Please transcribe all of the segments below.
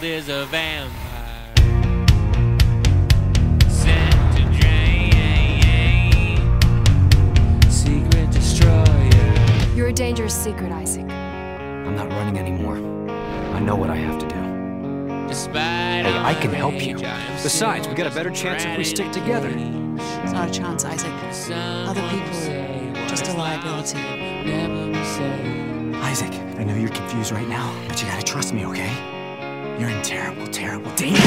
world is a vampire. You're a dangerous secret, Isaac. I'm not running anymore. I know what I have to do. Despite hey, I can help you. Besides, we got a better chance if we stick together. It's not a chance, Isaac. Other people are just a liability. Isaac, I know you're confused right now, but you gotta trust me, okay? You're in terrible, terrible danger.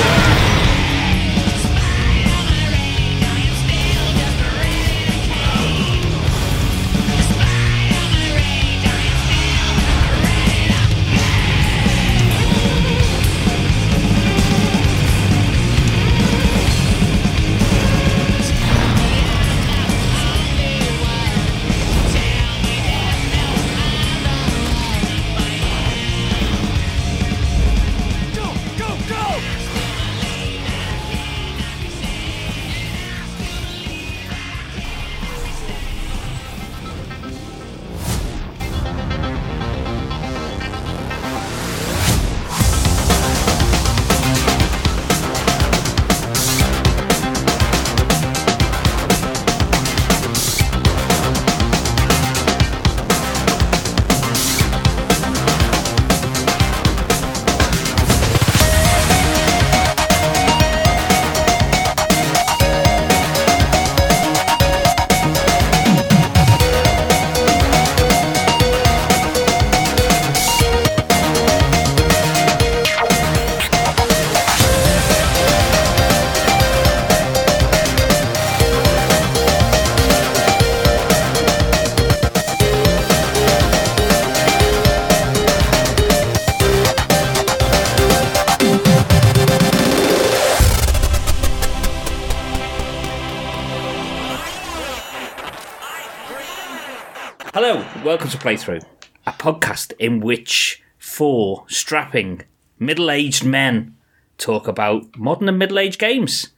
Welcome to Playthrough, a podcast in which four strapping middle-aged men talk about modern and middle-aged games.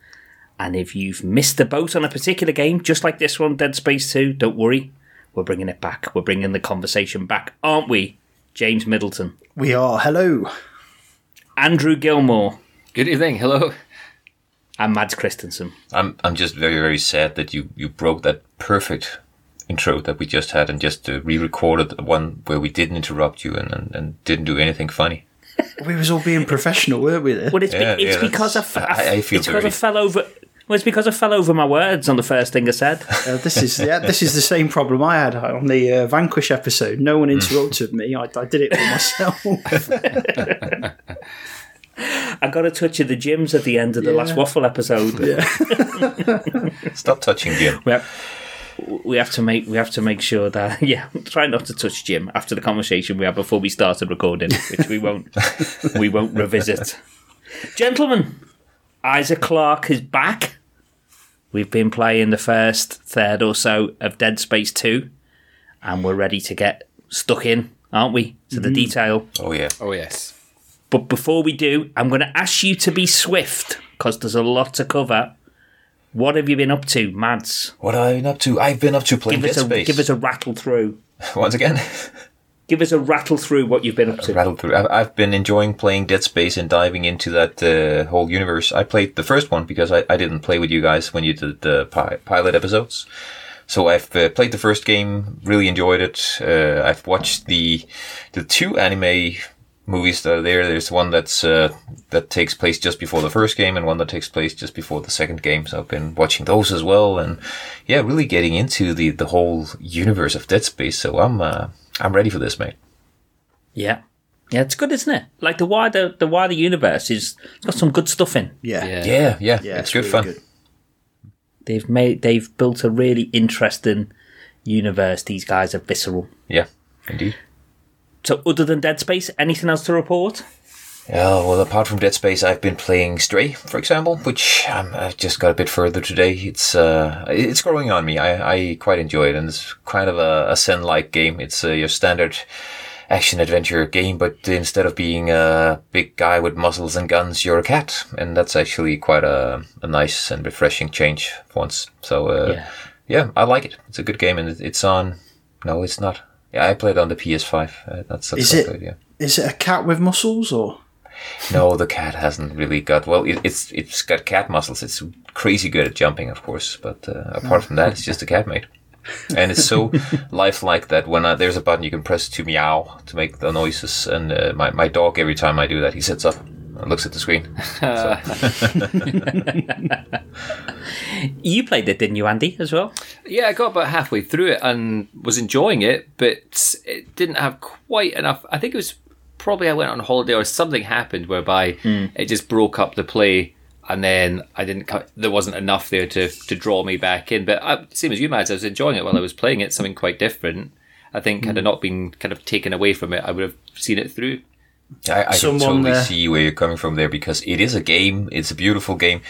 And if you've missed the boat on a particular game, just like this one, Dead Space 2, don't worry, we're bringing it back. We're bringing the conversation back, aren't we, James Middleton? We are. Hello. Andrew Gilmore. Good evening. Hello. And Mads Christensen. I'm just very, very sad that you broke that perfect intro that we just had and just re-recorded one where we didn't interrupt you and didn't do anything funny. We was all being professional, weren't we? Well, it's because I fell over my words on the first thing I said. This is the same problem I had on the Vanquish episode. No one interrupted me. I did it for myself. I got a touch of the gyms at the end of the last waffle episode. Yeah. Stop touching Jim. Yep. We have to make sure that try not to touch Jim after the conversation we had before we started recording, which we won't revisit. Gentlemen, Isaac Clarke is back. We've been playing the first third or so of Dead Space 2, and we're ready to get stuck in, aren't we? To the detail. Oh yeah. Oh yes. But before we do, I'm going to ask you to be swift because there's a lot to cover. What have you been up to, Mads? What have I been up to? I've been up to playing Dead Space. Give us a rattle through. Once again? Give us a rattle through what you've been up to. Rattle through. I've been enjoying playing Dead Space and diving into that whole universe. I played the first one because I didn't play with you guys when you did the pilot episodes. So I've played the first game, really enjoyed it. I've watched the two anime movies that are there. There's one that's that takes place just before the first game and one that takes place just before the second game, so I've been watching those as well, and really getting into the whole universe of Dead Space. So I'm ready for this, mate. Yeah, it's good, isn't it? Like the wider universe is, it's got some good stuff in. Yeah, it's good, really fun. Good. They've built a really interesting universe. These guys are visceral. Yeah, indeed. So other than Dead Space, anything else to report? Oh, well, apart from Dead Space, I've been playing Stray, for example, which I've just got a bit further today. It's growing on me. I quite enjoy it, and it's kind of a Zen-like game. It's your standard action-adventure game, but instead of being a big guy with muscles and guns, you're a cat, and that's actually quite a nice and refreshing change for once. So, yeah, I like it. It's a good game, and it's on... No, it's not. I played on the PS5. That's a good idea. Is it a cat with muscles or? No, the cat hasn't really got, well, it's got cat muscles. It's crazy good at jumping, of course, but apart from that, it's just a cat mate. And it's so lifelike that when there's a button you can press to meow to make the noises, and my dog, every time I do that, he sits up and looks at the screen. You played it, didn't you, Andy, as well? Yeah, I got about halfway through it and was enjoying it, but it didn't have quite enough. I think it was probably I went on holiday or something happened whereby it just broke up the play. And then I didn't. There wasn't enough there to draw me back in. But same as you, Mads, I was enjoying it while I was playing it. Something quite different. I think had I not been kind of taken away from it, I would have seen it through. I can totally see where you're coming from there, because it is a game. It's a beautiful game,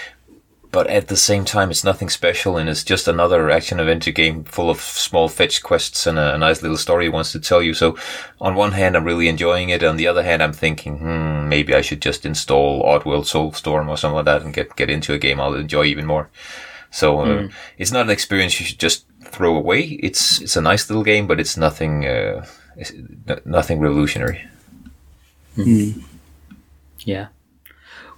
but at the same time, it's nothing special, and it's just another action-adventure game full of small fetch quests and a nice little story it wants to tell you. So on one hand, I'm really enjoying it. On the other hand, I'm thinking, maybe I should just install Oddworld Soulstorm or something like that and get into a game I'll enjoy even more. So it's not an experience you should just throw away. It's a nice little game, but it's nothing revolutionary. Mm. Yeah.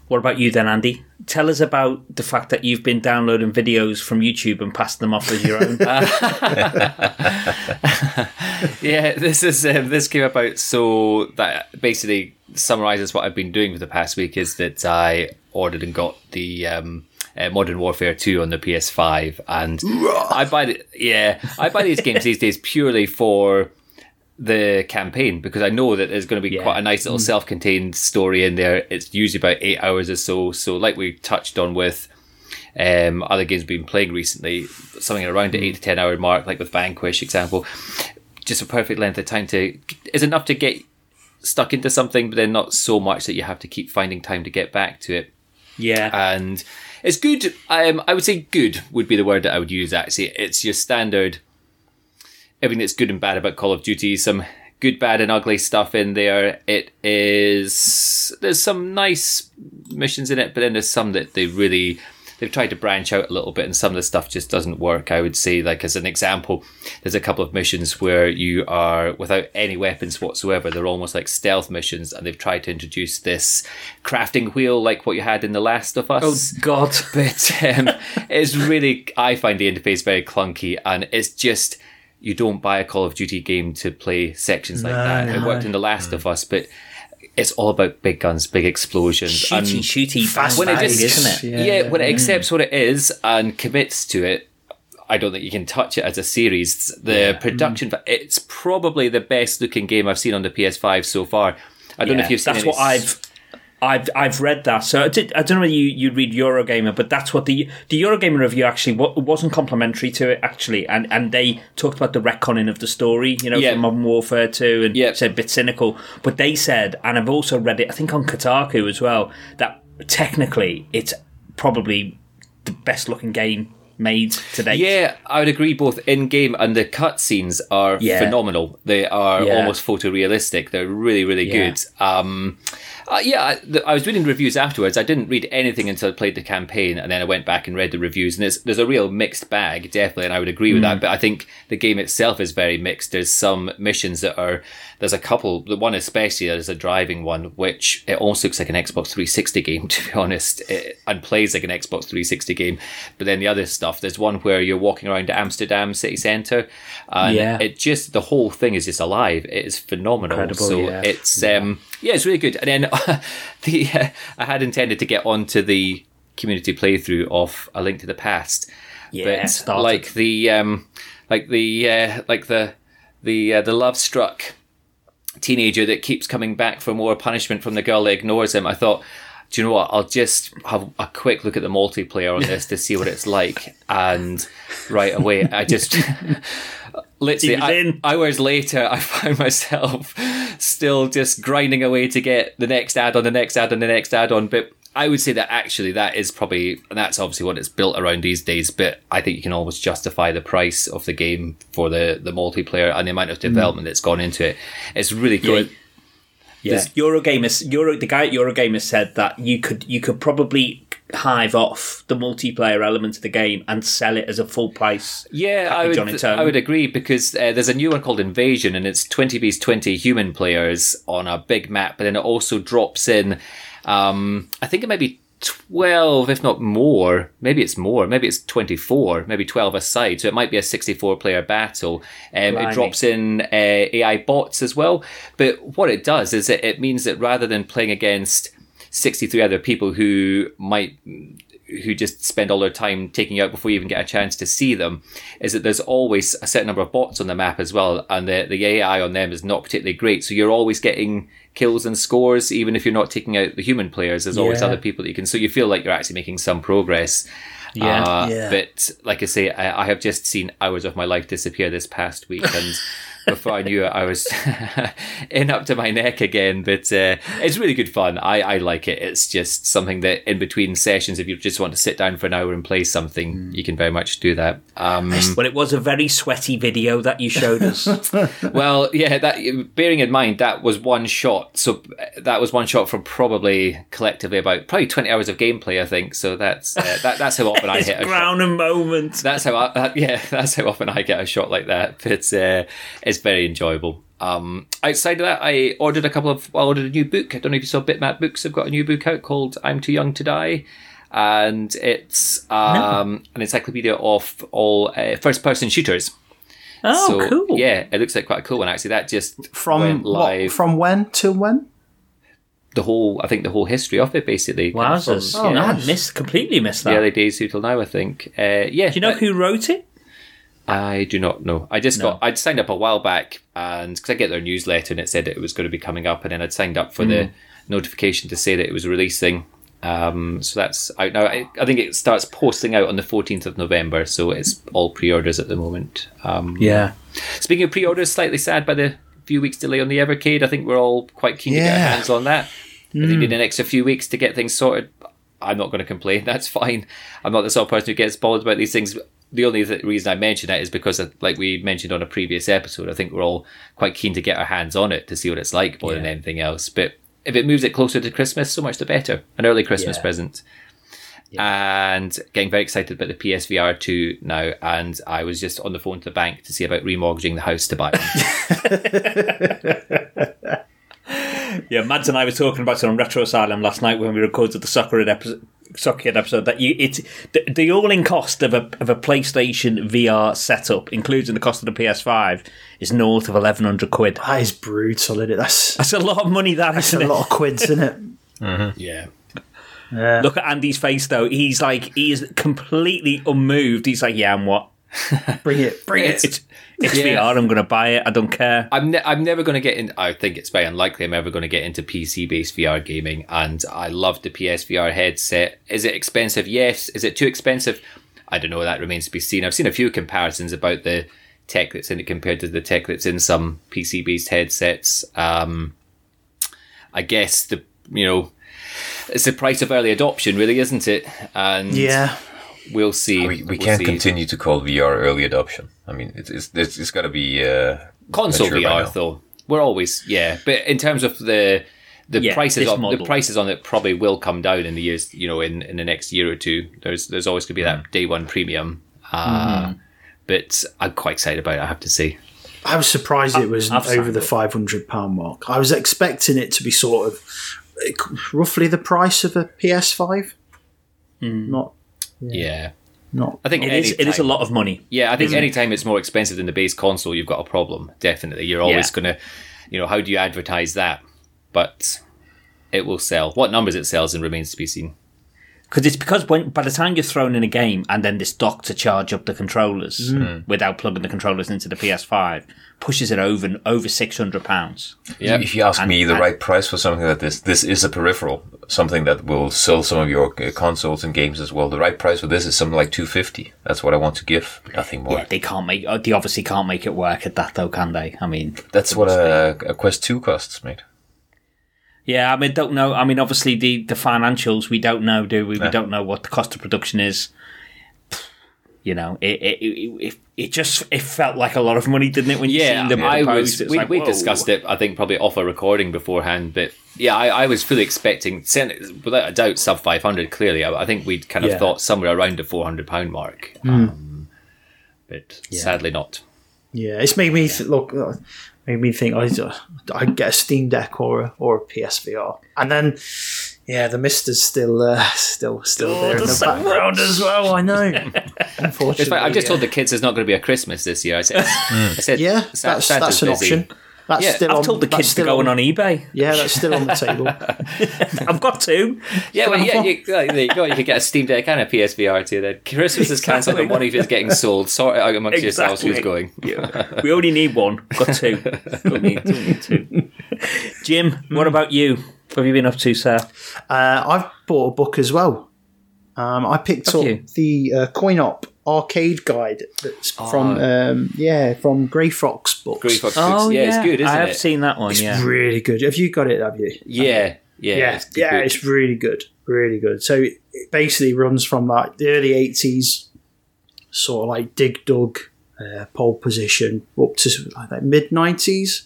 What about you then, Andy? Tell us about the fact that you've been downloading videos from YouTube and passing them off as your own. Yeah, this came about so that basically summarizes what I've been doing for the past week, is that I ordered and got the Modern Warfare 2 on the PS5, and I buy these games these days purely for the campaign, because I know that there's going to be quite a nice little self-contained story in there. It's usually about 8 hours or so. So like we touched on with other games we've been playing recently, something around the 8 to 10 hour mark, like with Vanquish example, just a perfect length of time is enough to get stuck into something, but then not so much that you have to keep finding time to get back to it. Yeah. And it's good. I would say good would be the word that I would use, actually. It's your standard, everything that's good and bad about Call of Duty, some good, bad and ugly stuff in there. There's some nice missions in it, but then there's some that they've tried to branch out a little bit, and some of the stuff just doesn't work. I would say, like as an example, there's a couple of missions where you are without any weapons whatsoever. They're almost like stealth missions, and they've tried to introduce this crafting wheel like what you had in The Last of Us. Oh God. But it's really, I find the interface very clunky, and it's just, you don't buy a Call of Duty game to play sections like that. It worked in The Last of Us, but it's all about big guns, big explosions. Shooty, fast fighting, isn't it? Yeah, when it accepts what it is and commits to it, I don't think you can touch it as a series. The production, it's probably the best looking game I've seen on the PS5 so far. I don't know if you've seen it. That's what I've read that. So I don't know whether you read Eurogamer, but that's what the Eurogamer review actually wasn't complimentary to it, actually. And they talked about the retconning of the story, from Modern Warfare 2, and said a bit cynical. But they said, and I've also read it, I think on Kotaku as well, that technically it's probably the best looking game made to date. Yeah, I would agree, both in-game and the cutscenes are phenomenal. They are almost photorealistic. They're really, really good. I was reading reviews afterwards. I didn't read anything until I played the campaign, and then I went back and read the reviews, and there's a real mixed bag, definitely, and I would agree with that, but I think the game itself is very mixed. There's some missions there's a couple, the one especially, there's a driving one, which it almost looks like an Xbox 360 game, to be honest, and plays like an Xbox 360 game, but then the other stuff, there's one where you're walking around Amsterdam city centre, and it just, the whole thing is just alive. It is phenomenal. Incredible, so it's really good. And then I had intended to get onto the community playthrough of A Link to the Past, but like the love struck teenager that keeps coming back for more punishment from the girl that ignores him. I thought, do you know what? I'll just have a quick look at the multiplayer on this to see what it's like. And right away, I just literally hours later, I found myself still just grinding away to get the next add-on, the next add-on, the next add-on. But I would say that actually that's obviously what it's built around these days, but I think you can almost justify the price of the game for the multiplayer and the amount of development that's gone into it. It's really good. Yeah. The guy at Eurogamer said that you could probably hive off the multiplayer element of the game and sell it as a full price package on its own. I would agree, because there's a new one called Invasion, and it's 20v20 human players on a big map, but then it also drops in, I think it might be 12, if not more. Maybe it's more. Maybe it's 24. Maybe 12 aside. So it might be a 64-player battle. It drops in AI bots as well. But what it does is it means that rather than playing against 63 other people who just spend all their time taking out before you even get a chance to see them, is that there's always a certain number of bots on the map as well, and the AI on them is not particularly great. So you're always getting kills and scores, even if you're not taking out the human players. There's always other people that you can... So you feel like you're actually making some progress. But like I say, I have just seen hours of my life disappear this past week, and before I knew it, I was in up to my neck again. But it's really good fun. I like it. It's just something that in between sessions, if you just want to sit down for an hour and play something, you can very much do that. Well, it was a very sweaty video that you showed us. Well, yeah, that, bearing in mind, that was one shot. So that was one shot from probably collectively about 20 hours of gameplay, I think. So that's how often I hit a ground shot. And moments. That's how that's how often I get a shot like that. But it's very enjoyable. Outside of that, I ordered a new book. I don't know if you saw Bitmap Books. I've got a new book out called I'm Too Young to Die, and it's an encyclopedia of all first-person shooters. Oh, so, cool! Yeah, it looks like quite a cool one actually. That just went live from when to when? The whole history of it, basically. Wowzers! I completely missed that. The early days till now, I think. Do you know who wrote it? I do not know. I'd signed up a while back, and because I get their newsletter, and it said that it was going to be coming up, and then I'd signed up for the notification to say that it was releasing. So that's out now. I think it starts posting out on the 14th of November, so it's all pre-orders at the moment. Speaking of pre-orders, slightly sad by the few weeks delay on the Evercade. I think we're all quite keen to get our hands on that. If you need an extra few weeks to get things sorted, I'm not going to complain. That's fine. I'm not the sort of person who gets bothered about these things. The only reason I mention that is because, like we mentioned on a previous episode, I think we're all quite keen to get our hands on it to see what it's like more than anything else. But if it moves it closer to Christmas, so much the better. An early Christmas present. Yeah. And getting very excited about the PSVR 2 now. And I was just on the phone to the bank to see about remortgaging the house to buy one. Yeah, Mads and I were talking about it on Retro Asylum last night when we recorded the Soccer Kid episode. That the all-in cost of a PlayStation VR setup, including the cost of the PS5, is north of £1,100. That is brutal, isn't it? That's a lot of money. That's a lot of quids, isn't it? Mm-hmm. Yeah. Yeah. Look at Andy's face, though. He's like, he is completely unmoved. He's like, yeah, and what? Bring it. It's VR. I'm going to buy it. I don't care. I'm never going to get in. I think it's very unlikely I'm ever going to get into PC-based VR gaming. And I love the PSVR headset. Is it expensive? Yes. Is it too expensive? I don't know. That remains to be seen. I've seen a few comparisons about the tech that's in it compared to the tech that's in some PC-based headsets. I guess it's the price of early adoption, really, isn't it? And yeah. We'll see. We can't continue to call VR early adoption. I mean, it's got to be console VR though. We're always but in terms of the prices, the prices on it probably will come down in the years. In the next year or two, there's always going to be that day one premium. But I'm quite excited about it, I have to say. I was surprised it was over the £500 mark. I was expecting it to be sort of roughly the price of a PS5, not. Yeah. No. I think it is a lot of money. Yeah, I think anytime it's more expensive than the base console, you've got a problem, definitely. You're always going to, how do you advertise that? But it will sell. What numbers it sells in remains to be seen. Because by the time you're thrown in a game and then this dock to charge up the controllers without plugging the controllers into the PS5 pushes it over £600. Yep. If you ask me, the right price for something like this is a peripheral, something that will sell some of your consoles and games as well. The right price for this is something like $250. That's what I want to give, nothing more. Yeah, they obviously can't make it work at that though, can they? I mean, that's what a Quest 2 costs, mate. Yeah, I mean, don't know. I mean, obviously, the financials, we don't know, do we? No. We don't know what the cost of production is. You know, it felt like a lot of money, didn't it? When you seen the post, we discussed it, I think, probably off a recording beforehand. But yeah, I was fully expecting, without a doubt, sub 500. Clearly, I think we'd kind of thought somewhere around the £400 mark, but sadly not. Yeah, it's made me made me think I'd get a Steam Deck or a PSVR, and then. Yeah, the mist is still there in the background as well. I know. Unfortunately, I've just told the kids there's not going to be a Christmas this year. I said, yeah, that's an option. That's still I've told the kids they're going on eBay. Yeah, that's still on the table. I've got two. Yeah, well, there you go. You could get a Steam Deck and a PSVR to you then. Christmas is cancelled and one of you is getting sold. Sort it out amongst yourselves who's going. Yeah. We only need one. Got two. Don't need two. Jim, what about you? What have you been up to, sir? I've bought a book as well. I picked up the CoinOp arcade guide that's from Grey Fox Books. Grey Fox Books, it's good, isn't it? I have seen that one, It's really good. Have you got it, have you? Yeah. It's really good, really good. So it basically runs from like the early 80s, sort of like Dig Dug, Pole Position, up to like that mid-90s,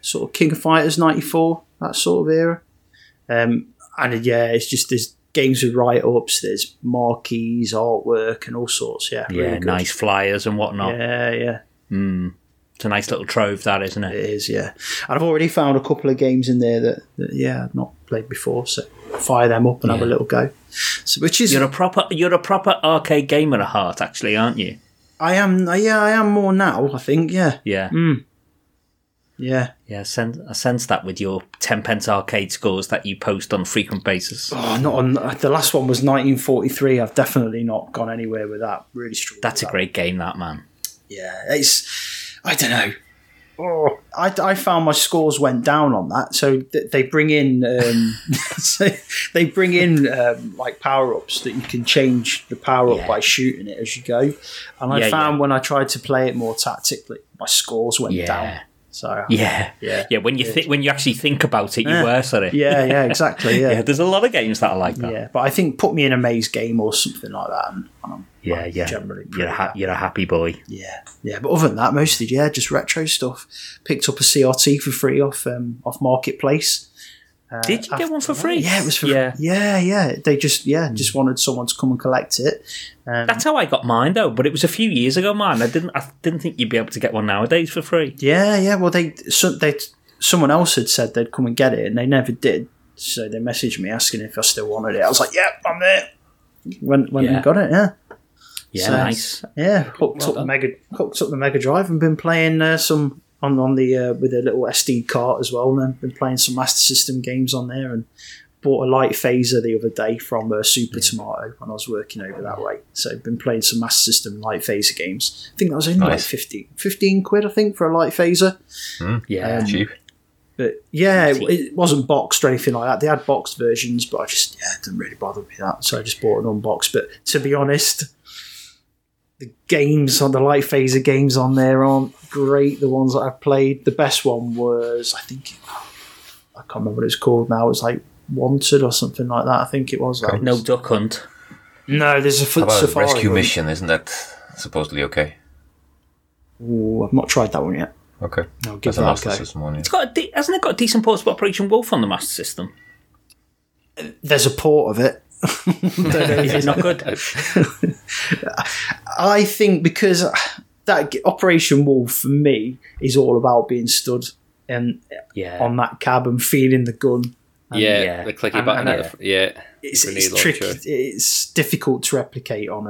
sort of King of Fighters 94, that sort of era. It's just there's games with write-ups, there's marquees, artwork, and all sorts. Yeah, really nice flyers and whatnot. Yeah. Mm. It's a nice little trove, that, isn't it? It is, yeah. And I've already found a couple of games in there that I've not played before, so fire them up and have a little go. So, which is you're a proper arcade gamer at heart, actually, aren't you? I am. Yeah, I am more now, I think. Yeah. Yeah. Mm. Yeah. Yeah, I sense that with your 10p arcade scores that you post on a frequent basis. Oh, not on the last one was 1943. I've definitely not gone anywhere with that. Really strong. That's a great game, that, man. Yeah, it's I don't know. Oh, I found my scores went down on that. So they bring in like power-ups that you can change the power-up by shooting it as you go. And I found when I tried to play it more tactically, my scores went down. So when you actually think about it, you were sorry. Yeah, exactly. Yeah. There's a lot of games that are like that. Yeah, but I think put me in a maze game or something like that, and I'm generally you're a happy boy. Yeah. But other than that, mostly just retro stuff. Picked up a CRT for free off Marketplace. Did you get one for free? Yeah, it was for free. Yeah. They just wanted someone to come and collect it. That's how I got mine, though. But it was a few years ago, man. I didn't think you'd be able to get one nowadays for free. Yeah. Well, someone else had said they'd come and get it, and they never did. So they messaged me asking if I still wanted it. I was like, "Yep, I'm there." When we got it, yeah, so, nice. Yeah, hooked up the Mega Drive and been playing some. On the with a little SD cart as well, and then been playing some Master System games on there, and bought a Light Phaser the other day from Super Tomato when I was working over that way. So been playing some Master System Light Phaser games. I think that was only like 15 quid, I think, for a Light Phaser. Cheap. But it wasn't boxed or anything like that. They had boxed versions, but I just it didn't really bother me that, so I just bought an unboxed. But to be honest, the games on the Light Phaser games on there aren't great. The ones that I've played, the best one was I can't remember what it's called now. It's like Wanted or something like that. I think it was. Like, no Duck Hunt. No, there's a foot safari rescue mission. Isn't that supposedly okay? Oh, I've not tried that one yet. Okay, I'll give that a go. It's got hasn't it got a decent port of Operation Wolf on the Master System? There's a port of it. Is it not good? I think because that Operation Wolf for me is all about being stood and on that cab and feeling the gun. And, the clicky button. It's tricky. It's difficult to replicate on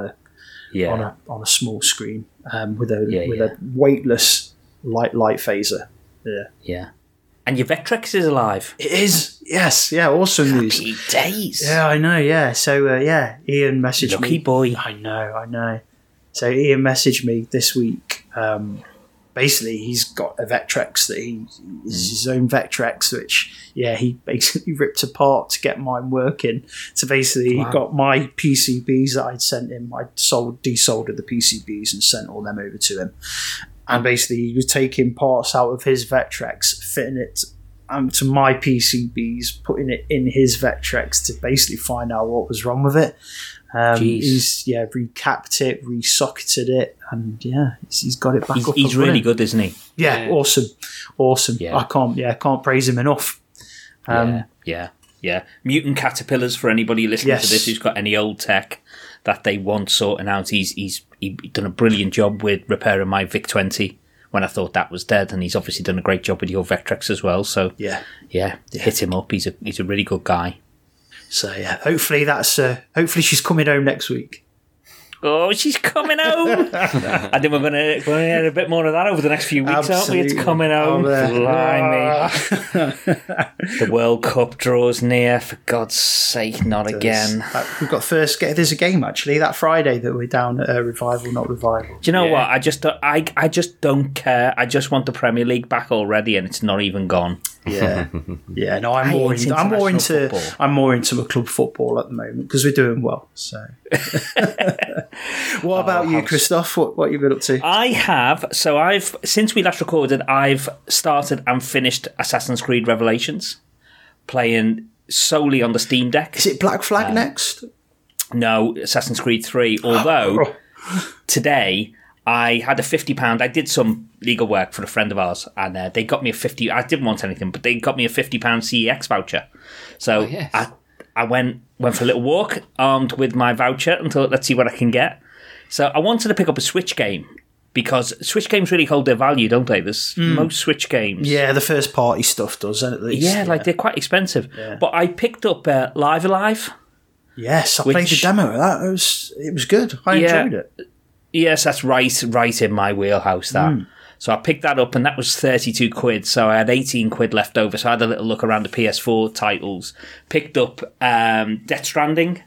a small screen with a weightless light phaser. Yeah. And your Vectrex is alive. It is, yes. Yeah, awesome news. Happy days. Yeah, I know, yeah. So, Ian messaged me. Lucky boy. I know. So Ian messaged me this week. Basically, he's got a Vectrex that is his own Vectrex, which, he basically ripped apart to get mine working. So basically, he got my PCBs that I'd sent him. I desoldered the PCBs and sent all them over to him. And basically, he was taking parts out of his Vectrex, fitting it to my PCBs, putting it in his Vectrex to basically find out what was wrong with it. He's recapped it, resocketed it, and he's got it back up. He's really good, isn't he? Yeah, awesome. Yeah. I can't praise him enough. Mutant caterpillars for anybody listening to this who's got any old tech that they want sorting out. He's done a brilliant job with repairing my VIC-20 when I thought that was dead, and he's obviously done a great job with your Vectrex as well. So hit him up. He's a really good guy. So hopefully that's hopefully she's coming home next week. Oh, she's coming home! I think we're going to hear a bit more of that over the next few weeks, aren't we? It's coming home. The World Cup draws near, for God's sake, not again. We've got there's a game actually that Friday that we're down at Revival, not Revival. Do you know what? I just don't care. I just want the Premier League back already, and it's not even gone. Yeah, yeah. No, I'm more into a club football at the moment because we're doing well. So, what about you, Christoph? What you been up to? I've since we last recorded, I've started and finished Assassin's Creed Revelations, playing solely on the Steam Deck. Is it Black Flag next? No, Assassin's Creed 3. Although today. I had a £50. I did some legal work for a friend of ours, and they got me a 50. I didn't want anything, but they got me a £50 CEX voucher. So I went for a little walk armed with my voucher and thought, let's see what I can get. So I wanted to pick up a Switch game because Switch games really hold their value, don't they? There's most Switch games. Yeah, the first party stuff does, at least. Yeah, they're quite expensive. Yeah. But I picked up Live Alive. Yes, I played the demo of that. It was good. I enjoyed it. Yes, that's right in my wheelhouse, that. So I picked that up, and that was 32 quid, so I had 18 quid left over, so I had a little look around the PS4 titles. Picked up Death Stranding.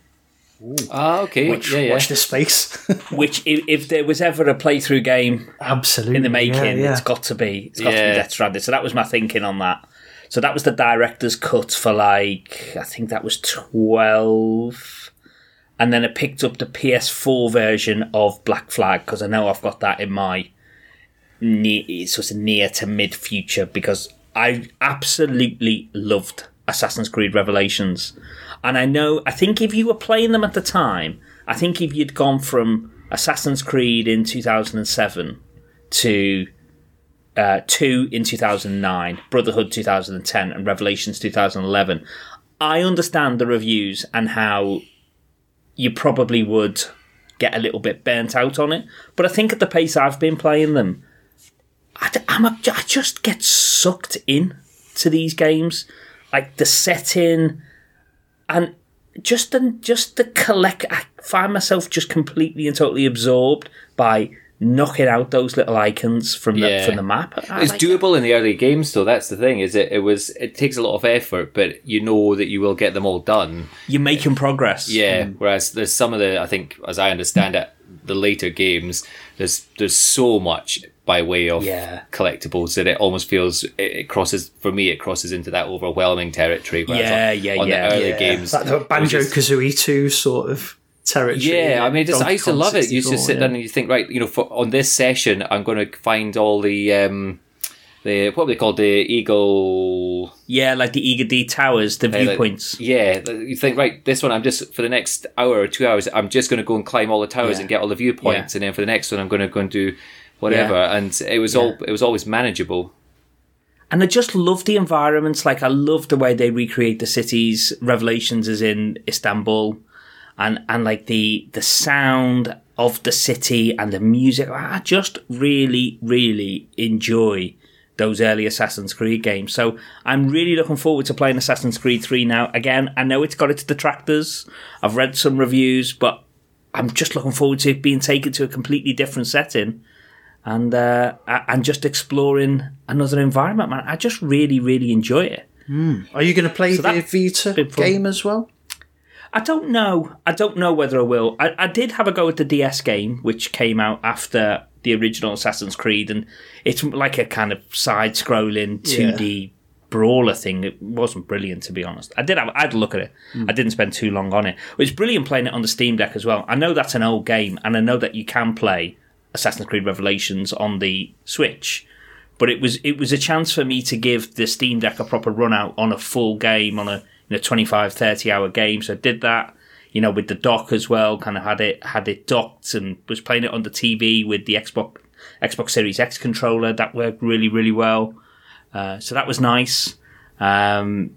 Ah, okay. Watch this space. Which, if there was ever a playthrough game in the making, it's got to be Death Stranding. So that was my thinking on that. So that was the director's cut for, I think that was 12... And then I picked up the PS4 version of Black Flag because I know I've got that in my near to mid future because I absolutely loved Assassin's Creed Revelations. And I think if you were playing them at the time, I think if you'd gone from Assassin's Creed in 2007 to 2 in 2009, Brotherhood 2010 and Revelations 2011, I understand the reviews and how you probably would get a little bit burnt out on it. But I think at the pace I've been playing them, I just get sucked in to these games. Like the setting and I find myself just completely and totally absorbed by knocking out those little icons from the map. It's doable in the early games, though. That's the thing. It takes a lot of effort, but you know that you will get them all done. You're making progress. Yeah. Whereas there's some of the, I think, as I understand it, the later games, there's so much by way of collectibles that it almost feels it crosses into that overwhelming territory. On the early games, like the Banjo-Kazooie 2 sort of territory. Yeah, I mean, I used to love it. You used to sit down and you think, right, on this session, I'm going to find all the what were they called? The Eagle. Yeah, like the Eagle D Towers, the viewpoints. You think, right, this one, I'm just, for the next hour or 2 hours, I'm just going to go and climb all the towers and get all the viewpoints. And then for the next one, I'm going to go and do whatever. And it was always manageable. And I just love the environments. Like, I love the way they recreate the cities. Revelations is in Istanbul. And like the sound of the city and the music, I just really, really enjoy those early Assassin's Creed games. So I'm really looking forward to playing Assassin's Creed 3 now. Again, I know it's got its detractors. I've read some reviews, but I'm just looking forward to being taken to a completely different setting and just exploring another environment, man. I just really, really enjoy it. Are you going to play the Vita game as well? I don't know. I don't know whether I will. I did have a go at the DS game, which came out after the original Assassin's Creed, and it's like a kind of side-scrolling 2D brawler thing. It wasn't brilliant, to be honest. I had a look at it. I didn't spend too long on it. It was brilliant playing it on the Steam Deck as well. I know that's an old game, and I know that you can play Assassin's Creed Revelations on the Switch But it was a chance for me to give the Steam Deck a proper run out on a full game, on a 25, 30 hour game. So I did that, with the dock as well, kind of had it docked and was playing it on the TV with the Xbox Series X controller. That worked really, really well. So that was nice. So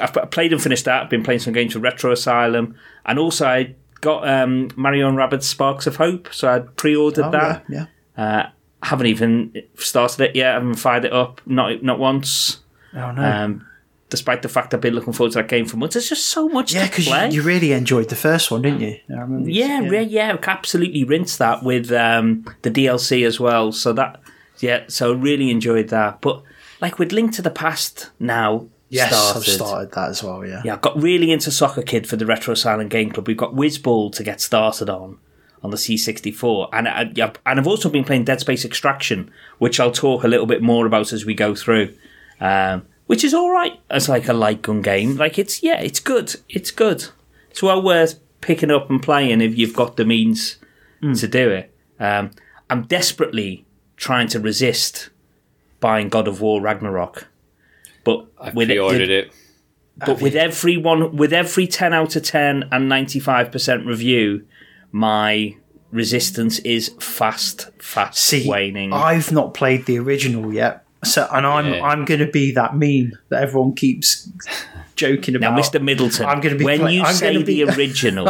I've played and finished that. I've been playing some games for Retro Asylum. And also I got Marion Rabbit's Sparks of Hope. So I'd pre-ordered that. Yeah. Haven't even started it yet. I haven't fired it up. Not once. Oh, no. Despite the fact I've been looking forward to that game for months. There's just so much to play. Yeah, because you really enjoyed the first one, didn't you? I remember I absolutely rinsed that with the DLC as well. So I really enjoyed that. But like with Link to the Past now... Yes, I've started that as well, yeah. Yeah, I got really into Soccer Kid for the Retro Asylum Game Club. We've got Whizball to get started on the C64. And I've also been playing Dead Space Extraction, which I'll talk a little bit more about as we go through, which is all right as like a light gun game. Like, it's good. It's good. It's well worth picking up and playing if you've got the means to do it. I'm desperately trying to resist buying God of War Ragnarok. But I've pre-ordered it. But with every 10 out of 10 and 95% review, my resistance is fast waning. I've not played the original yet, I'm going to be that meme that everyone keeps joking about. Now, Mr. Middleton, when you say the original,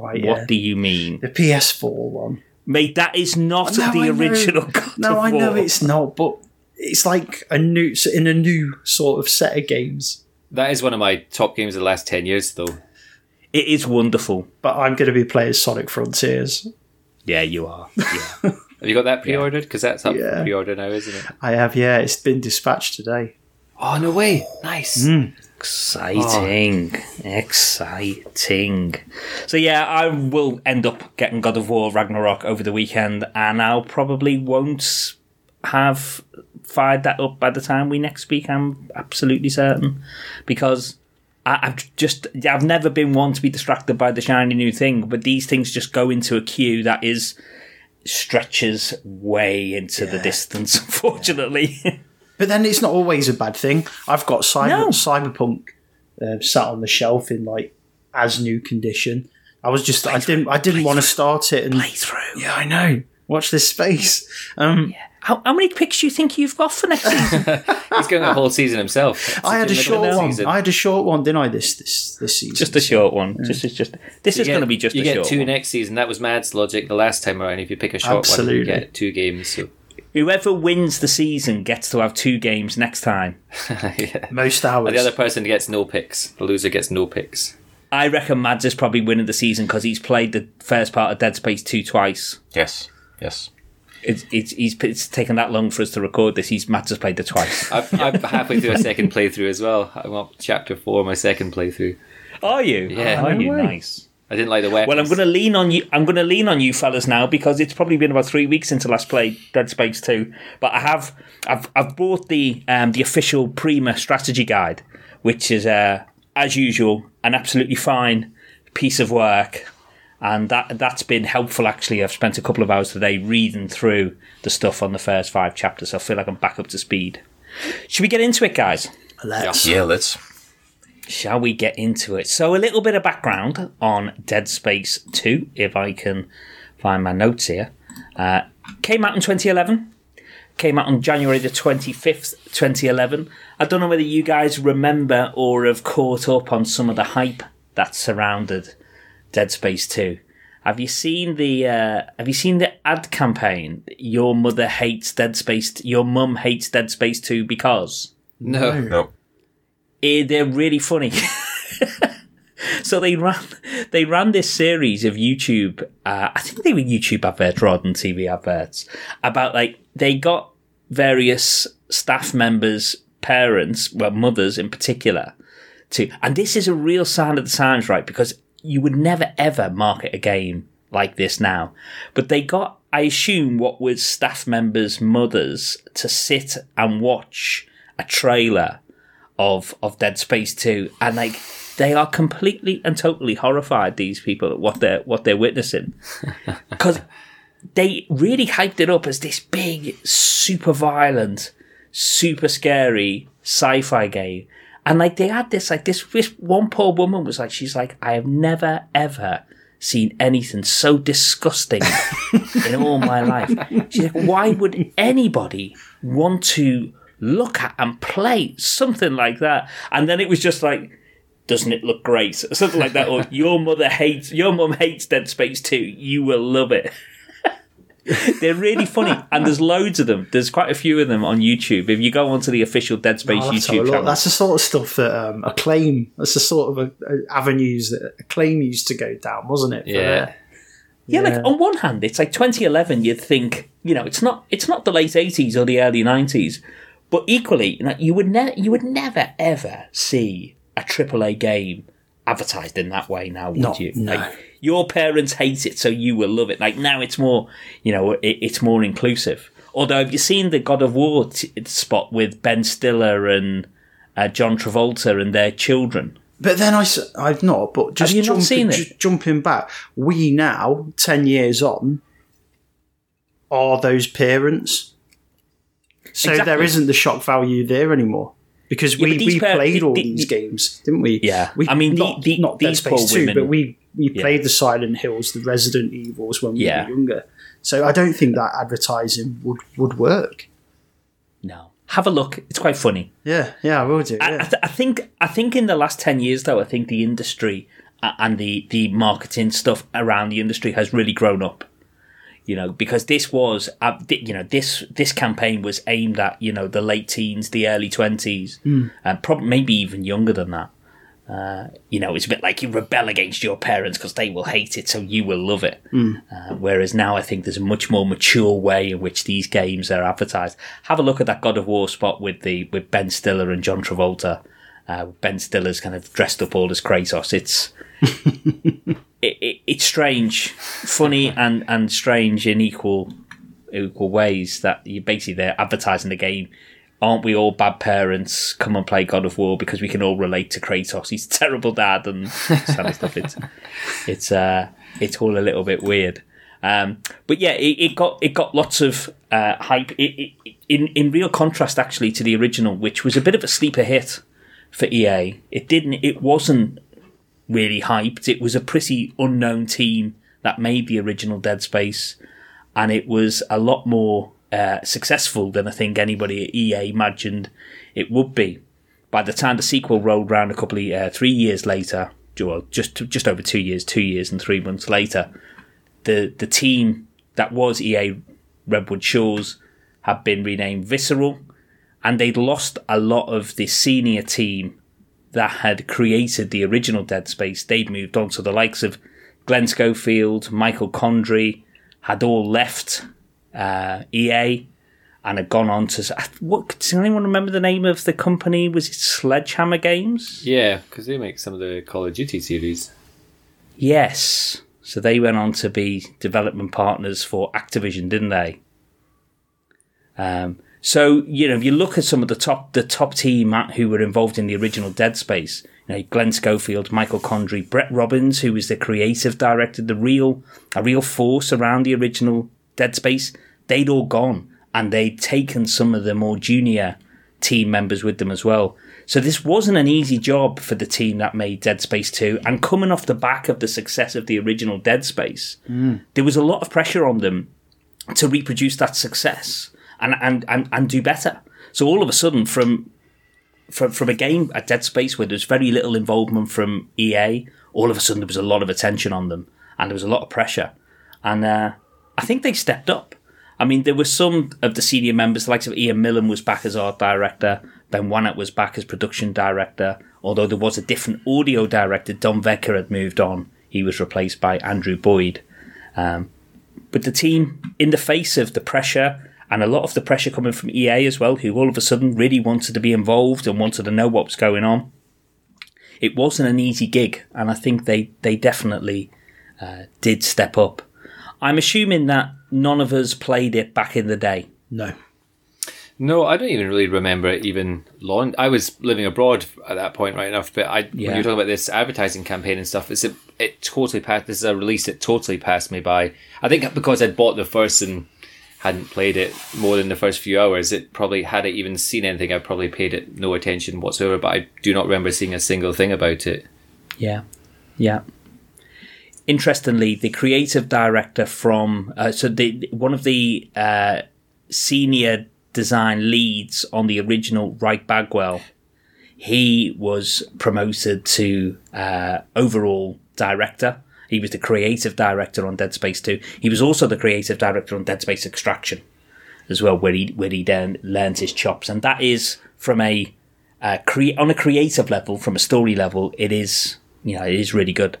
what do you mean? The PS4 one, mate. That is not the original. God of War. I know it's not, but. It's like a new sort of set of games. That is one of my top games of the last 10 years, though. It is wonderful. But I'm going to be playing Sonic Frontiers. Yeah, you are. Yeah. Have you got that pre-ordered? Because that's up for pre-order now, isn't it? I have, yeah. It's been dispatched today. Oh, no way. Nice. Exciting. Oh. Exciting. So, yeah, I will end up getting God of War Ragnarok over the weekend, and I'll probably won't have... fired that up by the time we next speak, I'm absolutely certain, because I've never been one to be distracted by the shiny new thing, but these things just go into a queue that stretches way into the distance, unfortunately. Yeah. But then it's not always a bad thing. I've got Cyberpunk sat on the shelf in as new condition. I was just I didn't want to start it and play through. Yeah, I know. Watch this space. How many picks do you think you've got for next season? He's going a whole season himself. I had a short one, didn't I? This season, just a short one. Yeah. This is going to be just a short one. You get two next season. That was Mads' logic the last time around. If you pick a short one, you get two games. So. Whoever wins the season gets to have two games next time. Most hours. And the other person gets no picks. The loser gets no picks. I reckon Mads is probably winning the season because he's played the first part of Dead Space 2 twice. Yes. It's taken that long for us to record this. Matt's has played it twice. I'm halfway through a second playthrough as well. I'm up chapter 4, my second playthrough. Are you? Yeah. Are you? Nice. I didn't like the weapons. Well, I'm going to lean on you. I'm going to lean on you fellas now because it's probably been about 3 weeks since I last played Dead Space 2. But I've bought the official Prima strategy guide, which is as usual an absolutely fine piece of work. And that's been helpful, actually. I've spent a couple of hours today reading through the stuff on the first 5 chapters. So I feel like I'm back up to speed. Should we get into it, guys? Let's. Yeah, let's. Shall we get into it? So a little bit of background on Dead Space 2, if I can find my notes here. Came out in 2011. Came out on January the 25th, 2011. I don't know whether you guys remember or have caught up on some of the hype that surrounded Dead Space 2. Have you seen the ad campaign? Your mum hates Dead Space 2 because. No. They're really funny. So they ran this series of YouTube. I think they were YouTube adverts rather than TV adverts about they got various staff members, parents, well, mothers in particular, to. And this is a real sign of the times, right? Because you would never, ever market a game like this now. But they got, I assume, what was staff members' mothers to sit and watch a trailer of Dead Space 2. And, they are completely and totally horrified, these people, at what they're witnessing. Because they really hyped it up as this big, super violent, super scary sci-fi game. And like they had this, like this one poor woman was like, she's like, I have never ever seen anything so disgusting in all my life. She's like, why would anybody want to look at and play something like that? And then it was just like, doesn't it look great? Or something like that. Or your mum hates Dead Space 2. You will love it. They're really funny, and there's loads of them. There's quite a few of them on YouTube. If you go onto the official Dead Space YouTube channel, that's the sort of stuff that Acclaim. That's the sort of avenues that Acclaim used to go down, wasn't it? Yeah. Like on one hand, it's like 2011. You'd think, you know, it's not the late 80s or the early 90s, but equally, you know, you would never ever see a AAA game advertised in that way now, would you? No. Like, your parents hate it, so you will love it. Like now, it's more, you know, it's more inclusive. Although, have you seen the God of War spot with Ben Stiller and John Travolta and their children? But then I've not. But just have you not seen it? Jumping back, we now 10 years on are those parents, so exactly. There isn't the shock value there anymore. Because we played all these games, didn't we? Yeah. Not Dead Space 2, but we played the Silent Hills, the Resident Evils when we were younger. So I don't think that advertising would work. No. Have a look. It's quite funny. Yeah, I will do. Yeah. I think in the last 10 years, though, I think the industry and the marketing stuff around the industry has really grown up. You know, because this was, you know, this campaign was aimed at, you know, the late teens, the early 20s, and probably maybe even younger than that. You know, it's a bit like you rebel against your parents because they will hate it, so you will love it. Whereas now I think there's a much more mature way in which these games are advertised. Have a look at that God of War spot with Ben Stiller and John Travolta. Ben Stiller's kind of dressed up all as Kratos. It's strange, funny and strange in equal ways that you basically they're advertising the game. Aren't we all bad parents? Come and play God of War because we can all relate to Kratos. He's a terrible dad and kind of stuff. It's all a little bit weird. But yeah, it got lots of hype. In real contrast, actually, to the original, which was a bit of a sleeper hit for EA. It wasn't really hyped. It was a pretty unknown team that made the original Dead Space, and it was a lot more successful than I think anybody at EA imagined it would be. By the time the sequel rolled around 3 years later, well, just over 2 years, 2 years and 3 months later, the team that was EA Redwood Shores had been renamed Visceral, and they'd lost a lot of the senior team that had created the original Dead Space. They'd moved on, so the likes of Glenn Schofield, Michael Condry had all left EA and had gone on to... does anyone remember the name of the company? Was it Sledgehammer Games? Yeah, because they make some of the Call of Duty series. Yes. So they went on to be development partners for Activision, didn't they? So, you know, if you look at some of the top team who were involved in the original Dead Space, you know, Glenn Schofield, Michael Condry, Brett Robbins, who was the creative director, a real force around the original Dead Space, they'd all gone, and they'd taken some of the more junior team members with them as well. So this wasn't an easy job for the team that made Dead Space 2, and coming off the back of the success of the original Dead Space, there was a lot of pressure on them to reproduce that success. And do better. So all of a sudden, from a game at Dead Space where there's very little involvement from EA, all of a sudden there was a lot of attention on them, and there was a lot of pressure. And I think they stepped up. I mean, there were some of the senior members, the likes of Ian Millen was back as art director, Ben Wannett was back as production director, although there was a different audio director. Don Vecker had moved on. He was replaced by Andrew Boyd. But the team, in the face of the pressure... and a lot of the pressure coming from EA as well, who all of a sudden really wanted to be involved and wanted to know what was going on. It wasn't an easy gig, and I think they definitely did step up. I'm assuming that none of us played it back in the day. No. No, I don't even really remember it even launched. I was living abroad at that point, right enough, but when you're talking about this advertising campaign and stuff, it totally passed. This is a release that totally passed me by. I think because I'd bought the first and hadn't played it more than the first few hours, it probably, had I even seen anything, I probably paid it no attention whatsoever, but I do not remember seeing a single thing about it. Yeah, yeah. Interestingly, the creative director from... one of the senior design leads on the original Wright Bagwell, he was promoted to overall director. He was the creative director on Dead Space 2. He was also the creative director on Dead Space Extraction as well, where he then learned his chops. And that is from on a creative level, from a story level, it is really good.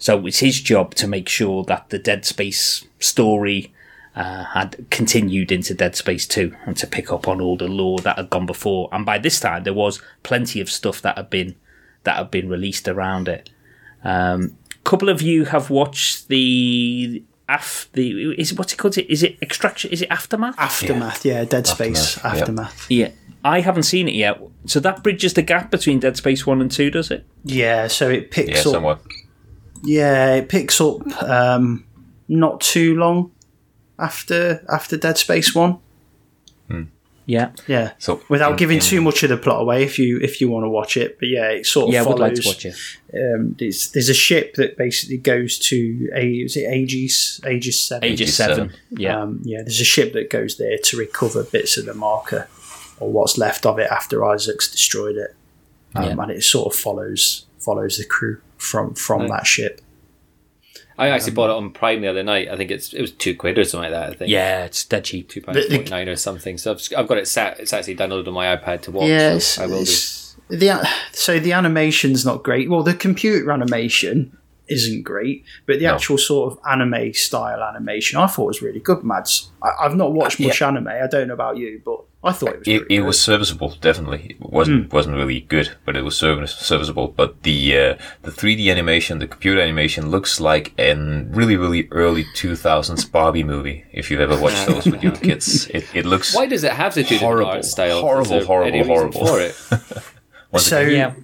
So it's his job to make sure that the Dead Space story had continued into Dead Space 2 and to pick up on all the lore that had gone before. And by this time, there was plenty of stuff that had been released around it. Couple of you have watched what's it called? Is it Extraction? Is it Aftermath? Aftermath, yeah. Dead Space Aftermath. Yep. Yeah. I haven't seen it yet. So that bridges the gap between Dead Space 1 and 2, does it? Yeah, so it picks up... Somewhat. Yeah, it picks up not too long after Dead Space 1. Hmm. Yeah, yeah. So without giving too much of the plot away, if you want to watch it, but yeah, it sort of follows. Yeah, I would like to watch it. There's a ship that basically goes to Aegis 7. Aegis 7. Yeah, there's a ship that goes there to recover bits of the marker or what's left of it after Isaac's destroyed it, and it sort of follows the crew from that ship. I actually bought it on Prime the other night. I think it was £2 or something like that, I think. Yeah, it's dead cheap. £2.49 or something. So I've got it sat. It's actually downloaded on my iPad to watch. Yeah, so I will do. So the animation's not great. Well, the computer animation isn't great, but the actual sort of anime-style animation I thought was really good, Mads. I've not watched much anime. I don't know about you, but I thought it was pretty good. It was serviceable, definitely. It wasn't really good, but it was serviceable. But the 3D animation, the computer animation, looks like a really, really early 2000s Barbie movie, if you've ever watched those with your kids. It looks horrible. Why does it have to do horrible art style? Horrible for it? So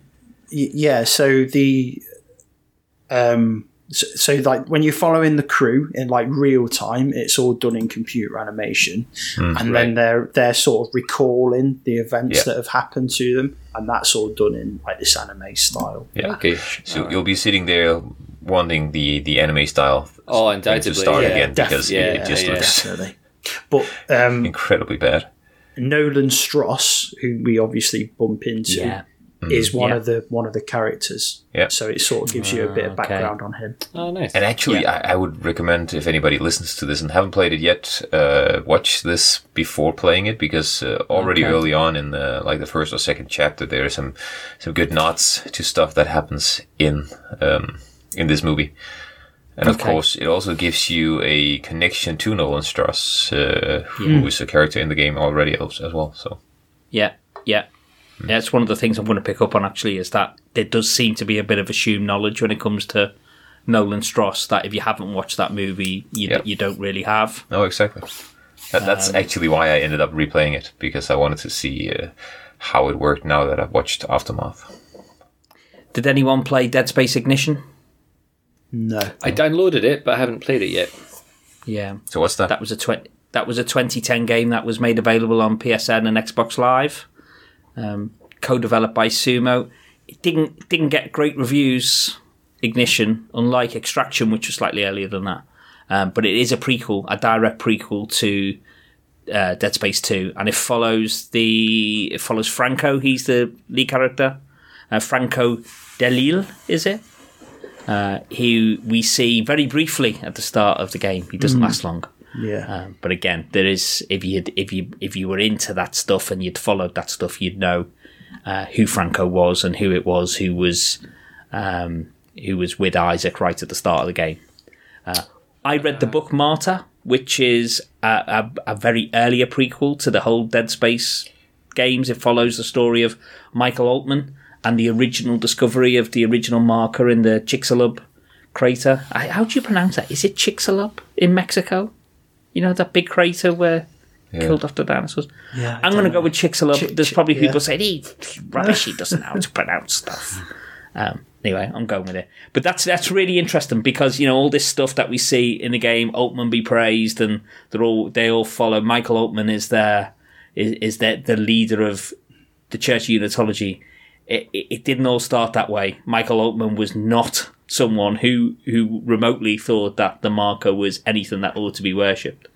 like when you're following the crew in like real time, it's all done in computer animation, then they're sort of recalling the events that have happened to them, and that's all done in like this anime style. Yeah, okay. So you'll be sitting there wanting the anime style. Oh, undoubtedly, to start again because it just looks incredibly bad. Nolan Stross, who we obviously bump into. Yeah. Is one of the characters, so it sort of gives you a bit of background on him. Oh, nice! And actually, I would recommend if anybody listens to this and haven't played it yet, watch this before playing it because early on in the first or second chapter, there are some good nods to stuff that happens in this movie. And of course, it also gives you a connection to Nolan Stross, who is a character in the game already as well. So, yeah. Yeah, it's one of the things I'm going to pick up on, actually, is that there does seem to be a bit of assumed knowledge when it comes to Nolan Stross, that if you haven't watched that movie, you don't really have. No, exactly. That's actually why I ended up replaying it, because I wanted to see how it worked now that I've watched Aftermath. Did anyone play Dead Space Ignition? No. I downloaded it, but I haven't played it yet. Yeah. So what's that? That was a 2010 game that was made available on PSN and Xbox Live. Co-developed by Sumo. It didn't get great reviews, Ignition, unlike Extraction, which was slightly earlier than that. But it is a prequel, a direct prequel to Dead Space 2, and it follows Franco. He's the lead character, Franco Delil, is it? Who we see very briefly at the start of the game. He doesn't last long. Yeah, but again, there is if you were into that stuff and you'd followed that stuff, you'd know who Franco was and who it was who was with Isaac right at the start of the game. I read the book Martyr, which is a very earlier prequel to the whole Dead Space games. It follows the story of Michael Altman and the original discovery of the original marker in the Chicxulub crater. How do you pronounce that? Is it Chicxulub in Mexico? You know, that big crater where killed off the dinosaurs. Yeah, I'm going to go with Chicxulub. There's probably people saying, hey, rubbish, he doesn't know how to pronounce stuff. Anyway, I'm going with it. But that's really interesting because, you know, all this stuff that we see in the game, Altman be praised, and they all follow. Michael Altman is the leader of the Church of Unitology. It didn't all start that way. Michael Altman was not someone who remotely thought that the marker was anything that ought to be worshipped.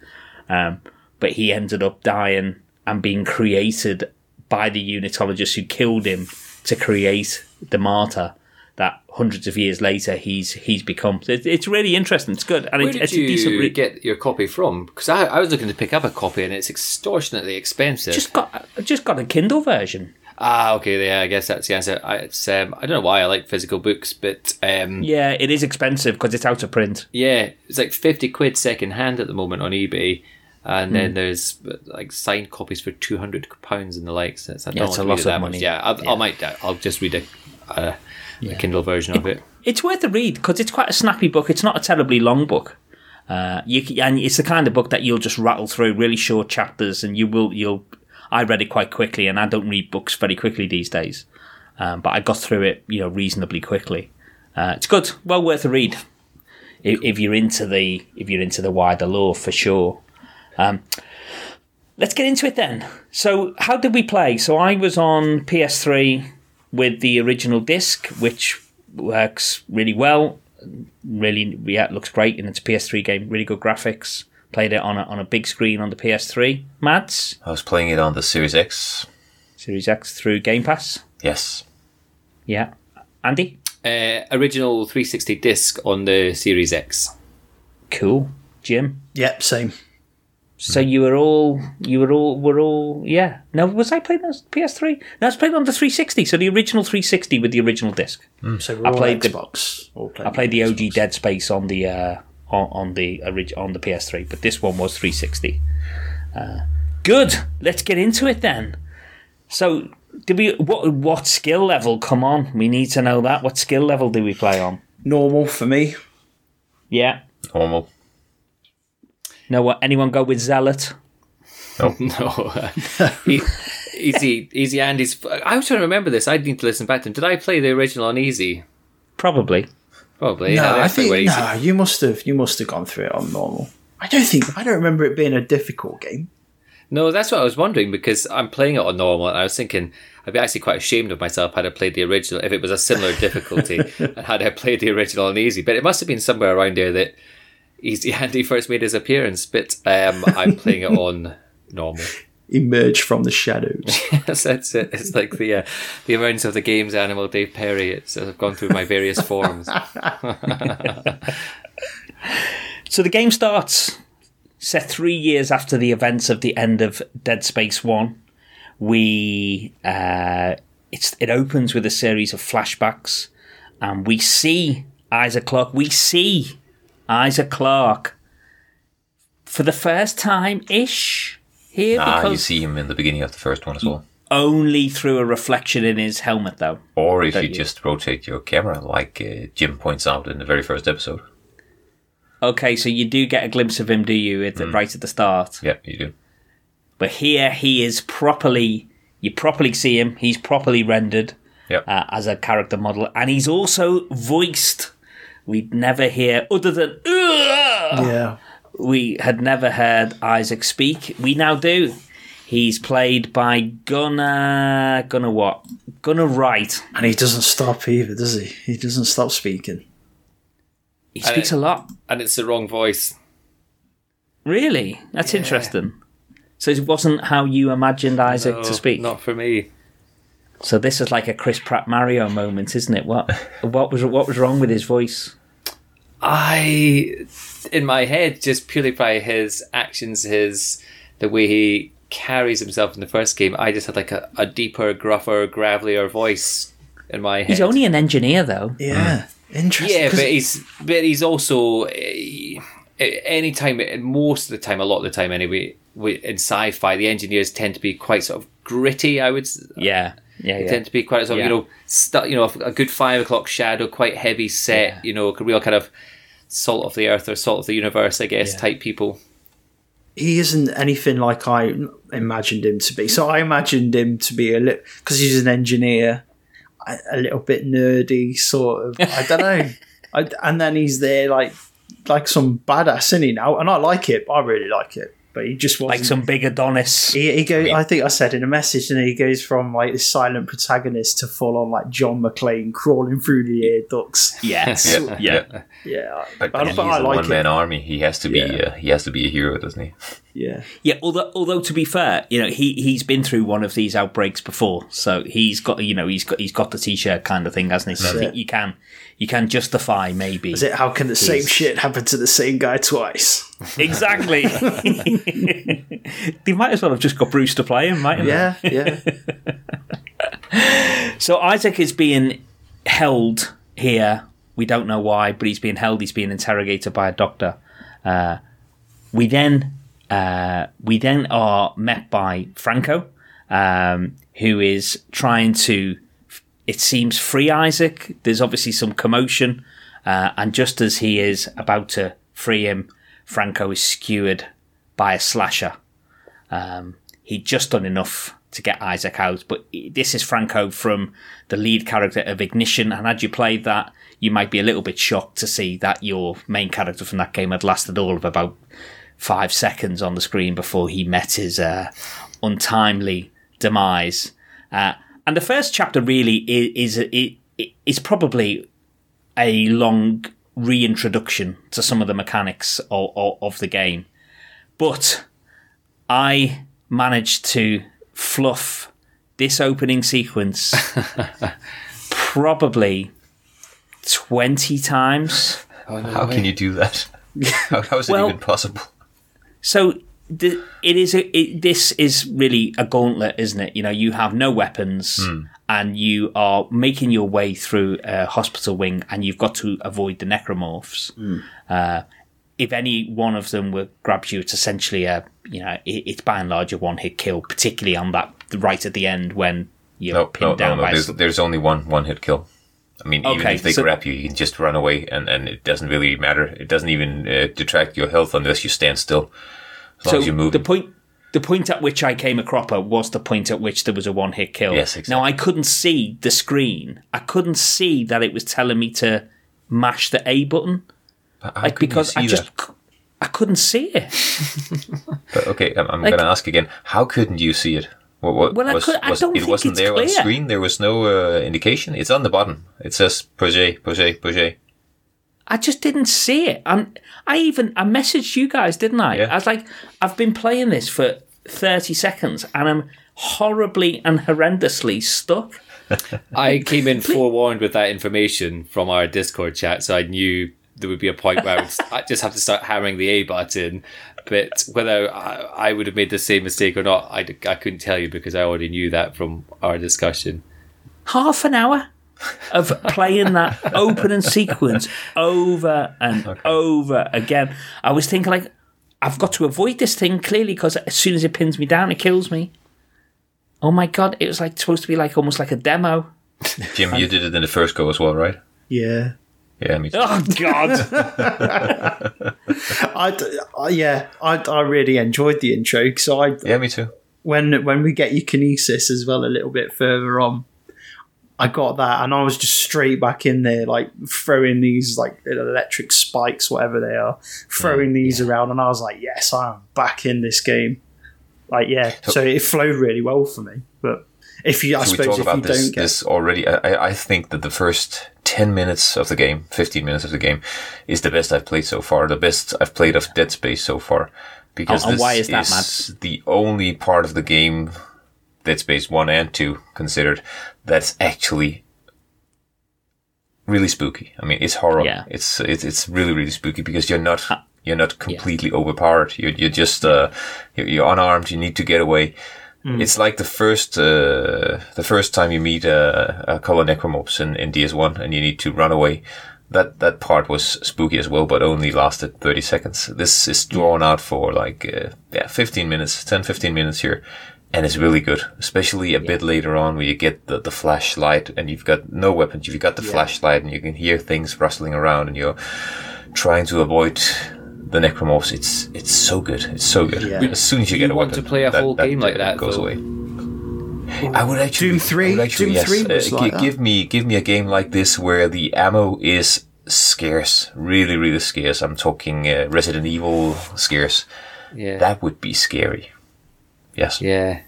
But he ended up dying and being created by the Unitologists who killed him to create the martyr that hundreds of years later he's become. It's really interesting. It's good. And Where did you get your copy from? Because I was looking to pick up a copy and it's extortionately expensive. I just got a Kindle version. Ah, okay, yeah, I guess that's the answer. It's, I don't know why I like physical books, but... yeah, it is expensive because it's out of print. Yeah, it's like 50 quid second hand at the moment on eBay, and then there's like signed copies for £200 and the likes. It's a lot of money. Yeah, I might. I'll just read a Kindle version of it. It's worth a read because it's quite a snappy book. It's not a terribly long book. And it's the kind of book that you'll just rattle through really short chapters, and you'll I read it quite quickly, and I don't read books very quickly these days. But I got through it, you know, reasonably quickly. It's good, well worth a read if you're into the wider lore for sure. Let's get into it then. So, how did we play? So, I was on PS3 with the original disc, which works really well. It looks great, and it's a PS3 game. Really good graphics. Played it on a big screen on the PS3. Mads? I was playing it on the Series X. Series X through Game Pass? Yes. Yeah. Andy? Original 360 disc on the Series X. Cool. Jim? Yep, same. So you were all. No, was I playing on PS3? No, I was playing on the 360. So the original 360 with the original disc. So we're all Xbox. I played the OG Dead Space on the. On the PS3, but this one was 360. Good. Let's get into it then. So, did we? What skill level? Come on, we need to know that. What skill level do we play on? Normal for me. Yeah. Normal. No, what? Anyone go with zealot? No. Easy. Andy's. I was trying to remember this. I need to listen back to him. Did I play the original on easy? Probably. No, yeah, I think no. You must have gone through it on normal. I don't remember it being a difficult game. No, that's what I was wondering because I'm playing it on normal, and I was thinking I'd be actually quite ashamed of myself had I played the original if it was a similar difficulty, and had I played the original on easy. But it must have been somewhere around there that Easy Andy first made his appearance. But I'm playing it on normal. Emerge from the shadows. Yes, that's it. It's like the emergence of the games animal, Dave Perry. It's I've gone through my various forms. So the game starts set 3 years after the events of the end of Dead Space 1. It opens with a series of flashbacks, and we see Isaac Clarke. For the first time ish. You see him in the beginning of the first one as well. Only through a reflection in his helmet, though. Or if you just rotate your camera, like Jim points out in the very first episode. Okay, so you do get a glimpse of him, do you, right at the start? Yeah, you do. But here he is you properly see him, he's properly rendered as a character model, and he's also voiced. We'd never hear, other than, we had never heard Isaac speak. We now do. He's played by Gunnar what? Gunnar Wright. And he doesn't stop either, does he? He doesn't stop speaking. He speaks a lot. And it's the wrong voice. Really? That's interesting. So it wasn't how you imagined Isaac to speak? Not for me. So this is like a Chris Pratt Mario moment, isn't it? What was wrong with his voice? In my head, just purely by his actions, the way he carries himself in the first game, I just had like a deeper, gruffer, gravelier voice in my head. He's only an engineer, though. Yeah, interesting. Yeah, but he's also a lot of the time, in sci-fi, the engineers tend to be quite sort of gritty. I would. Yeah. Tend to be quite sort of a good 5 o'clock shadow, quite heavy set. Yeah. You know, real kind of salt of the earth or salt of the universe, I guess, type people. he isn't anything like I imagined him to be. So I imagined him to be a little, because he's an engineer, a little bit nerdy, sort of. I don't know. And then he's there like some badass, isn't he now? And I like it. I really like it. But he just wasn't. Like some big Adonis. He goes, I think I said in a message, and he goes from like this silent protagonist to full on like John McClane crawling through the air ducts. Yes. Yeah. But he's I like a one-man army. He has to be. Yeah. He has to be a hero, doesn't he? Yeah. Yeah. Although to be fair, you know, he's been through one of these outbreaks before, so he's got, you know, he's got the t-shirt kind of thing, hasn't he? So I think you can justify maybe. Is it? How can the same shit happen to the same guy twice? Exactly. They might as well have just got Bruce to play him, mightn't they? Yeah. So Isaac is being held here. We don't know why, but he's being held. He's being interrogated by a doctor. We then are met by Franco, who is trying to, it seems, free Isaac. There's obviously some commotion, and just as he is about to free him, Franco is skewered by a slasher. He'd just done enough to get Isaac out, but this is Franco from the lead character of Ignition, and had you played that, you might be a little bit shocked to see that your main character from that game had lasted all of about 5 seconds on the screen before he met his untimely demise. And the first chapter really is probably a long reintroduction to some of the mechanics of the game, but I managed to fluff this opening sequence probably 20 times. Oh, no, how can you do that? How is it even possible? So this is really a gauntlet, isn't it? You know, you have no weapons, and you are making your way through a hospital wing, and you've got to avoid the necromorphs. If any one of them grabs you, it's essentially it's by and large a one-hit kill, particularly on that right at the end when you're pinned down. No. There's only one-hit kill. I mean, even if they grab you, you can just run away, and it doesn't really matter. It doesn't even detract your health unless you stand still. So the point at which I came a cropper was the point at which there was a one-hit kill. Yes, exactly. Now, I couldn't see the screen. I couldn't see that it was telling me to mash the A button. I couldn't see it. Okay, I'm going to ask again. How couldn't you see it? It wasn't there on the screen. There was no indication. It's on the bottom. It says projet. I just didn't see it. I messaged you guys, didn't I? Yeah. I was like, I've been playing this for 30 seconds and I'm horribly and horrendously stuck. I came in forewarned with that information from our Discord chat, so I knew there would be a point where I just have to start hammering the A button. But whether I would have made the same mistake or not, I couldn't tell you because I already knew that from our discussion. Half an hour of playing that opening sequence over and over again. I was thinking, like, I've got to avoid this thing clearly because as soon as it pins me down, it kills me. Oh my God, it was like supposed to be like almost like a demo. Jim, you did it in the first go as well, right? Yeah. Yeah, me too. Oh, God. I really enjoyed the intro. So me too. When we get Eukinesis as well a little bit further on, I got that and I was just straight back in there, like throwing these like electric spikes, whatever they are, around, and I was like, yes, I'm back in this game. Like, yeah, so it flowed really well for me, but... I think that the first 10 minutes of the game, 15 minutes of the game, is the best I've played so far. The best I've played of Dead Space so far, because this is the only part of the game, Dead Space 1 and 2 considered, that's actually really spooky. I mean, it's horror. Yeah. It's really, really spooky because you're not completely overpowered. You're just unarmed. You need to get away. It's like the first time you meet a color necromorphs in DS1 and you need to run away. That part was spooky as well, but only lasted 30 seconds. This is drawn out for 10-15 minutes here, and it's really good, especially a bit later on where you get the flashlight and you've got no weapons. You've got the flashlight and you can hear things rustling around and you're trying to avoid the necromorphs, it's so good. It's so good. Yeah. As soon as you get a weapon, you want to play a whole game like that goes away. I would actually Doom 3 was like that. Give me a game like this where the ammo is scarce, really, really scarce. I'm talking Resident Evil scarce. Yeah, that would be scary. Yes. Yeah.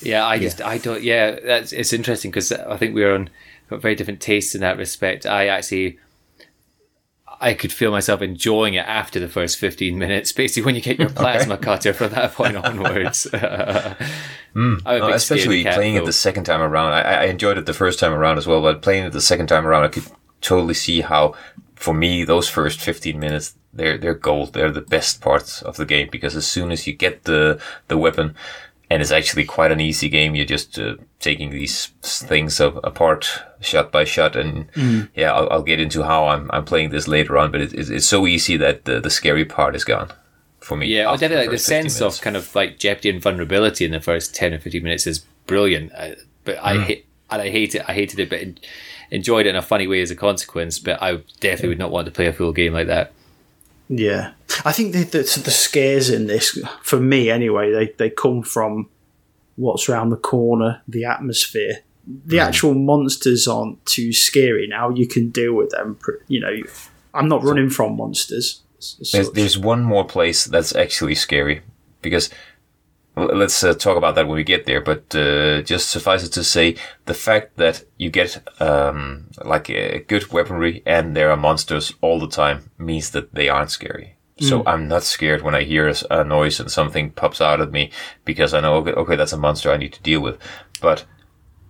Yeah, I don't. Yeah, it's interesting because I think we're on very different tastes in that respect. I could feel myself enjoying it after the first 15 minutes, basically when you get your plasma cutter from that point onwards. Especially playing it the second time around. I enjoyed it the first time around as well, but playing it the second time around, I could totally see how, for me, those first 15 minutes, they're gold. They're the best parts of the game, because as soon as you get the weapon, and it's actually quite an easy game. You're just taking these things apart, shot by shot, and I'll get into how I'm playing this later on. But it's so easy that the scary part is gone for me. Yeah, I definitely like the sense of kind of like jeopardy and vulnerability in the first 10 or 15 minutes is brilliant. I hated it, but enjoyed it in a funny way as a consequence. But I definitely would not want to play a full game like that. Yeah, I think the scares in this, for me anyway, they come from what's around the corner, the atmosphere. The actual monsters aren't too scary now. You can deal with them. You know, I'm not running from monsters. There's one more place that's actually scary, because let's talk about that when we get there. But just suffice it to say, the fact that you get good weaponry and there are monsters all the time means that they aren't scary. So I'm not scared when I hear a noise and something pops out at me, because I know, okay, that's a monster I need to deal with. But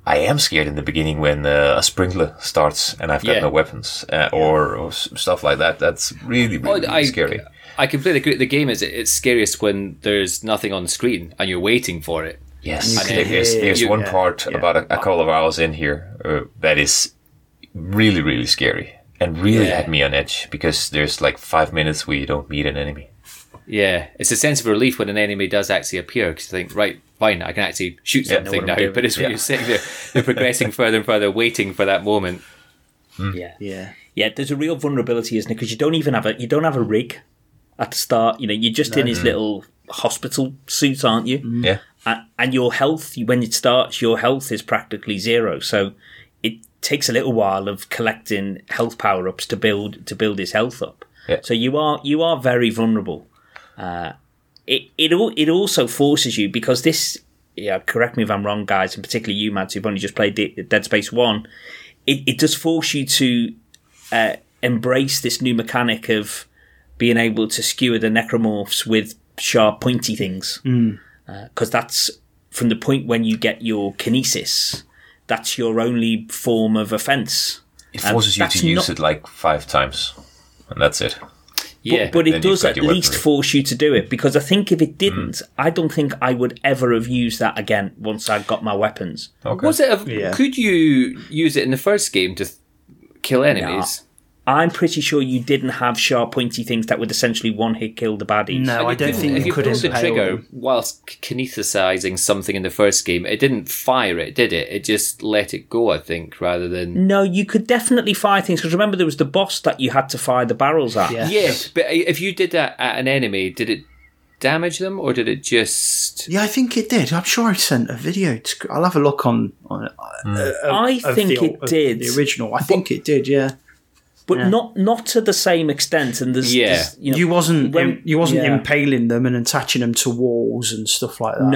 I am scared in the beginning when a sprinkler starts and I've got no weapons or stuff like that. That's really, really scary. I completely agree. The game it's scariest when there's nothing on the screen and you're waiting for it. Yes, there's one part about a couple of hours in here that is really, really scary and really had me on edge, because there's like 5 minutes where you don't meet an enemy. Yeah, it's a sense of relief when an enemy does actually appear, because you think, right, fine, I can actually shoot something now. But it's when you're sitting there, you're progressing further and further, waiting for that moment. Mm. Yeah. There's a real vulnerability, isn't it? Because you don't even have a rig. At the start, you know, you're just in his little hospital suit, aren't you? Yeah. And your health, when it starts, your health is practically zero. So it takes a little while of collecting health power ups to build his health up. Yeah. So you are very vulnerable. It also forces you, because this. Yeah, correct me if I'm wrong, guys, and particularly you, Mads, who've only just played Dead Space 1. It does force you to embrace this new mechanic of being able to skewer the necromorphs with sharp, pointy things. Because that's, from the point when you get your kinesis, that's your only form of offence. It forces you to use it like 5 times, and that's it. Yeah. But it does at least force you to do it, because I think if it didn't, I don't think I would ever have used that again once I got my weapons. Okay. Could you use it in the first game to kill enemies? Nah. I'm pretty sure you didn't have sharp, pointy things that would essentially one-hit kill the baddies. No, I don't think you could impale. If you pulled the trigger whilst kinesisizing something in the first game, it didn't fire it, did it? It just let it go, I think, rather than... No, you could definitely fire things, because remember there was the boss that you had to fire the barrels at. Yeah. Yes, but if you did that at an enemy, did it damage them, or did it just... Yeah, I think it did. I'm sure I sent a video. I'll have a look on I think it did. The original. I think it did, yeah. But not to the same extent, and there's you wasn't impaling them and attaching them to walls and stuff like that.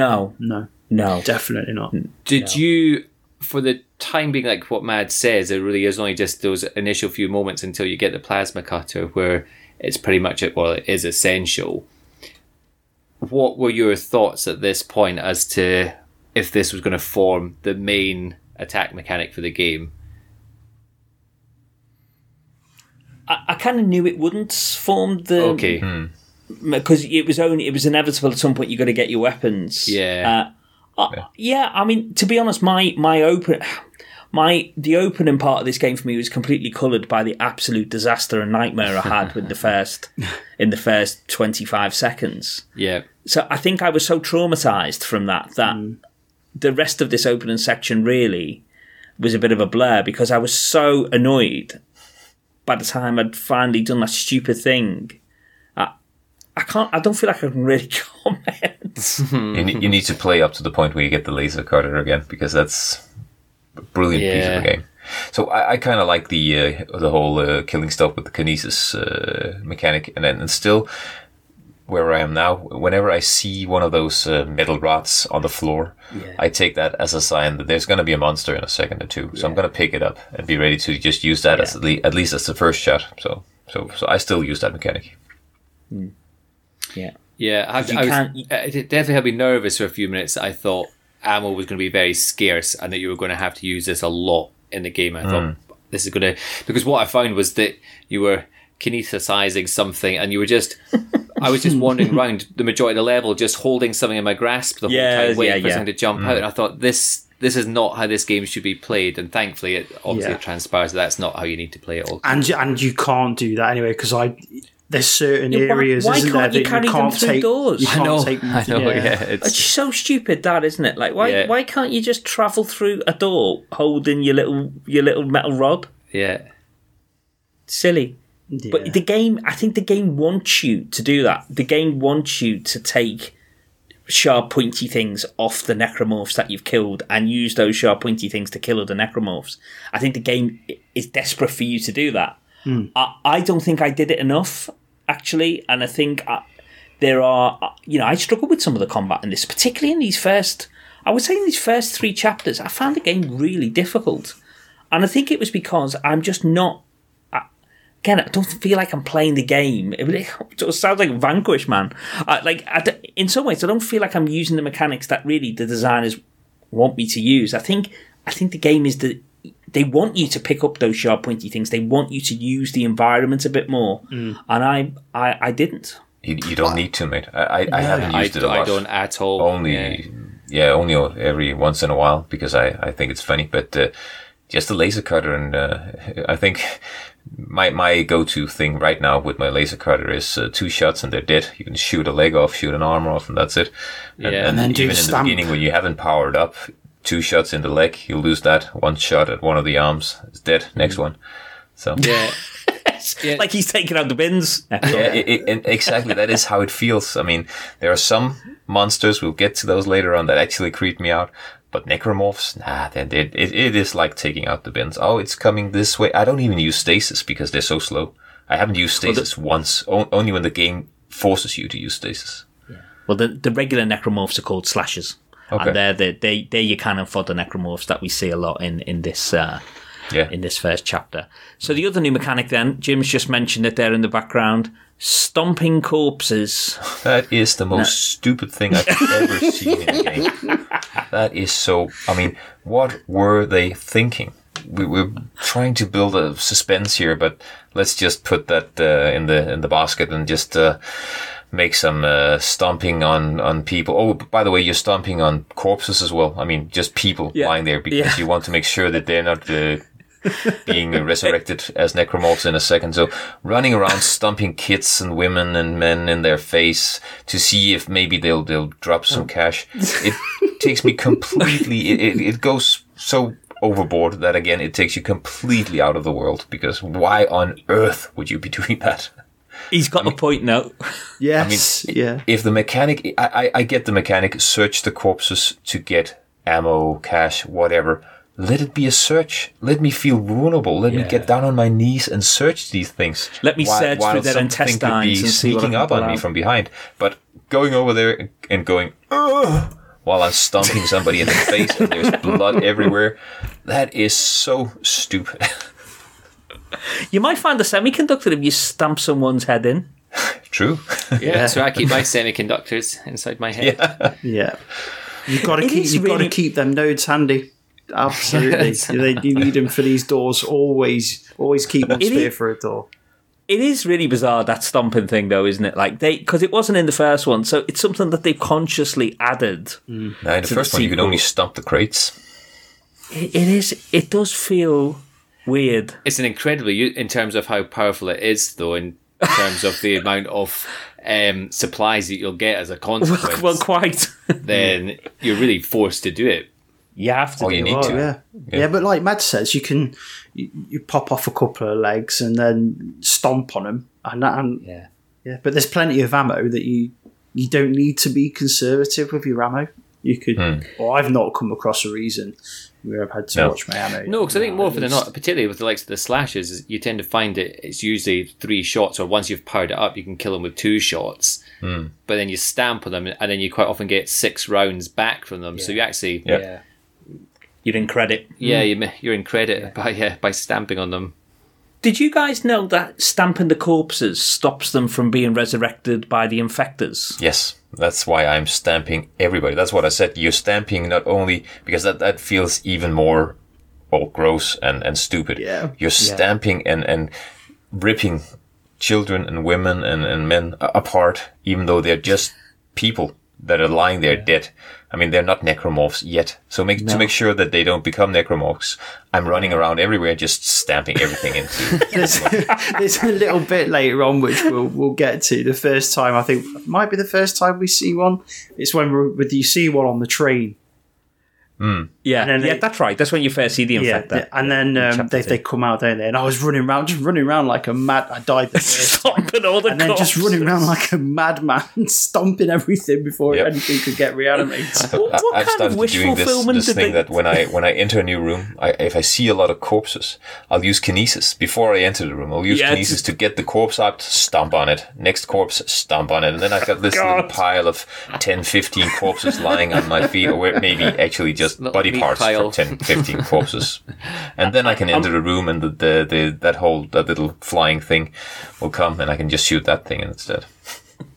No, definitely not. Did you, for the time being, like what Mads says, it really is only just those initial few moments until you get the plasma cutter, where it's pretty much it is essential. What were your thoughts at this point as to if this was going to form the main attack mechanic for the game? I kind of knew it wouldn't form the... Okay. Because it was inevitable at some point you got to get your weapons. Yeah. I mean, to be honest, the opening part of this game for me was completely coloured by the absolute disaster and nightmare I had with in the first 25 seconds. Yeah. So I think I was so traumatised from that the rest of this opening section really was a bit of a blur, because I was so annoyed... By the time I'd finally done that stupid thing, I don't feel like I can really comment. You need to play up to the point where you get the laser cutter again, because that's a brilliant piece of the game. So I kind of like the whole killing stuff with the kinesis mechanic, and then still where I am now, whenever I see one of those metal rods on the floor, I take that as a sign that there's going to be a monster in a second or two. So I'm going to pick it up and be ready to just use that as at least as the first shot. So I still use that mechanic. Mm. Yeah. It definitely had me nervous for a few minutes. I thought ammo was going to be very scarce and that you were going to have to use this a lot in the game. I thought this is going to, because what I found was that you were kinesisizing something and you were just, I was just wandering around the majority of the level, just holding something in my grasp the whole time, waiting for something to jump out. And I thought this is not how this game should be played. And thankfully, it obviously transpires that that's not how you need to play it all. And you can't do that anyway, because there's certain areas, isn't there, that you can't take doors. I know. Yeah, it's so stupid, that, isn't it? Like, why can't you just travel through a door holding your little metal rod? Yeah, silly. Yeah. But I think the game wants you to do that. The game wants you to take sharp pointy things off the necromorphs that you've killed and use those sharp pointy things to kill other necromorphs. I think the game is desperate for you to do that. Mm. I don't think I did it enough, actually, and I think I struggled with some of the combat in this, particularly in these first, I would say in these first three chapters, I found the game really difficult, and I think it was because I'm just not, again, I don't feel like I'm playing the game. It sounds like Vanquish, man. In some ways, I don't feel like I'm using the mechanics that really the designers want me to use. I think the game is they want you to pick up those sharp pointy things. They want you to use the environment a bit more. Mm. And I didn't. You don't need to, mate. I haven't used it a lot. I don't at all. Only every once in a while, because I think it's funny. But just the laser cutter, and I think my go-to thing right now with my laser cutter is two shots and they're dead. You can shoot a leg off, shoot an arm off, and that's it. And then even in the beginning when you haven't powered up, two shots in the leg, you lose that. One shot at one of the arms, it's dead. Next one. So yeah. Like he's taking out the bins. Exactly. That is how it feels. I mean, there are some monsters, we'll get to those later on, that actually creep me out. But necromorphs, it is like taking out the bins. Oh, it's coming this way. I don't even use stasis because they're so slow. I haven't used stasis once. Only when the game forces you to use stasis. Yeah. Well, the regular necromorphs are called slashers. Okay. And they're your cannon fodder necromorphs that we see a lot in this first chapter. So the other new mechanic then, Jim's just mentioned it there in the background, stomping corpses. That is the most stupid thing I've ever seen in a game. That is so... I mean, what were they thinking? We're trying to build a suspense here, but let's just put that in the basket and just... make some stomping on people. Oh, by the way, you're stomping on corpses as well. I mean, just people lying there, because you want to make sure that they're not being resurrected as necromorphs in a second. So running around stomping kids and women and men in their face to see if maybe they'll drop some cash. It takes me completely... It goes so overboard that, again, it takes you completely out of the world, because why on earth would you be doing that? He's got a point now. Yes. I mean, if the mechanic... I get the mechanic, search the corpses to get ammo, cash, whatever. Let it be a search. Let me feel vulnerable. Let me get down on my knees and search these things. Let me search through their intestines and see what I can pull out. Sneaking up on me from behind. But going over there and going, ugh, while I'm stomping somebody in the face and there's blood everywhere. That is so stupid. You might find a semiconductor if you stamp someone's head in. True. Yeah, so I keep my semiconductors inside my head. Yeah. You've got to keep them nodes handy. Absolutely. You need them for these doors. Always keep one spare for a door. It is really bizarre, that stomping thing, though, isn't it? Like, because it wasn't in the first one, so it's something that they've consciously added. Mm. Now, in the first one, you could only stomp the crates. It does feel... weird. It's an incredibly, in terms of how powerful it is, though, in terms of the amount of supplies that you'll get as a consequence. Well, quite. Then you're really forced to do it. You have to. You need to. Yeah, but like Mads says, you can you pop off a couple of legs and then stomp on them, and Yeah, but there's plenty of ammo that you don't need to be conservative with your ammo. You could. Well, I've not come across a reason where I've had to watch my ammo. No, because I think more often than not, particularly with the likes of the slashes, is you tend to find it's usually 3 shots, or once you've powered it up, you can kill them with 2 shots. But then you stamp on them, and then you quite often get 6 rounds back from them. Yeah. So you actually... Yeah. You're in credit. Yeah, you're in credit by stamping on them. Did you guys know that stamping the corpses stops them from being resurrected by the infectors? Yes. That's why I'm stamping everybody. That's what I said. You're stamping not only because that feels even more gross and stupid. Yeah. You're stamping and ripping children and women and men apart, even though they're just people that are lying there dead. I mean, they're not necromorphs yet. So to make sure that they don't become necromorphs, I'm running around everywhere just stamping everything into. There's a little bit later on, which we'll get to. The first time, I think, might be the first time we see one. It's when you see one on the train. Yeah, that's right. That's when you first see the infector. Yeah, and then they come out, don't they? And I was running around like a mad... I died the first stomping all the and corpses. Then just running around like a madman, stomping everything before anything could get reanimated. What kind of wish fulfillment did they... That when I enter a new room, if I see a lot of corpses, I'll use kinesis. Before I enter the room, I'll use kinesis to get the corpse out, stomp on it. Next corpse, stomp on it. And then I've got this little pile of 10, 15 corpses lying on my feet, or maybe actually just body parts from 10, 15 corpses. And then I can enter the room, and that little flying thing will come, and I can just shoot that thing instead.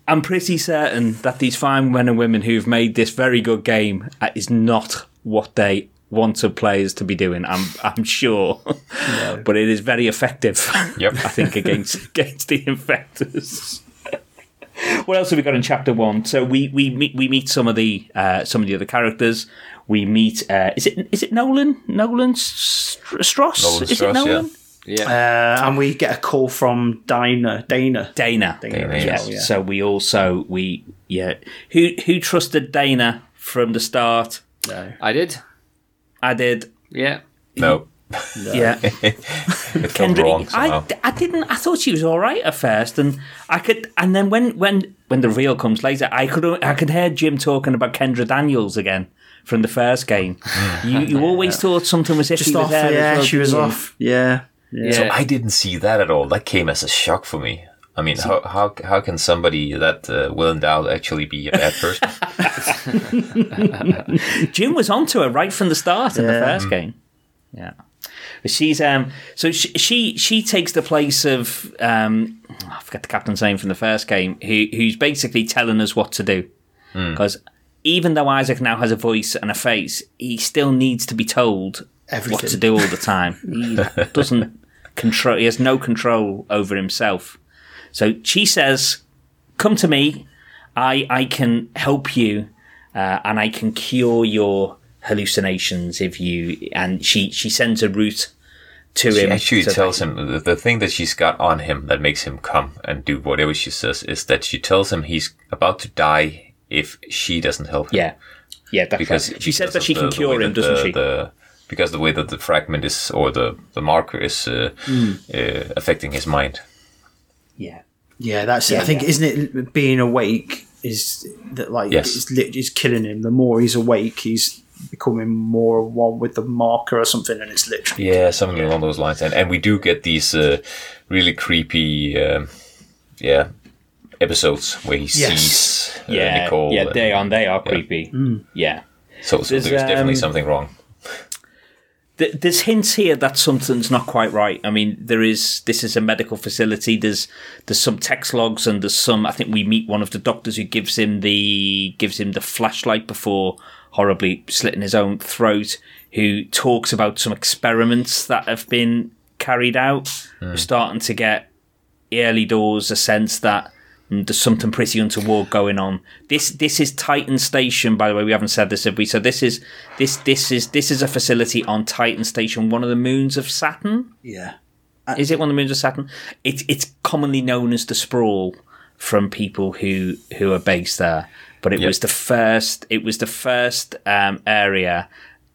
I'm pretty certain that these fine men and women who've made this very good game is not what they wanted players to be doing. I'm sure. No. But it is very effective, I think, against the infectors. What else have we got in chapter 1? So we meet some of the other characters. We meet is it Nolan? Nolan Stross? Nolan? Yeah. And we get a call from Dana. Yeah. So we also who trusted Dana from the start? No. I did. Yeah. No. No. Yeah, it came wrong. I didn't. I thought she was all right at first, and then when the reveal comes later, I could hear Jim talking about Kendra Daniels again from the first game. You always thought something was iffy with her. Yeah, she was off. Yeah. So I didn't see that at all. That came as a shock for me. I mean, how can somebody that well endowed actually be a bad person? Jim was onto her right from the start in the first game. Yeah. She's so she takes the place of I forget the captain's name from the first game, who's basically telling us what to do, because even though Isaac now has a voice and a face, he still needs to be told everything. What to do all the time. He doesn't control. He has no control over himself. So she says, "Come to me. I can help you, and I can cure your hallucinations if you." And she sends a route to him. She actually tells him the thing that she's got on him that makes him come and do whatever she says is that she tells him he's about to die if she doesn't help him. Yeah, that's because right. She says that she can cure him, doesn't she? Because the way that the fragment is, or the marker is affecting his mind. Yeah, that's it. I think isn't it being awake is that it's killing him. The more he's awake, he's becoming more one with the marker or something, and it's literally something along those lines, and we do get these really creepy episodes where he sees Nicole. They are creepy. So there's definitely something wrong. There's hints here that something's not quite right. I mean, this is a medical facility. There's some text logs, and there's some, I think we meet one of the doctors who gives him the flashlight before horribly slitting his own throat, who talks about some experiments that have been carried out. We're starting to get early doors a sense that there's something pretty untoward going on. This is Titan Station, by the way. We haven't said this, have we? So this is a facility on Titan Station, one of the moons of Saturn. Yeah, is it one of the moons of Saturn? It's commonly known as the Sprawl from people who are based there. But it was the first. It was the first area.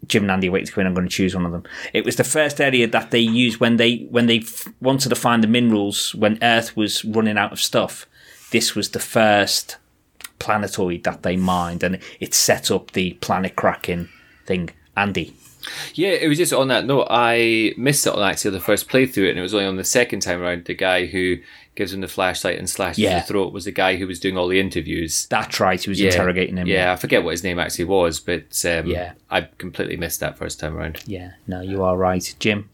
Jim and Andy, wait to come in. I'm going to choose one of them. It was the first area that they used when they wanted to find the minerals when Earth was running out of stuff. this was the first planetoid that they mined, and it set up the planet cracking thing. Andy? Yeah, it was just on that note. I missed it on actually the first playthrough, and it was only on the second time around. The guy who gives him the flashlight and slashes his throat was the guy who was doing all the interviews. That's right, he was interrogating him. Yeah, I forget what his name actually was, but I completely missed that first time around. Yeah, no, you are right. Jim?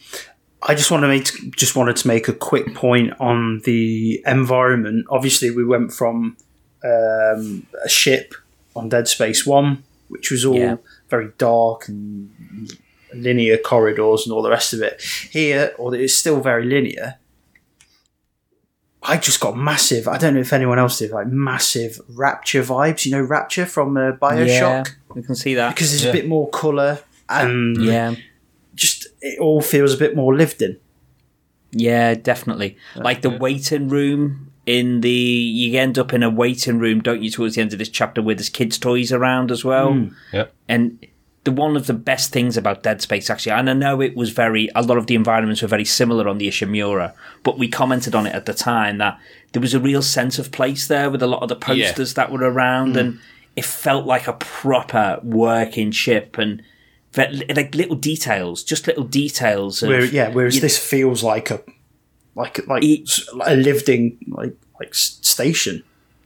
I just wanted to make a quick point on the environment. Obviously, we went from a ship on Dead Space 1, which was all very dark and linear corridors and all the rest of it. Here, although it's still very linear, I just got massive, I don't know if anyone else did, like massive Rapture vibes. You know Rapture from BioShock? Yeah, we can see that. Because there's a bit more colour and... yeah. Just it all feels a bit more lived in. Yeah, definitely. Like the waiting room you end up in a waiting room, don't you, towards the end of this chapter where there's kids' toys around as well. Mm. Yep. And one of the best things about Dead Space, actually, and I know it was a lot of the environments were very similar on the Ishimura, but we commented on it at the time that there was a real sense of place there with a lot of the posters that were around, and it felt like a proper working ship and... like little details. Of, whereas this feels like a lived-in like station.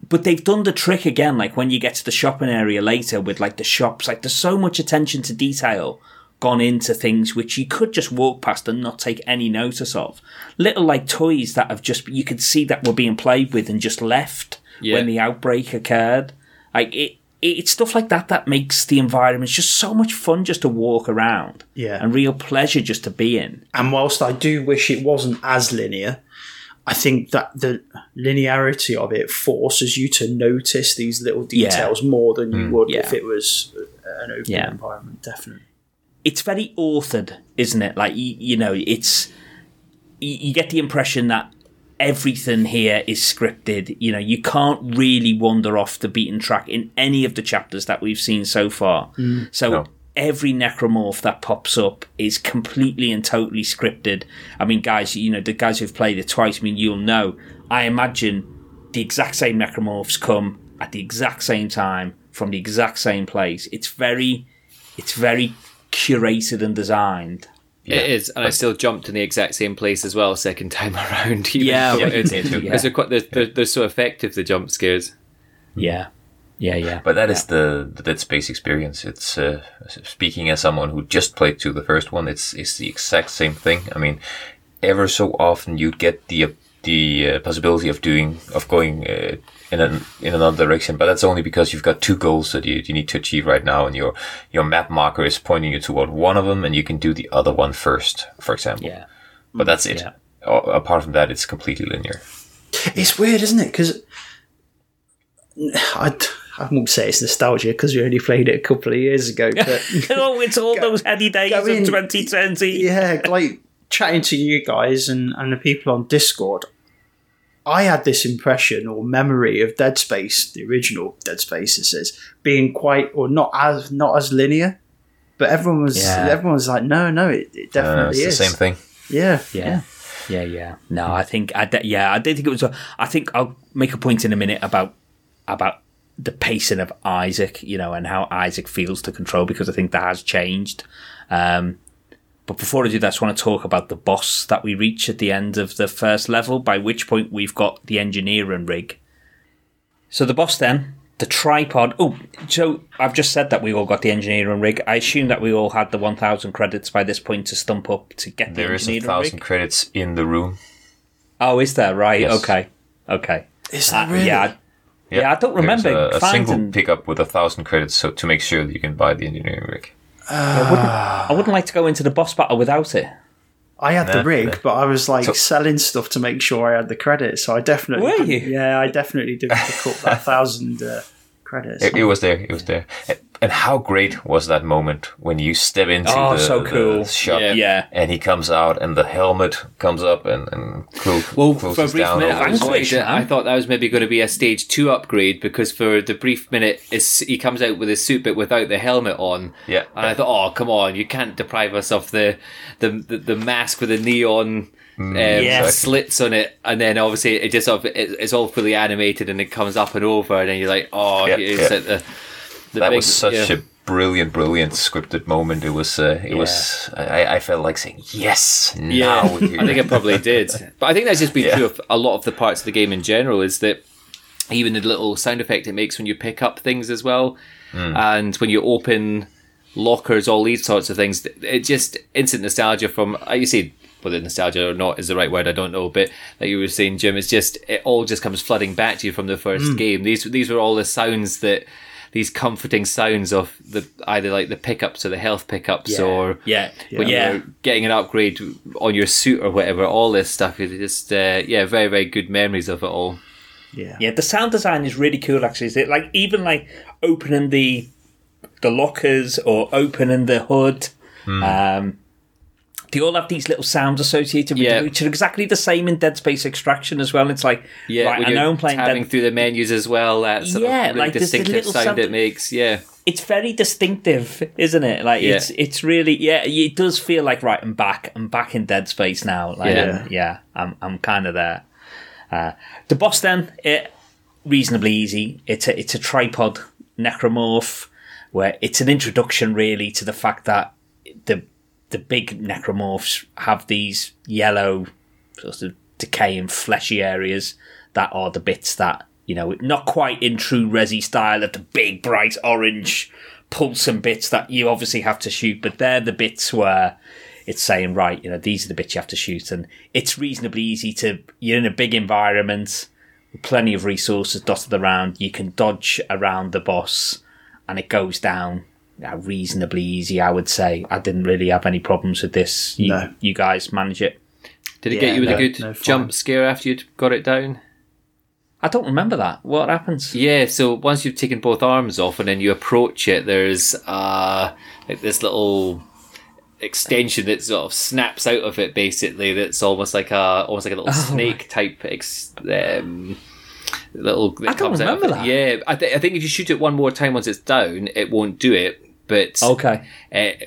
But they've done the trick again. Like when you get to the shopping area later with like the shops, like there's so much attention to detail gone into things which you could just walk past and not take any notice of. Little like toys that have just you could see that were being played with and just left when the outbreak occurred. Like it. It's stuff like that makes the environment just so much fun just to walk around and real pleasure just to be in. And whilst I do wish it wasn't as linear, I think that the linearity of it forces you to notice these little details more than you would if it was an open environment, definitely. It's very authored, isn't it? Like, you know, it's... You get the impression that everything here is scripted. You know, you can't really wander off the beaten track in any of the chapters that we've seen so far. Every necromorph that pops up is completely and totally scripted. I mean, guys, you know, the guys who've played it twice, I mean, you'll know. I imagine the exact same necromorphs come at the exact same time from the exact same place. It's very curated and designed. Yeah. It is, and I still jumped in the exact same place as well second time around. They're so effective, the jump scares. Yeah. But that is the Dead Space experience. It's speaking as someone who just played through the first one, it's the exact same thing. I mean, ever so often you get the possibility of going in another direction, but that's only because you've got two goals that you need to achieve right now, and your map marker is pointing you toward one of them, and you can do the other one first, for example. Yeah. But that's it. Yeah. Apart from that, it's completely linear. It's weird, isn't it? Because I won't say it's nostalgia because we only played it a couple of years ago. But oh, it's all those heady days of 2020. Yeah, like chatting to you guys and the people on Discord, I had this impression or memory of Dead Space, the original Dead Space, it says, being quite or not as linear, but everyone was like, no, it definitely is the same thing. Yeah. No, I think I don't think it was. I think I'll make a point in a minute about the pacing of Isaac, you know, and how Isaac feels to control, because I think that has changed. But before I do that, I just want to talk about the boss that we reach at the end of the first level, by which point we've got the engineering rig. So the boss then, the tripod... Oh, so I've just said that we all got the engineering rig. I assume that we all had the 1,000 credits by this point to stump up to get the engineering rig. There is 1,000 credits in the room. Oh, is there? Right, yes. Okay. Is that really? Yeah, I don't remember. A single pickup with 1,000 credits so to make sure that you can buy the engineering rig. I wouldn't like to go into the boss battle without it. I had the rig, but I was like selling stuff to make sure I had the credits. So I definitely... Were you? Yeah, I definitely did pick up that 1,000 credits. It was there. And how great was that moment when you step into the shop and he comes out and the helmet comes up and closes down. I thought that was maybe going to be a stage 2 upgrade, because for the brief minute he comes out with his suit but without the helmet on. Yeah. And I thought, oh, come on, you can't deprive us of the mask with the neon slits on it, and then obviously it just sort of, it's all fully animated and it comes up and over, and then you're like, oh, it's like the that big, was such a brilliant scripted moment. It was I felt like saying yes now. I think it probably did, but I think that's just been true of a lot of the parts of the game in general, is that even the little sound effect it makes when you pick up things as well, and when you open lockers, all these sorts of things, it just instant nostalgia from, you see, whether nostalgia or not is the right word, I don't know, but like you were saying, Jim, it's just, it all just comes flooding back to you from the first game. These were all the sounds that, these comforting sounds of the either like the pickups or the health pickups or when you're getting an upgrade on your suit or whatever, all this stuff. It's just very, very good memories of it all. Yeah, the sound design is really cool, actually. Is it like even like opening the lockers or opening the hood? They all have these little sounds associated with them, which are exactly the same in Dead Space Extraction as well. It's like, right, I know I'm playing tabbing through the menus as well. That sort of really like distinctive sound it makes. Yeah, it's very distinctive, isn't it? Like it's really it does feel like, right, I'm back in Dead Space now. Like, I'm kind of there. The boss then, reasonably easy. It's a tripod necromorph, where it's an introduction really to the fact that the big necromorphs have these yellow sort of decaying fleshy areas that are the bits that, you know, not quite in true Resi style of the big bright orange pulsing bits that you obviously have to shoot, but they're the bits where it's saying, right, you know, these are the bits you have to shoot. And it's reasonably easy to, you're in a big environment with plenty of resources dotted around, you can dodge around the boss and it goes down reasonably easy, I would say. I didn't really have any problems with this. You guys manage it. Did it get you with a good jump scare after you'd got it down? I don't remember that. What happens? Yeah, so once you've taken both arms off and then you approach it, there's like this little extension that sort of snaps out of it, basically. That's almost like a little snake type. I don't remember that. Yeah, I think if you shoot it one more time once it's down, it won't do it. But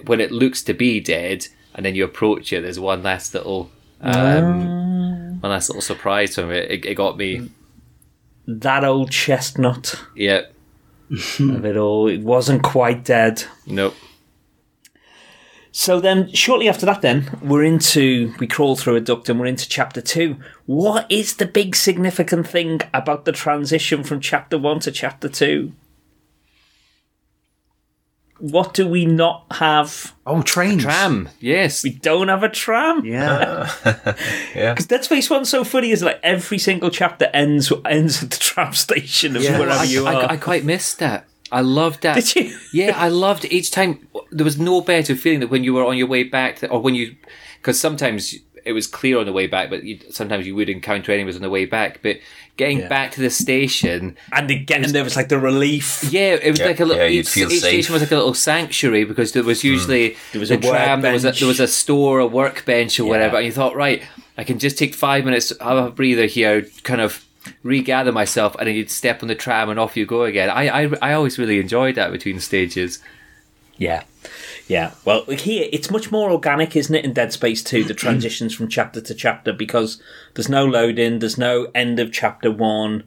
when it looks to be dead, and then you approach it, there's one last little, surprise from it. It got me. That old chestnut. Yep. Of it all, it wasn't quite dead. Nope. So then, shortly after that then, we crawl through a duct and we're into Chapter 2. What is the big significant thing about the transition from Chapter 1 to Chapter 2? What do we not have? Oh, trains. A tram, yes. We don't have a tram. Yeah. Because Dead Space 1's so funny, is like every single chapter ends at the tram station of wherever you are. I quite missed that. I loved that. Did you? Yeah, I loved each time. There was no better feeling than when you were on your way back, because sometimes it was clear on the way back, but sometimes you would encounter enemies on the way back. But getting back to the station and there was like the relief. Yeah, it was like a little. Each station was like a little sanctuary, because there was usually a tram, there was a store, a workbench, or whatever, and you thought, right, I can just take 5 minutes, have a breather here, kind of regather myself, and then you'd step on the tram and off you go again. I always really enjoyed that between stages. Yeah. Well, here it's much more organic, isn't it, in Dead Space 2, the transitions from chapter to chapter, because there's no loading, there's no end of chapter 1.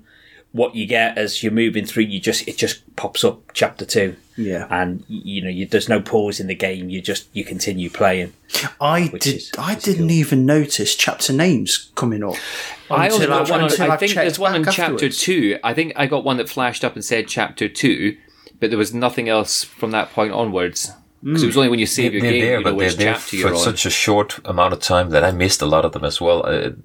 What you get as you're moving through, it just pops up chapter 2. Yeah. And you know, there's no pause in the game, you continue playing. I didn't even notice chapter names coming up. I think there's one in chapter 2. I think I got one that flashed up and said chapter 2, but there was nothing else from that point onwards. Because it was only when you save your game, which chapter you're on. For such a short amount of time that I missed a lot of them as well.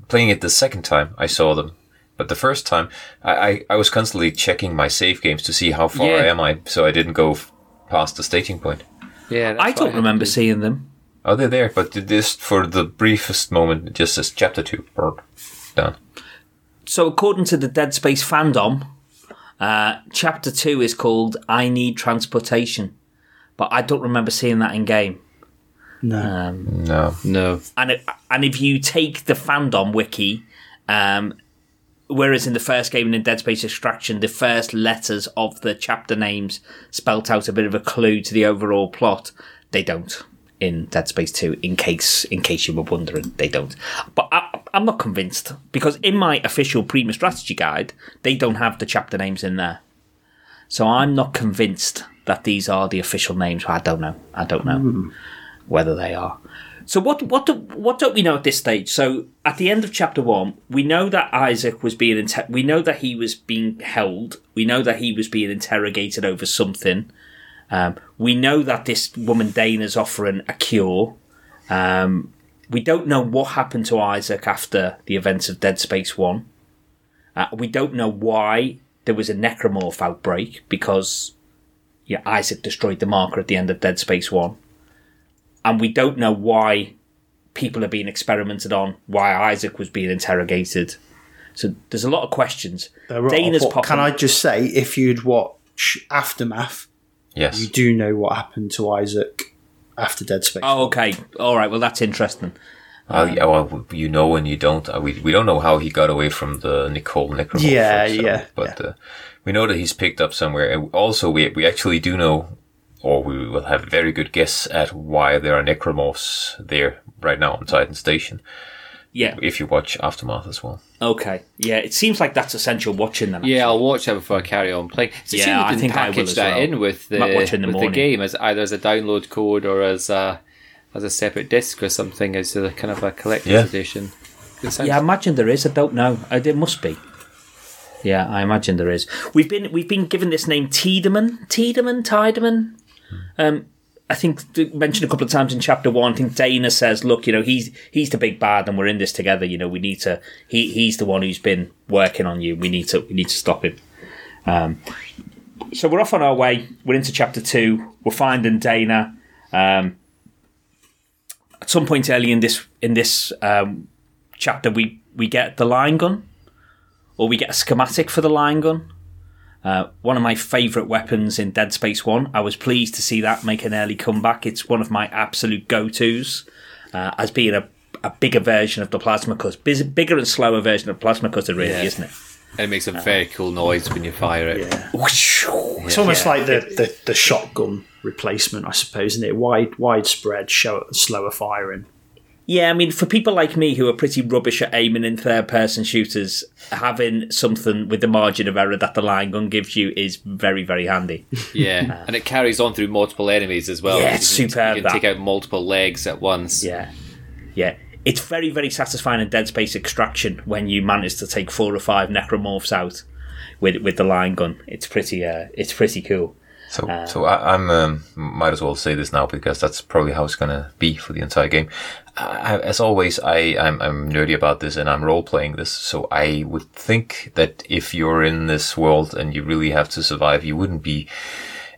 Playing it the second time, I saw them. But the first time, I was constantly checking my save games to see how far I am, so I didn't go past the staging point. Yeah, I don't remember seeing them. Oh, they're there, but just for the briefest moment, it just says Chapter 2. Done. So according to the Dead Space fandom, Chapter 2 is called I Need Transportation, but I don't remember seeing that in-game. No. No. And if you take the fandom wiki... whereas in the first game and in Dead Space Extraction, the first letters of the chapter names spelt out a bit of a clue to the overall plot, they don't. in Dead Space 2, in case you were wondering. They don't. But I'm not convinced, because in my official Prima Strategy Guide, they don't have the chapter names in there. So I'm not convinced that these are the official names. I don't know whether they are. So what don't we know at this stage? So at the end of chapter 1, we know that Isaac was being we know that he was being held. We know that he was being interrogated over something. We know that this woman Dana's offering a cure. We don't know what happened to Isaac after the events of Dead Space 1. We don't know why there was a necromorph outbreak, because Isaac destroyed the marker at the end of Dead Space 1. And we don't know why people are being experimented on, why Isaac was being interrogated. So there's a lot of questions. Dana's popping. Can I just say, if you'd watch Aftermath, yes, you do know what happened to Isaac after Dead Space. Oh, okay. All right. Well, that's interesting. Well, you know, and you don't. We don't know how he got away from the Nicole necromorph. But we know that he's picked up somewhere. And also, we actually do know, or we will have a very good guess at why there are necromorphs there right now on Titan Station. Yeah. If you watch Aftermath as well. Okay. Yeah, it seems like that's essential watching them. Actually. Yeah, I'll watch that before I carry on playing. So yeah, I think I will as well. Package that in with the game, as either as a download code or as a separate disc or something, as a kind of a collector's edition. Yeah, I imagine there is. I don't know. There must be. Yeah, I imagine there is. We've been given this name Tiedemann. I think mentioned a couple of times in chapter 1. I think Dana says, "Look, he's the big bad, and we're in this together. We need to. He's the one who's been working on you. We need to stop him." So we're off on our way. We're into chapter 2. We're finding Dana. At some point early in this chapter, we get the line gun, or we get a schematic for the line gun. One of my favourite weapons in Dead Space 1. I was pleased to see that make an early comeback. It's one of my absolute go-tos, as being a bigger version of the plasma cutter, bigger and slower version of plasma cutter, really, isn't it? And it makes a very cool noise when you fire it. Yeah. It's almost like the shotgun replacement, I suppose, isn't it? Widespread, slower firing. Yeah, I mean, for people like me who are pretty rubbish at aiming in third-person shooters, having something with the margin of error that the line gun gives you is very, very handy. Yeah, and it carries on through multiple enemies as well. Yeah, it's superb. You can take out multiple legs at once. Yeah. It's very, very satisfying in Dead Space Extraction when you manage to take 4 or 5 necromorphs out with the line gun. It's pretty cool. So I'm might as well say this now, because that's probably how it's gonna be for the entire game. As always, I'm nerdy about this, and I'm role playing this. So I would think that if you're in this world and you really have to survive, you wouldn't be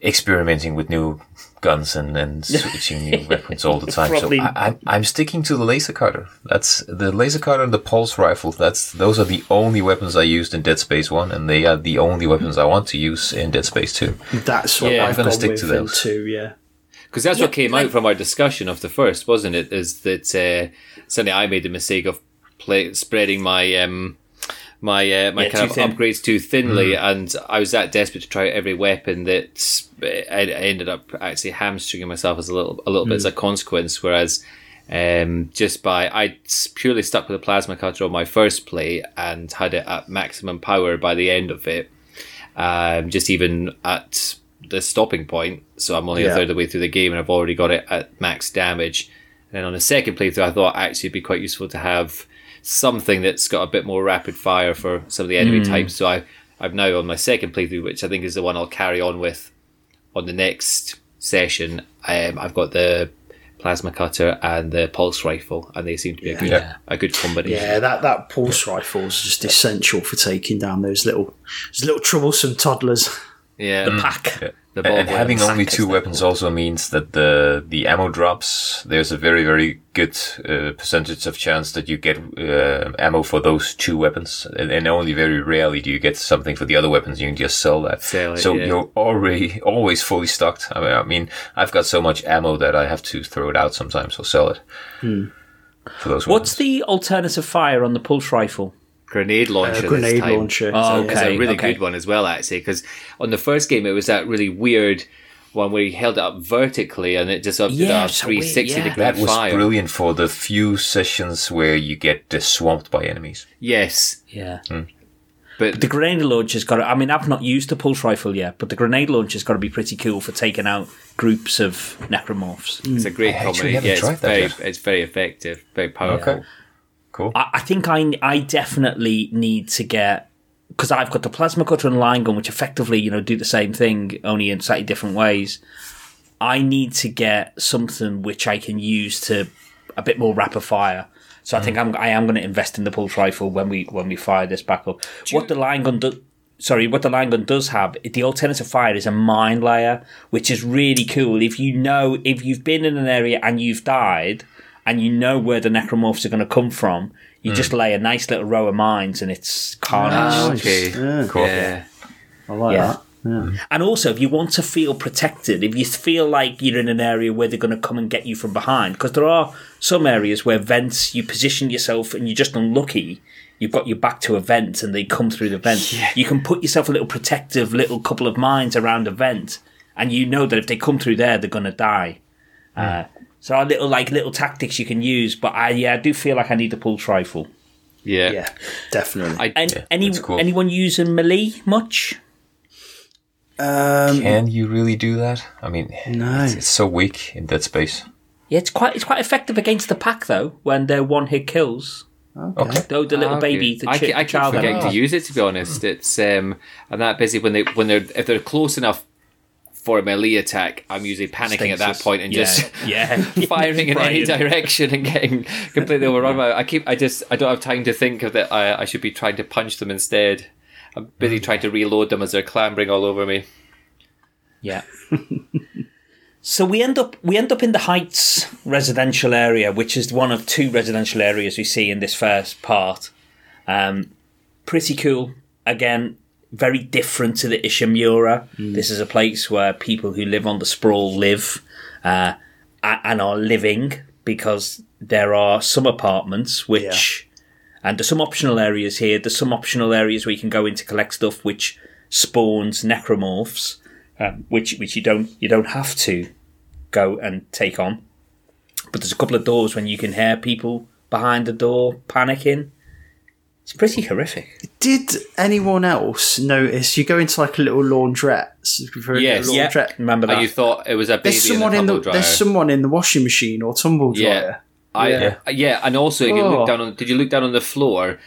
experimenting with new guns and switching new weapons all the time. Probably. So I'm sticking to the laser cutter. That's the laser cutter and the pulse rifle. Those are the only weapons I used in Dead Space 1, and they are the only weapons I want to use in Dead Space 2. That's what I'm going to stick to those. Because that's what came out from our discussion of the first, wasn't it? Is that suddenly I made the mistake of spreading my my kind of upgrades too thinly, and I was that desperate to try every weapon that I ended up actually hamstringing myself as a little bit as a consequence. Whereas I purely stuck with the plasma cutter on my first play and had it at maximum power by the end of it, just even at the stopping point. So I'm only a third of the way through the game and I've already got it at max damage. And then on the second playthrough, I thought actually it'd be quite useful to have something that's got a bit more rapid fire for some of the enemy types. So I've now on my second playthrough, which I think is the one I'll carry on with on the next session, I've got the plasma cutter and the pulse rifle, and they seem to be a good combination. Yeah, that pulse rifle is just essential for taking down those little troublesome toddlers. Yeah, the pack. Yeah. And having only 2 weapons also means that the ammo drops. There's a very, very good percentage of chance that you get ammo for those 2 weapons, and only very rarely do you get something for the other weapons. You can just sell that. You're already always fully stocked. I mean, I've got so much ammo that I have to throw it out sometimes or sell it for those. What's the alternative fire on the pulse rifle? Grenade launcher. It's a really good one as well, actually, because on the first game it was that really weird when we held it up vertically and it just up to our 360 degree fire. That was brilliant for the few sessions where you get swamped by enemies. Yes. Yeah. Mm. But the grenade launcher's got to, I mean, I've not used the pulse rifle yet, but the grenade launcher's got to be pretty cool for taking out groups of necromorphs. Mm. It's a great comedy. Yeah, it's very effective, very powerful. Okay. Cool. I think I definitely need to get, because I've got the plasma cutter and line gun, which effectively, you know, do the same thing, only in slightly different ways. I need to get something which I can use to a bit more rapid fire. So I think I am going to invest in the pulse rifle when we fire this back up. What the line gun does have, the alternative fire is a mine layer, which is really cool. If you've been in an area and you've died, and you know where the necromorphs are going to come from, you just lay a nice little row of mines and it's carnage. Oh, okay. Yeah. Cool. Yeah. I like that. Yeah. And also, if you want to feel protected, if you feel like you're in an area where they're going to come and get you from behind, because there are some areas where vents, you position yourself and you're just unlucky, you've got your back to a vent and they come through the vent. Yeah. You can put yourself a little protective little couple of mines around a vent and you know that if they come through there, they're going to die. Yeah. So little tactics you can use, but I do feel like I need the pulse rifle. Yeah, yeah, definitely. Anyone using melee much? Can you really do that? I mean, no. It's so weak in Dead Space. Yeah, it's quite effective against the pack though when they're one hit kills. Okay. Though the little baby, the child. I keep forgetting to use it, to be honest. It's I'm that busy if they're close enough for a melee attack, I'm usually panicking at that point and just firing in any direction and getting completely overrun. I don't have time to think of that. I should be trying to punch them instead. I'm busy trying to reload them as they're clambering all over me. Yeah. So we end up in the Heights residential area, which is one of two residential areas we see in this first part. Pretty cool. Again, very different to the Ishimura. Mm. This is a place where people who live on the Sprawl live and are living, because there are some apartments and there's some optional areas here. There's some optional areas where you can go in to collect stuff, which spawns necromorphs, which you don't have to go and take on. But there's a couple of doors when you can hear people behind the door panicking. It's pretty horrific. Did anyone else notice you go into like a little laundrette? Laundrette. Remember that? You thought it was a baby. There's someone in the washing machine or tumble dryer. And also, if you look down on, did you look down on the floor?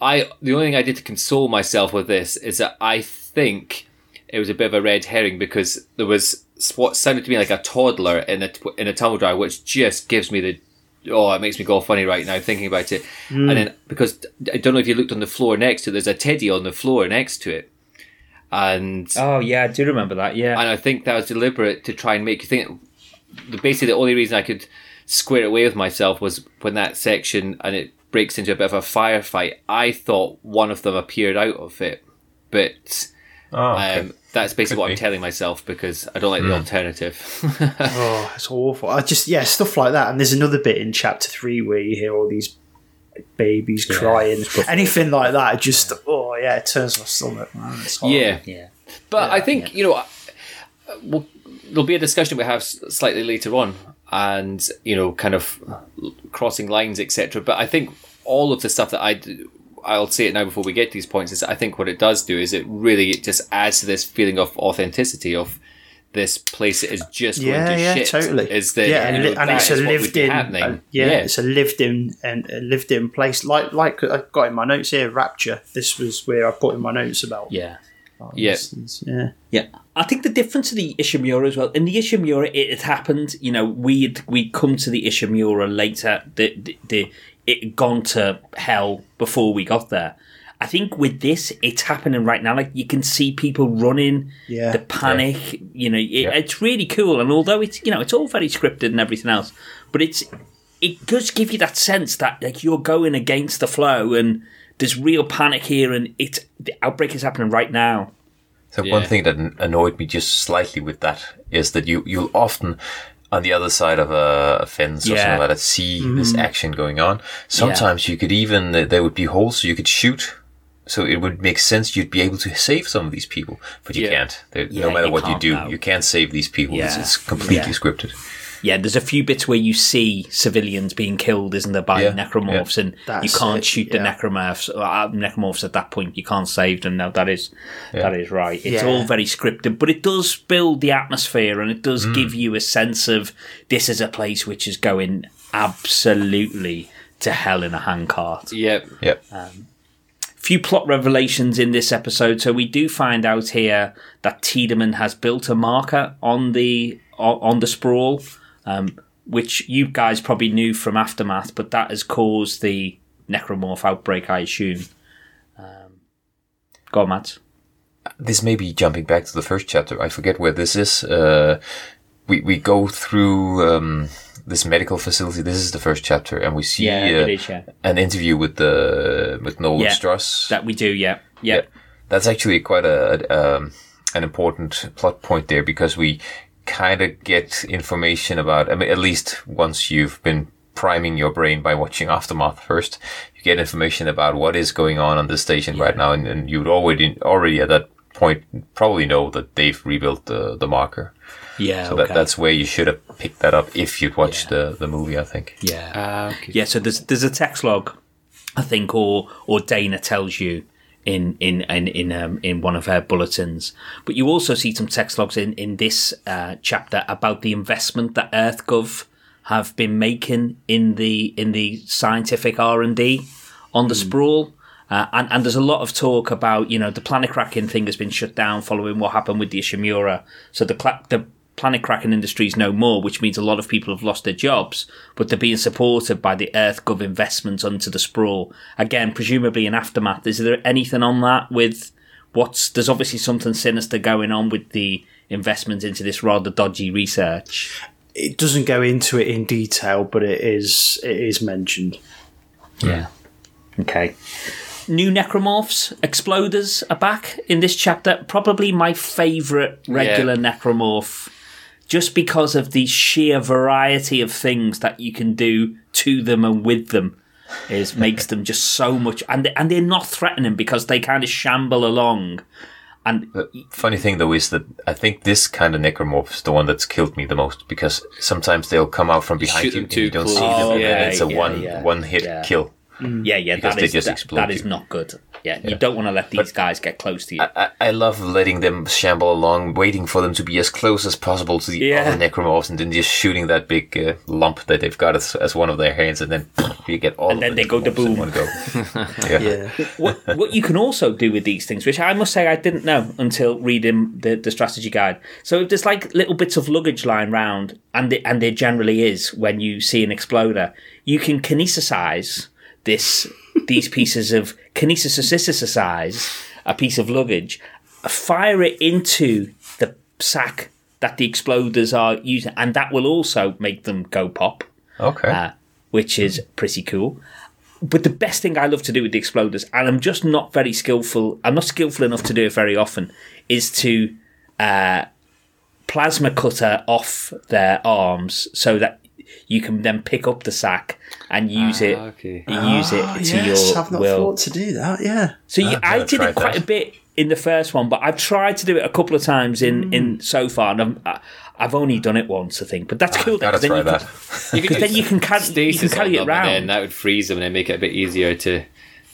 The only thing I did to console myself with this is that I think it was a bit of a red herring, because there was what sounded to me like a toddler in a tumble dryer, which just gives me the. Oh, it makes me go funny right now thinking about it. Mm. And then, because I don't know if you looked on the floor next to it, there's a teddy on the floor next to it. And I do remember that, yeah. And I think that was deliberate to try and make you think. Basically, the only reason I could square it away with myself was when that section, and it breaks into a bit of a firefight, I thought one of them appeared out of it. But that's basically what I'm telling myself, because I don't like the alternative. Oh, it's awful. I just, stuff like that. And there's another bit in chapter 3 where you hear all these babies crying. Anything like that, it turns my stomach, man. It's horrible. Yeah. But I think, there'll be a discussion we have slightly later on, and, kind of crossing lines, etc. But I think all of the stuff that I'll say it now before we get to these points, is I think what it does do is it really just adds to this feeling of authenticity of this place that is just going to shit. Yeah, totally. And it's a lived-in it's a lived-in and a lived-in place. Like I got in my notes here, Rapture. This was where I put in my notes about. Yeah. I think the difference to the Ishimura as well. In the Ishimura, it happened. We'd come to the Ishimura later. It had gone to hell before we got there. I think with this, it's happening right now. Like, you can see people running, the panic. It's really cool. And although it's it's all very scripted and everything else, but it does give you that sense that like you're going against the flow and there's real panic here, and the outbreak is happening right now. So one thing that annoyed me just slightly with that is that you'll often, on the other side of a fence or something like that, see this action going on. Sometimes you could even, there would be holes so you could shoot So it would make sense you'd be able to save some of these people, but you can't. No matter what you do, you can't save these people. Yeah. It's completely scripted. Yeah, there's a few bits where you see civilians being killed, isn't there, by necromorphs, and you can't shoot the necromorphs at that point. You can't save them. No, that is right. It's all very scripted, but it does build the atmosphere, and it does give you a sense of this is a place which is going absolutely to hell in a handcart. Yep. Few plot revelations in this episode. So we do find out here that Tiedemann has built a marker on the Sprawl. Which you guys probably knew from Aftermath, but that has caused the necromorph outbreak, I assume. Go on, Mads. This may be jumping back to the first chapter. I forget where this is. We go through this medical facility. This is the first chapter, and we see an interview with Nolan Stross. That we do, yeah. That's actually quite an important plot point there, because we kind of get information about, I mean, at least once you've been priming your brain by watching Aftermath first, you get information about what is going on this station right now, and you'd already at that point probably know that they've rebuilt the marker. Yeah, so that's where you should have picked that up if you'd watched the movie, I think. Yeah, so there's a text log, I think, or Dana tells you in one of her bulletins. But you also see some text logs in this chapter about the investment that EarthGov have been making in the scientific R&D on the Sprawl. And there's a lot of talk about, the planet cracking thing has been shut down following what happened with the Ishimura. So the planet cracking industry is no more, which means a lot of people have lost their jobs, but they're being supported by the EarthGov investments onto the Sprawl. Again, presumably in Aftermath. Is there anything on that with there's obviously something sinister going on with the investments into this rather dodgy research? It doesn't go into it in detail, but it is mentioned. Yeah. Okay. New necromorphs, exploders are back in this chapter. Probably my favourite regular necromorph, just because of the sheer variety of things that you can do to them and with them, makes them just so much. And they're not threatening because they kind of shamble along. And the funny thing though is that I think this kind of necromorph is the one that's killed me the most, because sometimes they'll come out from behind you and you don't see them, and it's a one hit kill. That is not good. You don't want to let these guys get close to you. I love letting them shamble along, waiting for them to be as close as possible to the other necromorphs, and then just shooting that big lump that they've got as one of their hands, and then you get all. And then they go to boom. Go. What you can also do with these things, which I must say I didn't know until reading the strategy guide. So if there's like little bits of luggage lying round, and there generally is when you see an exploder, you can kinesisize these pieces of kinesiscisize a piece of luggage, fire it into the sack that the exploders are using, and that will also make them go pop. Okay, which is pretty cool. But the best thing I love to do with the exploders, and I'm just not very skillful. I'm not skillful enough to do it very often, is to plasma cutter off their arms so that you can then pick up the sack and use it to your I've not will. Thought to do that, yeah. So I did it quite a bit in the first one, but I've tried to do it a couple of times in so far, and I've only done it once, I think. But that's cool. Then you can carry it around. And that would freeze them and then make it a bit easier to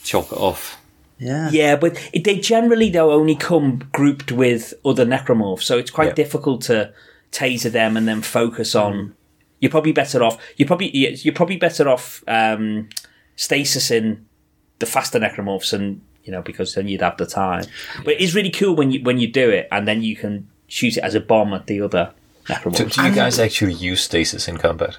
chop it off. Yeah, but they generally, though, only come grouped with other necromorphs, so it's quite difficult to taser them and then focus on... You're probably better off. You're probably better off stasising the faster necromorphs, and because then you'd have the time. But it's really cool when you do it, and then you can shoot it as a bomb at the other necromorphs. Do you guys actually use stasis in combat?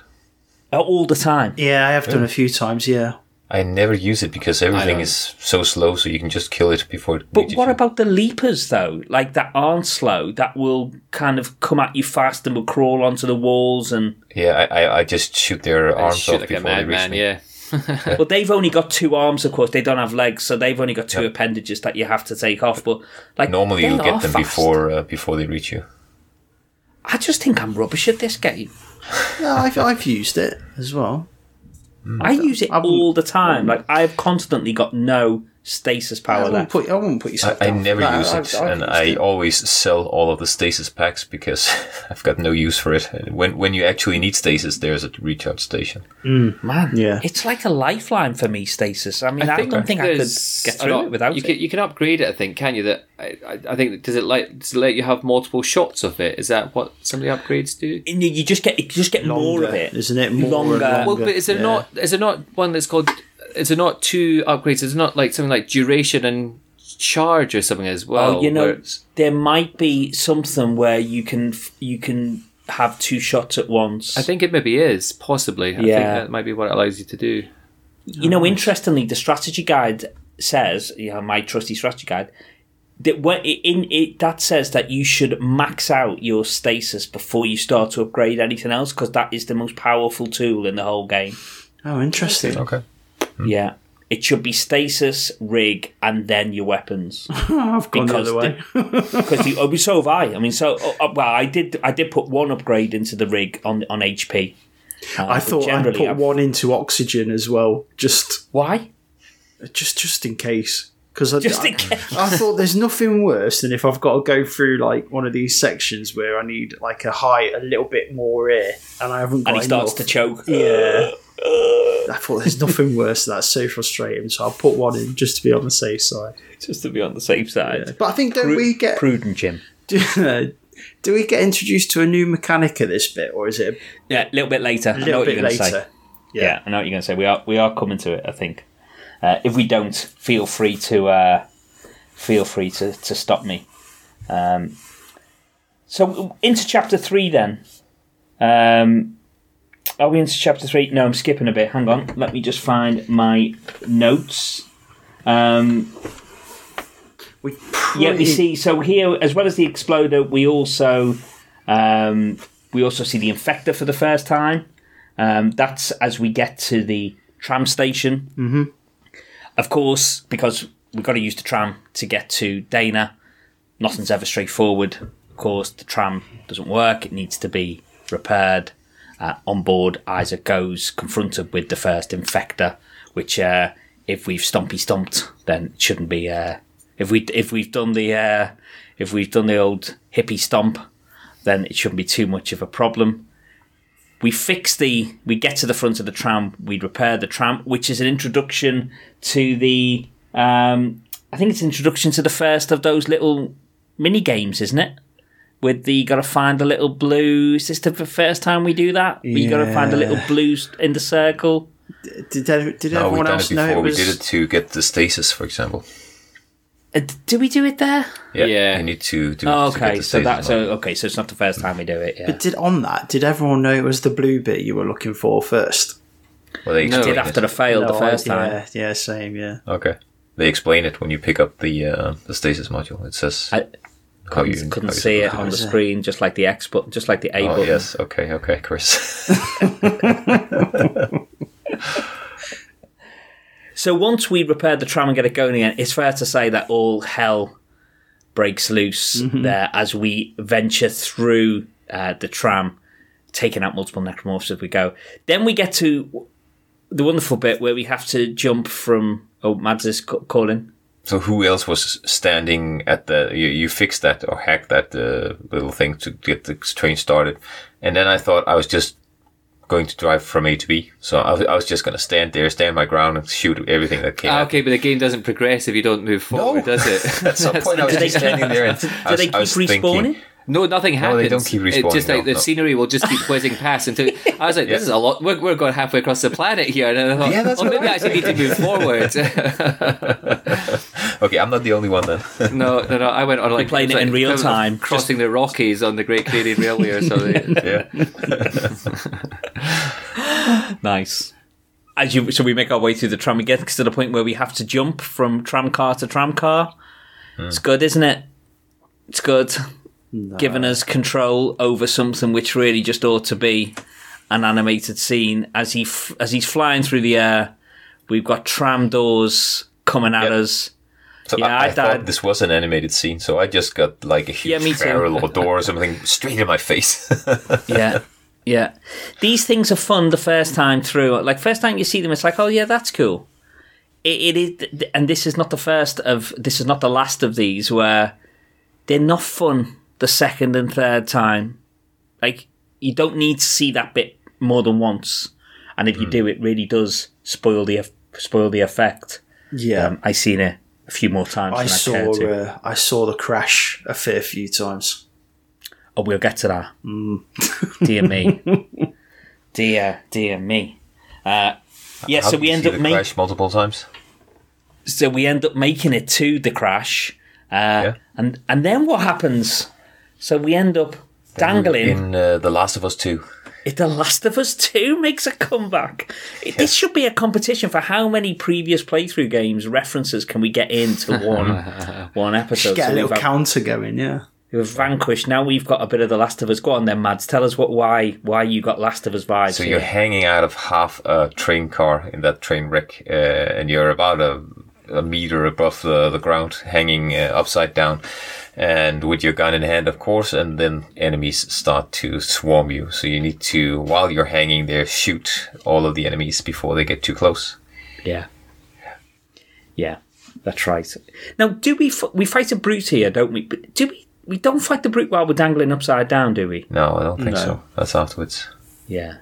All the time. Yeah, I have done a few times. Yeah. I never use it because everything is so slow, so you can just kill it before it... But what about the leapers, though? Like, that aren't slow, that will kind of come at you fast and will crawl onto the walls and... Yeah, I just shoot their arms off before they reach me. Well, they've only got two arms, of course. They don't have legs, so they've only got two appendages that you have to take off. But like, normally you'll get them fast before they reach you. I just think I'm rubbish at this game. No, I've used it as well. I use it all the time. Like, I've constantly got no stasis power left. I wouldn't put yourself down. I never use it, and I always sell all of the stasis packs because I've got no use for it. When you actually need stasis, there's a recharge station. Man, yeah, it's like a lifeline for me, stasis. I mean, I don't think I could get through it without it. You can upgrade it, I think, can you? That I think does it let you have multiple shots of it? Is that what some of the upgrades do? You just get longer, more of it, isn't it? Longer. Well, but is there not one that's called? Is it not two upgrades? Is it not like something like duration and charge or something as well? Oh, you know, there might be something where you can have two shots at once. I think it maybe is, possibly. Yeah. I think that might be what it allows you to do. You know, interestingly, the strategy guide says, my trusty strategy guide, that says that you should max out your stasis before you start to upgrade anything else, because that is the most powerful tool in the whole game. Oh, interesting. Okay. Yeah, it should be stasis, rig, and then your weapons. I've gone the other way. So have I. I mean, I did put one upgrade into the rig on HP. I thought I'd put one into oxygen as well. Just why? Just in case. Because I thought there's nothing worse than if I've got to go through like one of these sections where I need like a little bit more air, and I haven't got enough. And he starts to choke. Yeah. I thought there's nothing worse than that. It's so frustrating. So I'll put one in just to be on the safe side. Yeah. But I think Prudent Jim. Do we get introduced to a new mechanic at this bit, or is it? Yeah, a little bit later. I know what you're going to say. Yeah, I know what you're going to say. We are coming to it, I think. If we don't, feel free to stop me. So into chapter 3 then. Are we into chapter 3? No, I'm skipping a bit. Hang on. Let me just find my notes. We see. So here, as well as the Exploder, we also see the Infector for the first time. That's as we get to the tram station. Mm-hmm. Of course, because we've got to use the tram to get to Dana. Nothing's ever straightforward. Of course, the tram doesn't work. It needs to be repaired. On board, Isaac goes, confronted with the first Infector, which if we've stomped, then it shouldn't be. If we've done the old hippie stomp, then it shouldn't be too much of a problem. We get to the front of the tram. We repair the tram, which is an introduction to the. I think it's an introduction to the first of those little mini games, isn't it? With the gotta find a little blue. Is this the first time we do that? Yeah. You gotta find a little blue in the circle. Did everyone else know it was? We did it to get the stasis, for example. Do we do it there? Yeah. You need to do it. Oh, okay. So it's not the first time we do it. Yeah. But did everyone know it was the blue bit you were looking for first? Well, they did after the fail the first time. Yeah, same. Yeah. Okay. They explain it when you pick up the stasis module. It says couldn't see it on the screen, just like the X button, just like the A button. Oh yes. Okay, Chris. So once we repair the tram and get it going again, it's fair to say that all hell breaks loose there as we venture through the tram, taking out multiple necromorphs as we go. Then we get to the wonderful bit where we have to jump from... Oh, Mads is calling. So who else was standing at the... You fixed that or hacked that little thing to get the train started. And then I thought I was just... going to drive from A to B, so I was just going to stand my ground and shoot everything that came out. Okay, but the game doesn't progress if you don't move forward, does it? At some point I was just standing there and do they keep respawning? Thinking, no, nothing happens. No, they don't keep respawning. It's just like scenery will just keep whizzing past until... I was like, this is a lot. We're going halfway across the planet here. And I thought, maybe I actually need to move forward. Okay, I'm not the only one then. No. I went on like... You're playing it in real time. Crossing the Rockies on the Great Canadian Railway or something. Yeah. Nice. So we make our way through the tram again, because to the point where we have to jump from tram car to tram car. It's good, isn't it? It's good. No. Giving us control over something which really just ought to be an animated scene. As he's flying through the air, we've got tram doors coming at us. So I thought this was an animated scene, so I just got like a huge barrel or door or something straight in my face. Yeah. These things are fun the first time through. Like, first time you see them, it's like, oh yeah, that's cool. it is, and this is not the first of, this is not the last of these where they're not fun the second and third time. Like, you don't need to see that bit more than once, and if you do, it really does spoil the effect. Yeah, I've seen it a few more times. I saw the crash a fair few times. Oh, we'll get to that. Dear me. So we end up making crash multiple times. So we end up making it to the crash, and then what happens? So we end up dangling in The Last of Us 2. If The Last of Us 2 makes a comeback, this should be a competition for how many previous playthrough games references can we get into one episode. Just get a little counter going, yeah. We've vanquished. Now we've got a bit of The Last of Us. Go on then, Mads. Tell us why you got Last of Us vibes. So you're hanging out of half a train car in that train wreck, and you're about a meter above the ground, hanging upside down, and with your gun in hand, of course, and then enemies start to swarm you. So you need to, while you're hanging there, shoot all of the enemies before they get too close. Yeah. Yeah, that's right. Now, do we fight a brute here, don't we? But do we? We don't fight the brute while we're dangling upside down, do we? No, I don't think so. That's afterwards. Yeah.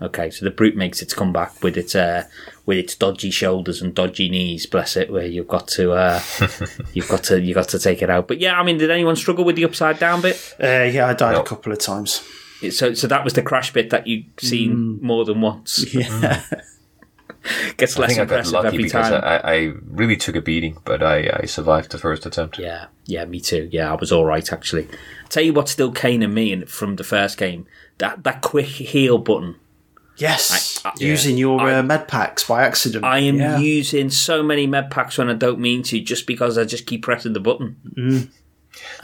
Okay, so the brute makes its comeback with its dodgy shoulders and dodgy knees. Bless it, where you've got to take it out. But yeah, I mean, did anyone struggle with the upside down bit? I died a couple of times. So that was the crash bit that you've seen more than once. Yeah. Gets less impressive every time. I really took a beating, but I survived the first attempt. Yeah, me too. Yeah, I was all right, actually. I'll tell you what's still Kane and me from the first game, that quick heal button. Yes, using your med packs by accident. I am using so many med packs when I don't mean to, just because I just keep pressing the button. Mm.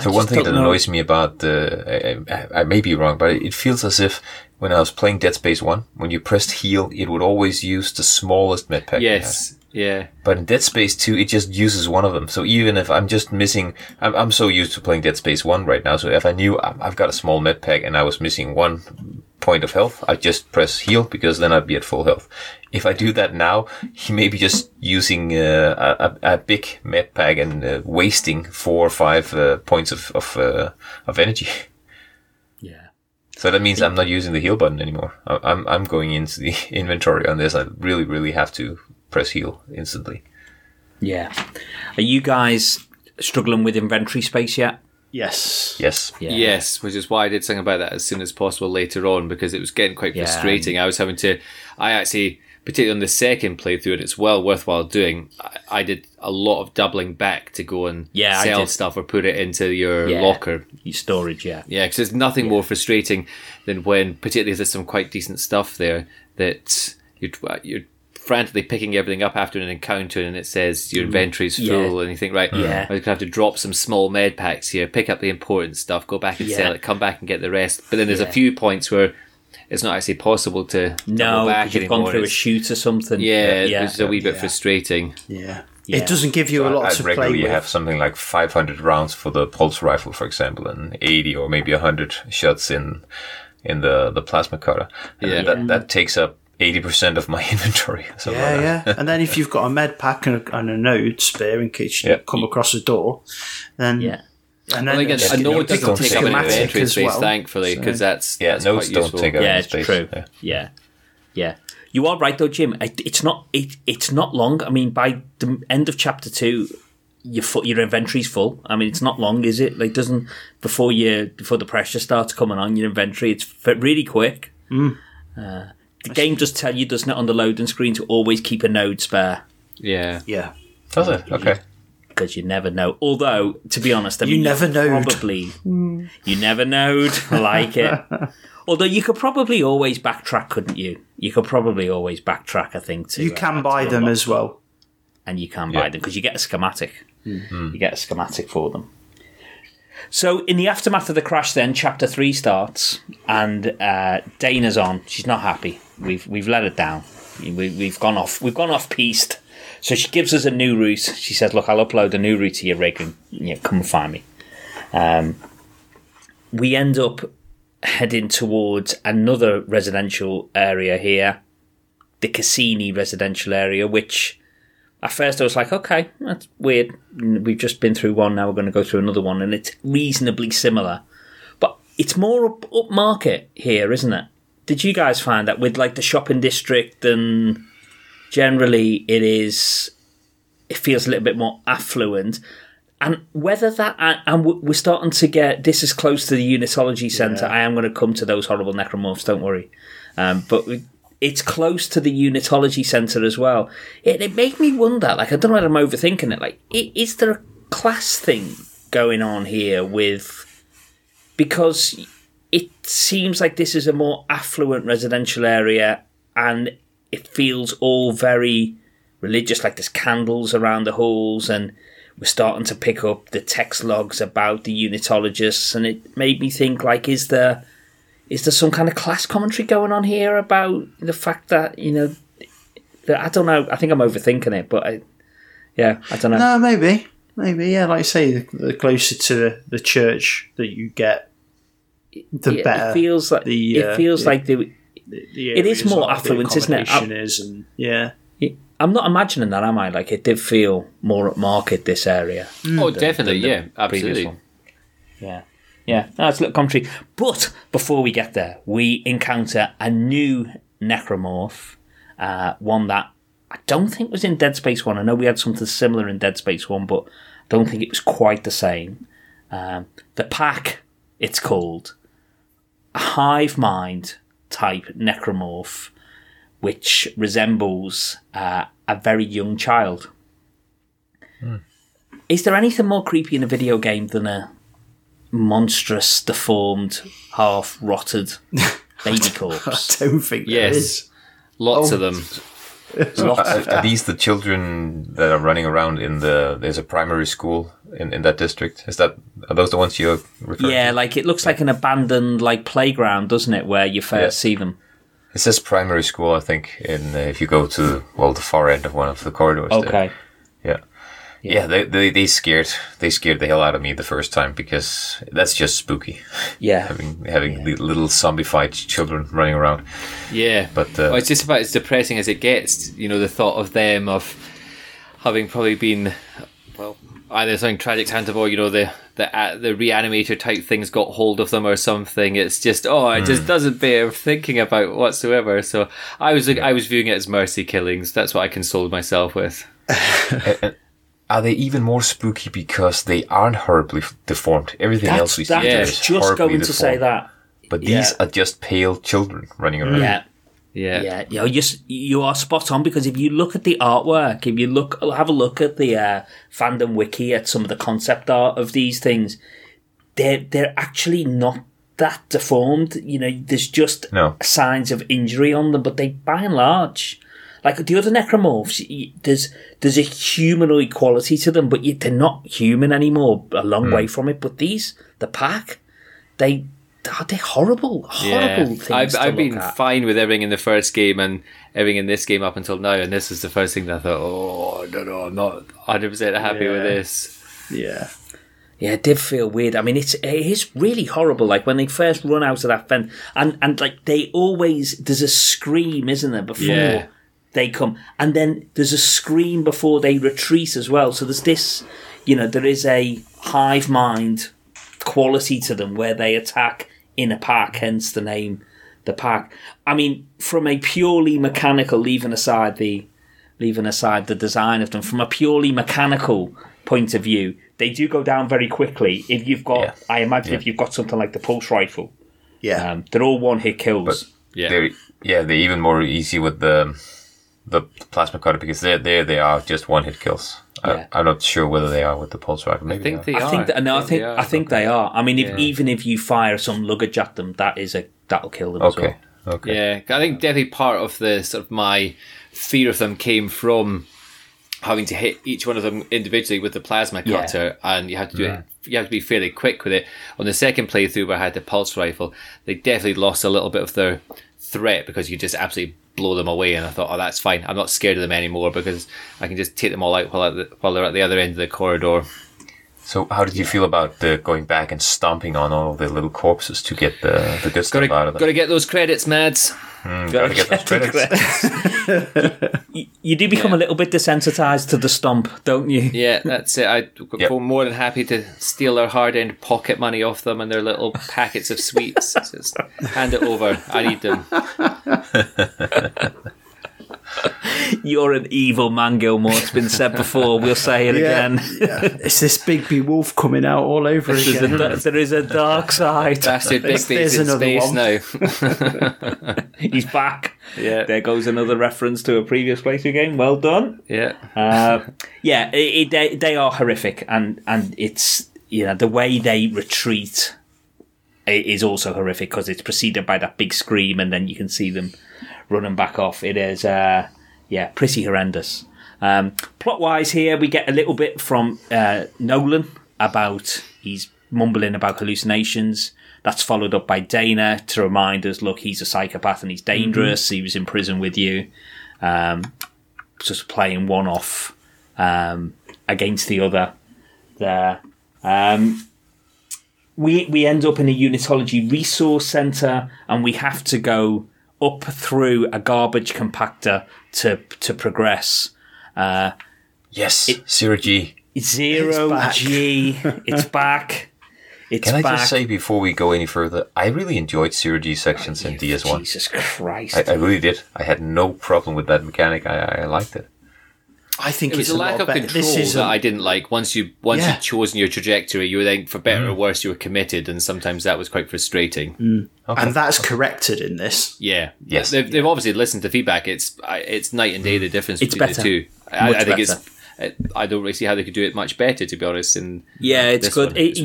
So one thing that annoys me about I may be wrong, but it feels as if when I was playing Dead Space 1, when you pressed heal, it would always use the smallest med pack. Yes, yeah. But in Dead Space 2, it just uses one of them. So even if I'm just missing, I'm so used to playing Dead Space 1 right now, so if I knew I've got a small med pack and I was missing one point of health, I'd just press heal, because then I'd be at full health. If I do that now, he may be just using a big med pack and wasting 4 or 5 points of energy. Yeah. So that means I'm not using the heal button anymore. I'm going into the inventory on this. I really, really have to press heal instantly. Yeah. Are you guys struggling with inventory space yet? Yes. Yeah. Yes, which is why I did something about that as soon as possible later on, because it was getting quite frustrating. I was having to... I actually, particularly on the second playthrough, and it's well worthwhile doing, I did a lot of doubling back to go and sell stuff or put it into your locker. Your storage, yeah. Yeah, because there's nothing more frustrating than when, particularly if there's some quite decent stuff there, that you're frantically picking everything up after an encounter and it says your inventory's full and you think, right, I'm going to have to drop some small med packs here, pick up the important stuff, go back and sell it, come back and get the rest. But then there's a few points where it's not actually possible to go back because you've gone through a shoot or something. Yeah, it's a wee bit frustrating. Yeah. It doesn't give you a lot to play with. Regularly you have something like 500 rounds for the pulse rifle, for example, and 80 or maybe 100 shots in the plasma cutter. And that takes up 80% of my inventory. Yeah. And then if you've got a med pack and a node spare in case you come across a door, then... Yeah. And then again, I know it doesn't take up any inventory space, thankfully, because that's nodes quite useful. Take up any space. True. Yeah. You are right, though, Jim. It's not long. I mean, by the end of Chapter 2, your inventory's full. I mean, it's not long, is it? Like, doesn't before the pressure starts coming on your inventory, it's really quick. Mm. The game does tell you, doesn't it, on the loading screen to always keep a node spare. Yeah. Does it? Okay. Because you never know. Although, to be honest, I mean, you never know. Probably, you never know. I like it. Although you could probably always backtrack, couldn't you? You could probably always backtrack. I think too. You can buy them as well, and you can buy them because you get a schematic. Mm-hmm. You get a schematic for them. So, in the aftermath of the crash, then Chapter 3 starts, and Dana's on. She's not happy. We've let her down. We've gone off. We've gone off piste. So she gives us a new route. She says, look, I'll upload a new route to your rig and come and find me. We end up heading towards another residential area here, the Cassini residential area, which at first I was like, okay, that's weird. We've just been through one, now we're going to go through another one, and it's reasonably similar. But it's more upmarket here, isn't it? Did you guys find that with like the shopping district and generally it is... It feels a little bit more affluent. And whether that... And we're starting to get... This is close to the Unitology Centre. Yeah. I am going to come to those horrible necromorphs, don't worry. But it's close to the Unitology Centre as well. It made me wonder, like, I don't know whether I'm overthinking it. Like, is there a class thing going on here with... Because it seems like this is a more affluent residential area and it feels all very... religious, like there's candles around the halls, and we're starting to pick up the text logs about the Unitologists, and it made me think, like, is there some kind of class commentary going on here about the fact that, you know, that, I don't know, I think I'm overthinking it, but I don't know. No, maybe, yeah, like you say, the closer to the church that you get, the better. It is more affluent, isn't it? I'm not imagining that, am I? Like, it did feel more upmarket, this area. Oh, definitely, yeah, absolutely. Yeah, that's a little commentary. But before we get there, we encounter a new necromorph, one that I don't think was in Dead Space 1. I know we had something similar in Dead Space 1, but I don't think it was quite the same. The Pack, it's called. A hive mind type necromorph, which resembles a very young child. Mm. Is there anything more creepy in a video game than a monstrous, deformed, half-rotted baby corpse? I don't think there is. Lots of them. Are these the children that are running around in the... There's a primary school in that district? Are those the ones you're referring to? Yeah, like it looks like an abandoned playground, doesn't it, where you first see them? It says primary school, I think, if you go to the far end of one of the corridors. Okay. There. Yeah. Yeah, they scared the hell out of me the first time because that's just spooky. Yeah. Having little zombified children running around. Yeah. But it's just about as depressing as it gets. You know, the thought of them of having probably been either something tragic's happened or, you know, the reanimator type things got hold of them or something. It's just it just doesn't bear thinking about whatsoever. So I was viewing it as mercy killings. That's what I consoled myself with. Are they even more spooky because they aren't horribly deformed? Everything else we see is just going to say that. But these are just pale children running around. Yeah. Yeah, yeah, you are spot on because if you look at the artwork, have a look at the fandom wiki at some of the concept art of these things, they're actually not that deformed. You know, there's just signs of injury on them, but they, by and large, like the other necromorphs, there's a humanoid quality to them, but they're not human anymore. A long way from it, but these, the Pack, they. Are they horrible things I've been fine with everything in the first game and everything in this game up until now, and this was the first thing that I thought, I'm not 100% happy with this. Yeah. Yeah, it did feel weird. I mean, it is really horrible. Like, when they first run out of that fence, and like, they always... There's a scream, isn't there, before they come. And then there's a scream before they retreat as well. So there's this... You know, there is a hive mind quality to them where they attack... in a pack, hence the name, the Pack. I mean, from a purely mechanical, leaving aside the design of them, from a purely mechanical point of view, they do go down very quickly. If you've got, I imagine, if you've got something like the pulse rifle, they're all one-hit kills. But they're even more easy with the plasma cutter because they are just one-hit kills. Yeah. I'm not sure whether they are with the pulse rifle. Maybe I think they are. I think they are. I mean, even if you fire some luggage at them, that'll kill them. Okay. As well. Okay. Yeah, I think definitely part of the sort of my fear of them came from having to hit each one of them individually with the plasma cutter, and you have to do it. You have to be fairly quick with it. On the second playthrough, where I had the pulse rifle, they definitely lost a little bit of their threat because you just absolutely blow them away, and I thought, that's fine. I'm not scared of them anymore because I can just take them all out while they're at the other end of the corridor. So how did you feel about going back and stomping on all the little corpses to get the good stuff out of them? Got to get those credits, Mads. Gotta get those credits. You do become a little bit desensitized to the stomp, don't you? Yeah, that's it. I'm more than happy to steal their hard-earned pocket money off them and their little packets of sweets. Just hand it over. I need them. You're an evil man, Gilmore. It's been said before. We'll say it again. Yeah. It's this Bigby Wolf coming out all over again. There is a dark side. Bastard Bigby's in space now. He's back. Yeah. There goes another reference to a previous playthrough game. Well done. Yeah. They are horrific, and it's the way they retreat is also horrific because it's preceded by that big scream, and then you can see them running back off. It is pretty horrendous. Plot wise here we get a little bit from Nolan about he's mumbling about hallucinations. That's followed up by Dana to remind us, look, he's a psychopath and he's dangerous. He was in prison with you, just playing one off against the other there. We end up in a Unitology resource centre and we have to go up through a garbage compactor to progress. Zero G. It's back. Can I just say before we go any further, I really enjoyed Zero G sections in DS1. Jesus Christ. I really did. I had no problem with that mechanic. I liked it. I think it was a lack of control that I didn't like. Once you'd chosen your trajectory, you were then, for better or worse, you were committed, and sometimes that was quite frustrating. Mm. Okay. And that's corrected in this. Yeah. Yes. They've obviously listened to feedback. It's night and day the difference between the two. I don't really see how they could do it much better, to be honest. It's good. It's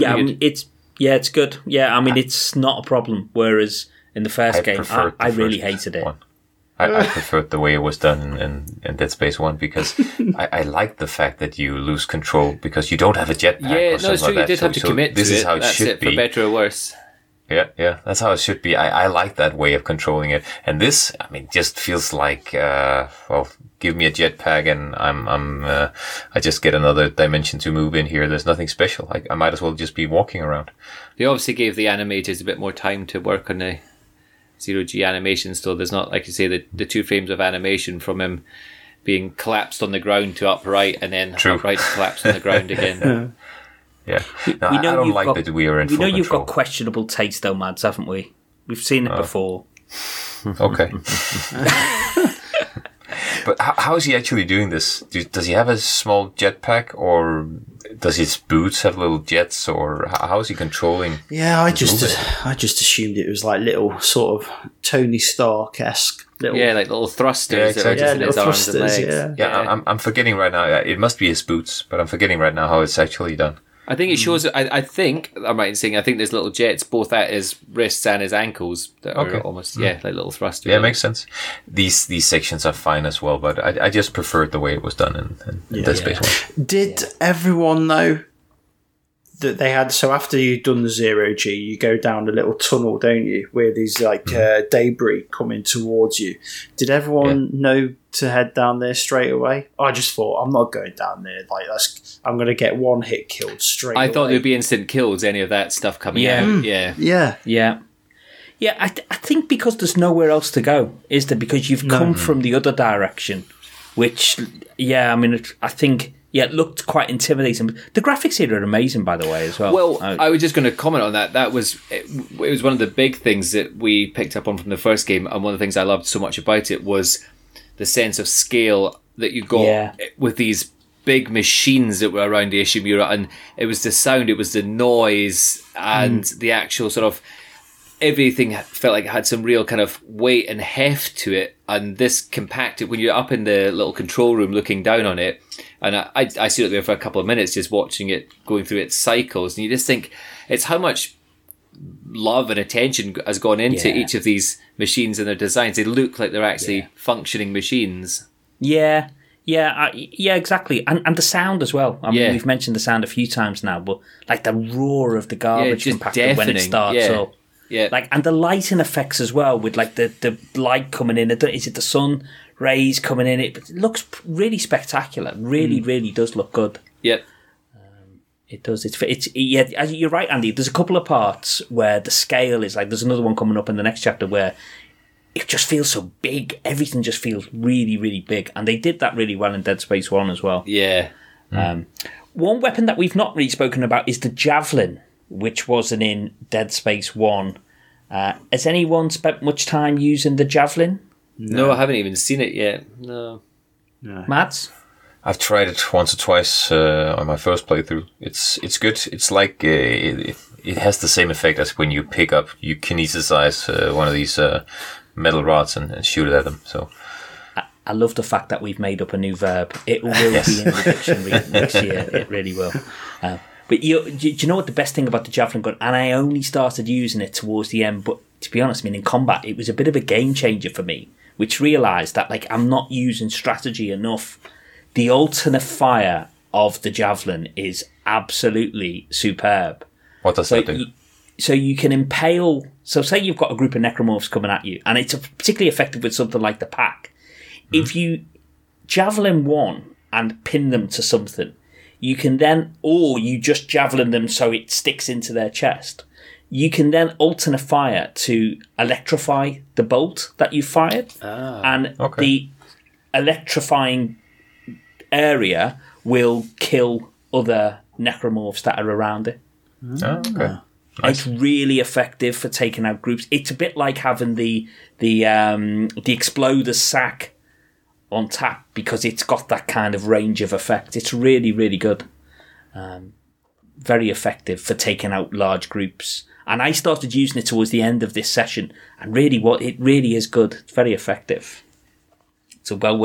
good. Yeah, I mean, it's not a problem. Whereas in the first game, I really hated it. I preferred the way it was done in Dead Space 1 because I like the fact that you lose control because you don't have a jetpack or something like that. Yeah, no, you did have to commit to it. This is how it should be. That's it, for better or worse. Yeah, that's how it should be. I like that way of controlling it. And this, I mean, just feels like, give me a jetpack and I just get another dimension to move in here. There's nothing special. I might as well just be walking around. They obviously gave the animators a bit more time to work on the 0G animation still. There's not, like you say, the two frames of animation from him being collapsed on the ground to upright and then upright to collapse on the ground again. Yeah. No, I don't like that we are in full control. We know you've got questionable taste though, Mads, haven't we? We've seen it before. Okay. But how is he actually doing this? Does he have a small jetpack, or does his boots have little jets, or how is he controlling? Yeah, I just assumed it was like little sort of Tony Stark-esque little thrusters. Yeah, exactly. Yeah, little thrusters, arms and legs. I'm forgetting right now. It must be his boots, but I'm forgetting right now how it's actually done. I think it shows. I think there's little jets both at his wrists and his ankles that are almost like little thrusters. Yeah, it makes sense. These sections are fine as well, but I just preferred the way it was done in Dead Space 1. Did everyone know that they had? So after you've done the 0G, you go down a little tunnel, don't you, where these debris coming towards you? Did everyone know to head down there straight away? I just thought, I'm not going down there. Like, I'm going to get one hit killed straight away. I thought there'd be instant kills, any of that stuff coming out. Yeah, I think because there's nowhere else to go, is there? Because you've come from the other direction, which, I think... Yeah, it looked quite intimidating. The graphics here are amazing, by the way, as well. Well, I was just going to comment on that. It was one of the big things that we picked up on from the first game, and one of the things I loved so much about it was the sense of scale that you got with these big machines that were around the Ishimura, and it was the sound, it was the noise, and the actual sort of... Everything felt like it had some real kind of weight and heft to it, and this compacted when you're up in the little control room looking down on it. And I stood there for a couple of minutes just watching it going through its cycles, and you just think it's how much love and attention has gone into each of these machines and their designs. They look like they're actually functioning machines. Yeah, exactly. And the sound as well. I mean, we've mentioned the sound a few times now, but like the roar of the garbage compactor when it starts up. Yeah, and the lighting effects as well, with like the light coming in. Is it the sun rays coming in? It looks really spectacular. Really, really does look good. Yep, it does. It's you're right, Andy. There's a couple of parts where the scale is like. There's another one coming up in the next chapter where it just feels so big. Everything just feels really, really big. And they did that really well in Dead Space 1 as well. Yeah. One weapon that we've not really spoken about is the javelin, which wasn't in Dead Space 1. Has anyone spent much time using the javelin? No, I haven't even seen it yet. No. Mads? I've tried it once or twice on my first playthrough. It's good. It's like it has the same effect as when you pick up, you kinesize one of these metal rods and shoot it at them. So I love the fact that we've made up a new verb. It will be in the dictionary next year. It really will. But do you know what the best thing about the javelin gun? And I only started using it towards the end. But to be honest, I mean, in combat, it was a bit of a game changer for me, which realised that like I'm not using strategy enough. The alternate fire of the javelin is absolutely superb. What does that do? So you can impale... So say you've got a group of necromorphs coming at you, and it's particularly effective with something like the pack. Mm. If you javelin one and pin them to something, you can then... Or you just javelin them so it sticks into their chest. You can then alternate fire to electrify the bolt that you fired. The electrifying... area will kill other necromorphs that are around it. Nice. It's really effective for taking out groups. It's a bit like having the exploder sack on tap because it's got that kind of range of effect. It's really, really good. Very effective for taking out large groups. And I started using it towards the end of this session, and really, it really is good. It's very effective. So well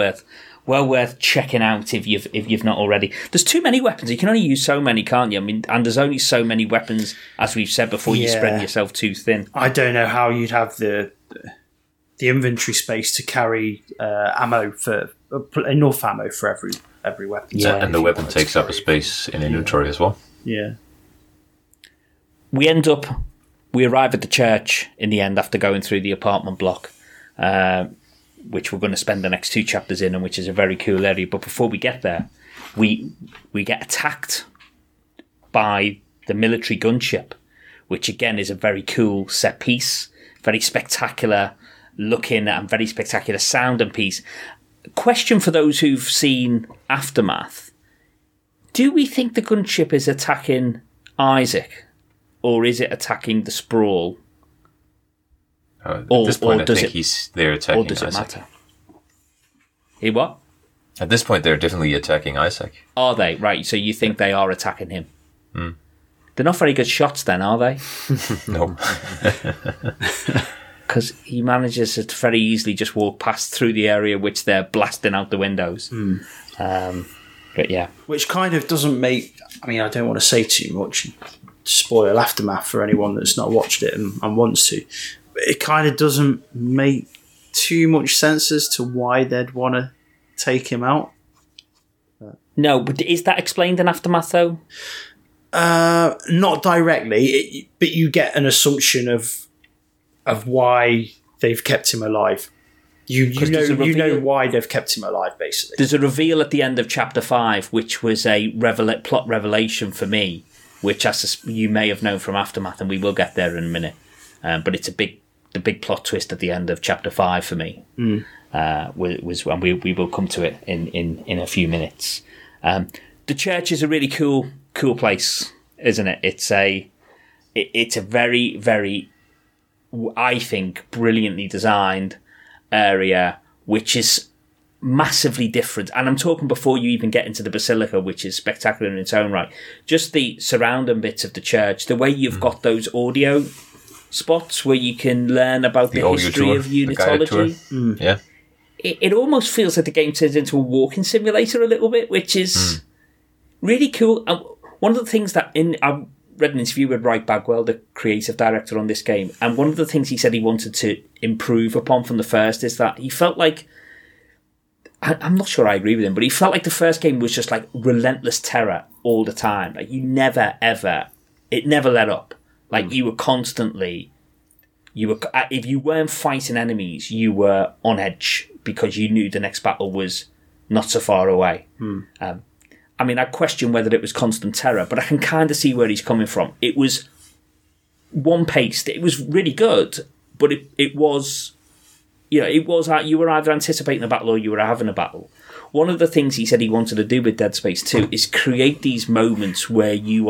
worth checking out if you've not already. There's too many weapons. You can only use so many, can't you? I mean, and there's only so many weapons, as we've said before. You spread yourself too thin. I don't know how you'd have the inventory space to carry ammo for enough ammo for every weapon. Yeah, and the weapon takes up a space in inventory as well. Yeah. We arrive at the church in the end after going through the apartment block. Which we're going to spend the next two chapters in, and which is a very cool area. But before we get there, we get attacked by the military gunship, which again is a very cool set piece, very spectacular looking and very spectacular sound and piece. Question for those who've seen Aftermath: do we think the gunship is attacking Isaac, or is it attacking the Sprawl? At this point, I think they're attacking Isaac. Or does it matter? He what? At this point, they're definitely attacking Isaac. Are they? Right, so you think they are attacking him. Mm. They're not very good shots then, are they? No. Because he manages to very easily just walk past through the area which they're blasting out the windows. Mm. But yeah. Which kind of doesn't make... I mean, I don't want to say too much, spoil Aftermath for anyone that's not watched it and wants to. It kind of doesn't make too much sense as to why they'd want to take him out. No, but is that explained in Aftermath, though? Not directly, but you get an assumption of why they've kept him alive. You know why they've kept him alive, basically. There's a reveal at the end of Chapter 5, which was a plot revelation for me, which you may have known from Aftermath, and we will get there in a minute. But it's the big plot twist at the end of Chapter 5 for me. Mm. And we will come to it in a few minutes. The church is a really cool place, isn't it? It's a very, very, I think, brilliantly designed area, which is massively different. And I'm talking before you even get into the basilica, which is spectacular in its own right. Just the surrounding bits of the church, the way you've got those audio spots where you can learn about the history of unitology. Mm. Yeah, it almost feels like the game turns into a walking simulator a little bit, which is really cool. One of the things that I read an interview with Wright Bagwell, the creative director on this game, and one of the things he said he wanted to improve upon from the first is that he felt like, I'm not sure I agree with him, but he felt like the first game was just like relentless terror all the time. Like it never let up. Like if you weren't fighting enemies, you were on edge because you knew the next battle was not so far away. Mm. I mean, I question whether it was constant terror, but I can kind of see where he's coming from. It was one paced. It was really good, but it was you know, it was you were either anticipating a battle or you were having a battle. One of the things he said he wanted to do with Dead Space 2 is create these moments where you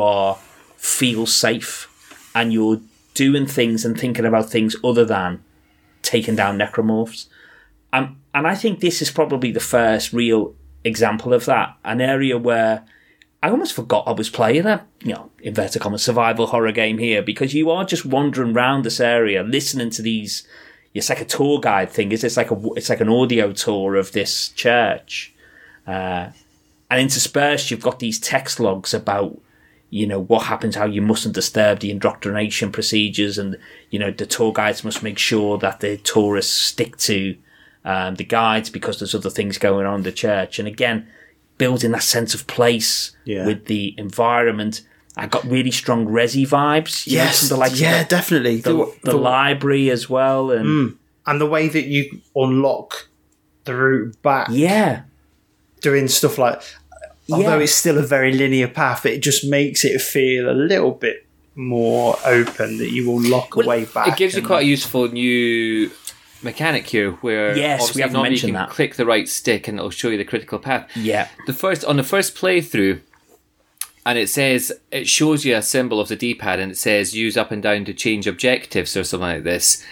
feel safe and you're doing things and thinking about things other than taking down necromorphs. And I think this is probably the first real example of that. An area where I almost forgot I was playing a, inverted commas, survival horror game here, because you are just wandering around this area, listening to these. It's like a tour guide thing. It's like an audio tour of this church. And interspersed, you've got these text logs about, what happens, how you mustn't disturb the indoctrination procedures, and, the tour guides must make sure that the tourists stick to the guides because there's other things going on in the church. And again, building that sense of place with the environment. I got really strong Resi vibes. Yes, definitely. The library as well. And the way that you unlock the route back. Yeah. Doing stuff like... Although it's still a very linear path, it just makes it feel a little bit more open that you will lock a way back. It gives you quite a useful new mechanic here where we haven't mentioned you can click the right stick and it'll show you the critical path. Yeah. On the first playthrough, and it shows you a symbol of the D-pad and it says use up and down to change objectives or something like this.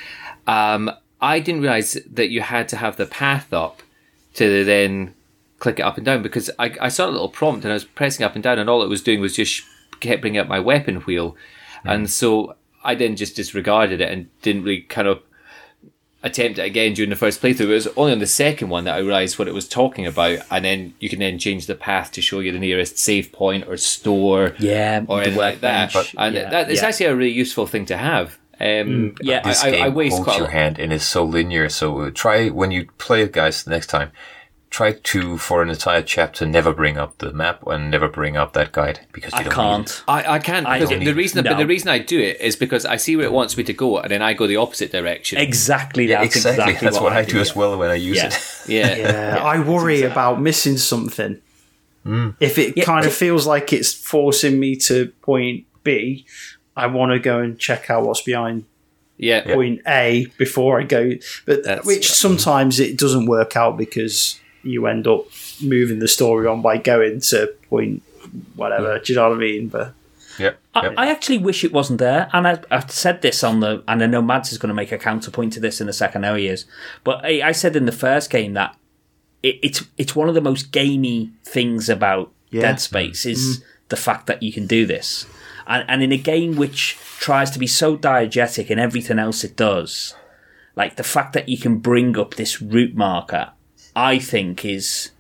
I didn't realise that you had to have the path up to then... click it up and down, because I saw a little prompt and I was pressing up and down and all it was doing was just kept bringing up my weapon wheel. And so I then just disregarded it and didn't really kind of attempt it again during the first playthrough. It was only on the second one that I realised what it was talking about, and then you can then change the path to show you the nearest save point or store or anything like that. It's actually a really useful thing to have. This game holds your hand and is so linear, so try when you play it, guys, the next time. Try to, for an entire chapter, never bring up the map and never bring up that guide, because you don't need it. I can't. The reason I do it is because I see where it wants me to go, and then I go the opposite direction. Exactly. That's what I do as well when I use it. I worry about missing something. If it kind of feels like it's forcing me to point B, I want to go and check out what's behind. Point A before I go, sometimes it doesn't work out because. You end up moving the story on by going to point whatever. Do you know what I mean? But I actually wish it wasn't there. And I've said this and I know Mads is going to make a counterpoint to this in a second. Now he is. But I said in the first game that it's one of the most gamey things about Dead Space is the fact that you can do this. And in a game which tries to be so diegetic in everything else it does, like the fact that you can bring up this route marker, I think is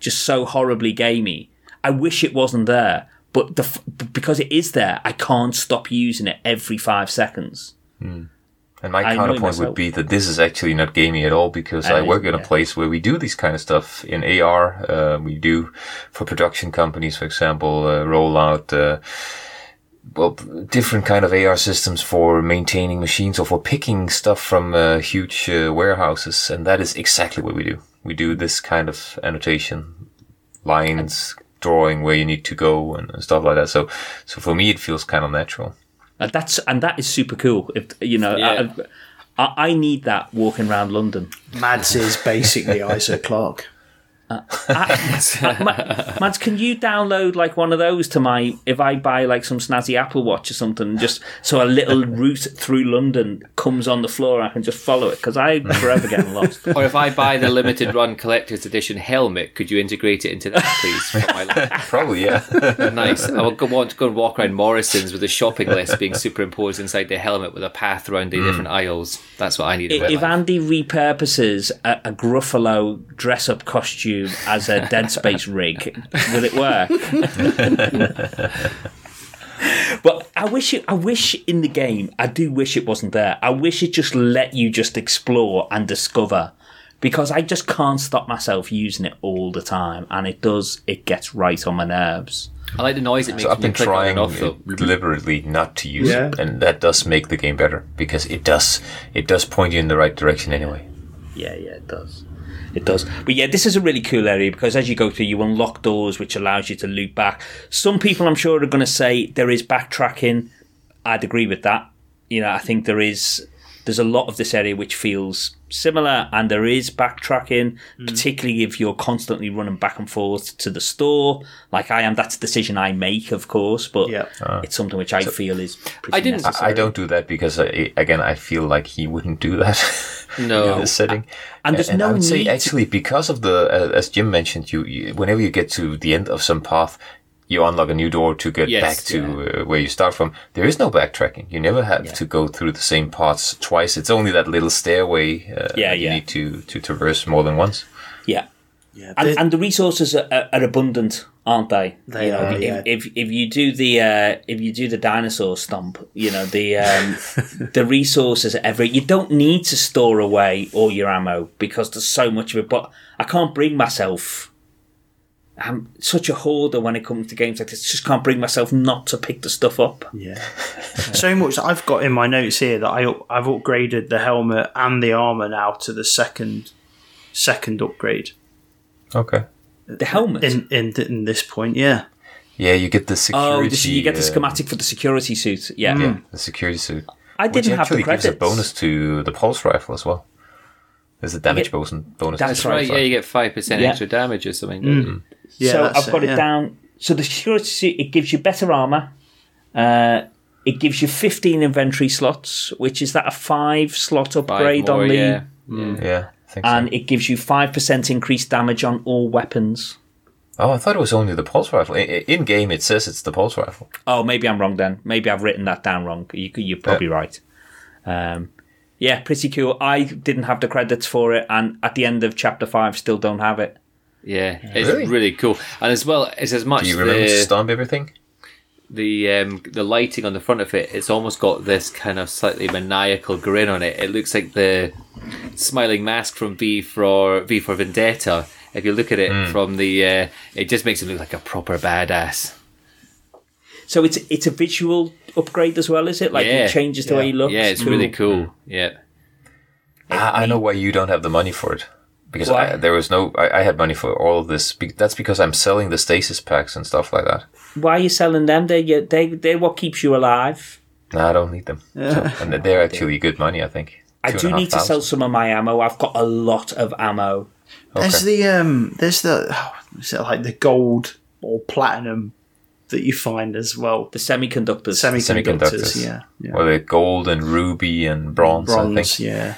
just so horribly gamey. I wish it wasn't there, but because it is there, I can't stop using it every 5 seconds. And my counterpoint would be that this is actually not gamey at all, because I work in a place where we do this kind of stuff in AR. We do for production companies, for example, roll out... different kind of AR systems for maintaining machines or for picking stuff from huge warehouses, and that is exactly what we do. We do this kind of annotation, lines, drawing where you need to go and stuff like that. So for me, it feels kind of natural. That is super cool. I need that walking around London. Mads is basically Isaac Clarke. Mads, can you download like one of those to my? If I buy like some snazzy Apple Watch or something, just so a little route through London comes on the floor, and I can just follow it, because I'm forever getting lost. Or if I buy the limited run collector's edition helmet, could you integrate it into that, please? Probably, yeah. Nice. I will want to go and walk around Morrison's with a shopping list being superimposed inside the helmet with a path around the different aisles. That's what I need. If Andy repurposes a Gruffalo dress-up costume as a Dead Space rig, will it work? But I wish in the game, I do wish it wasn't there. I wish it just let you just explore and discover, because I just can't stop myself using it all the time, and it gets right on my nerves. I like the noise it makes. So I've been trying deliberately not to use it, and that does make the game better, because it does point you in the right direction anyway. It does. It does. But this is a really cool area, because as you go through, you unlock doors, which allows you to loop back. Some people, I'm sure, are going to say there is backtracking. I'd agree with that. I think there's a lot of this area which feels similar, and there is backtracking, particularly if you're constantly running back and forth to the store. Like I am, that's a decision I make, of course, but it's something which I feel is pretty necessary. I don't do that because, again, I feel like he wouldn't do that in this setting. And there's no I would say, actually, because of the, as Jim mentioned, you whenever you get to the end of some path, you unlock a new door to get back to where you start from. There is no backtracking. You never have to go through the same parts twice. It's only that little stairway you need to traverse more than once. And the resources are abundant, aren't they? They are. If you do the dinosaur stomp, you know the the resources are everywhere. You don't need to store away all your ammo because there's so much of it. But I can't bring myself. I'm such a hoarder when it comes to games like this. Just can't bring myself not to pick the stuff up. Yeah, so much. I've got in my notes here that I've upgraded the helmet and the armor now to the second upgrade. Okay. The helmet in this point, yeah. Yeah, you get the security. Oh, you get the schematic for the security suit. Yeah, yeah, the security suit. I didn't have the credits. Which actually gives a bonus to the pulse rifle as well. There's a damage bonus. That's right, yeah, you get 5% extra damage or something. Mm. Yeah, so I've got it down. So the security suit, it gives you better armour. It gives you 15 inventory slots, which is that a 5-slot upgrade on the... Yeah, I think so. And it gives you 5% increased damage on all weapons. Oh, I thought it was only the pulse rifle. In-game, it says it's the pulse rifle. Oh, maybe I'm wrong then. Maybe I've written that down wrong. You're probably right. Yeah, pretty cool. I didn't have the credits for it, and at the end of Chapter 5, still don't have it. Yeah, it's really cool. And as well, it's as much... Do you remember to stomp everything? The lighting on the front of it, it's almost got this kind of slightly maniacal grin on it. It looks like the smiling mask from V for Vendetta. If you look at it from the... it just makes him look like a proper badass. So it's a visual upgrade as well, is it? Like it changes the way he looks. Yeah, it's really cool. Yeah, I know why you don't have the money for it because I had money for all of this. That's because I'm selling the stasis packs and stuff like that. Why are you selling them? They're what keeps you alive. No, I don't need them, and they're actually good money. I think I do need to sell some of my ammo. I've got a lot of ammo. Okay. There's like the gold or platinum that you find as well. The semiconductors. Yeah. Well, they're gold and ruby and bronze, I think. Yeah.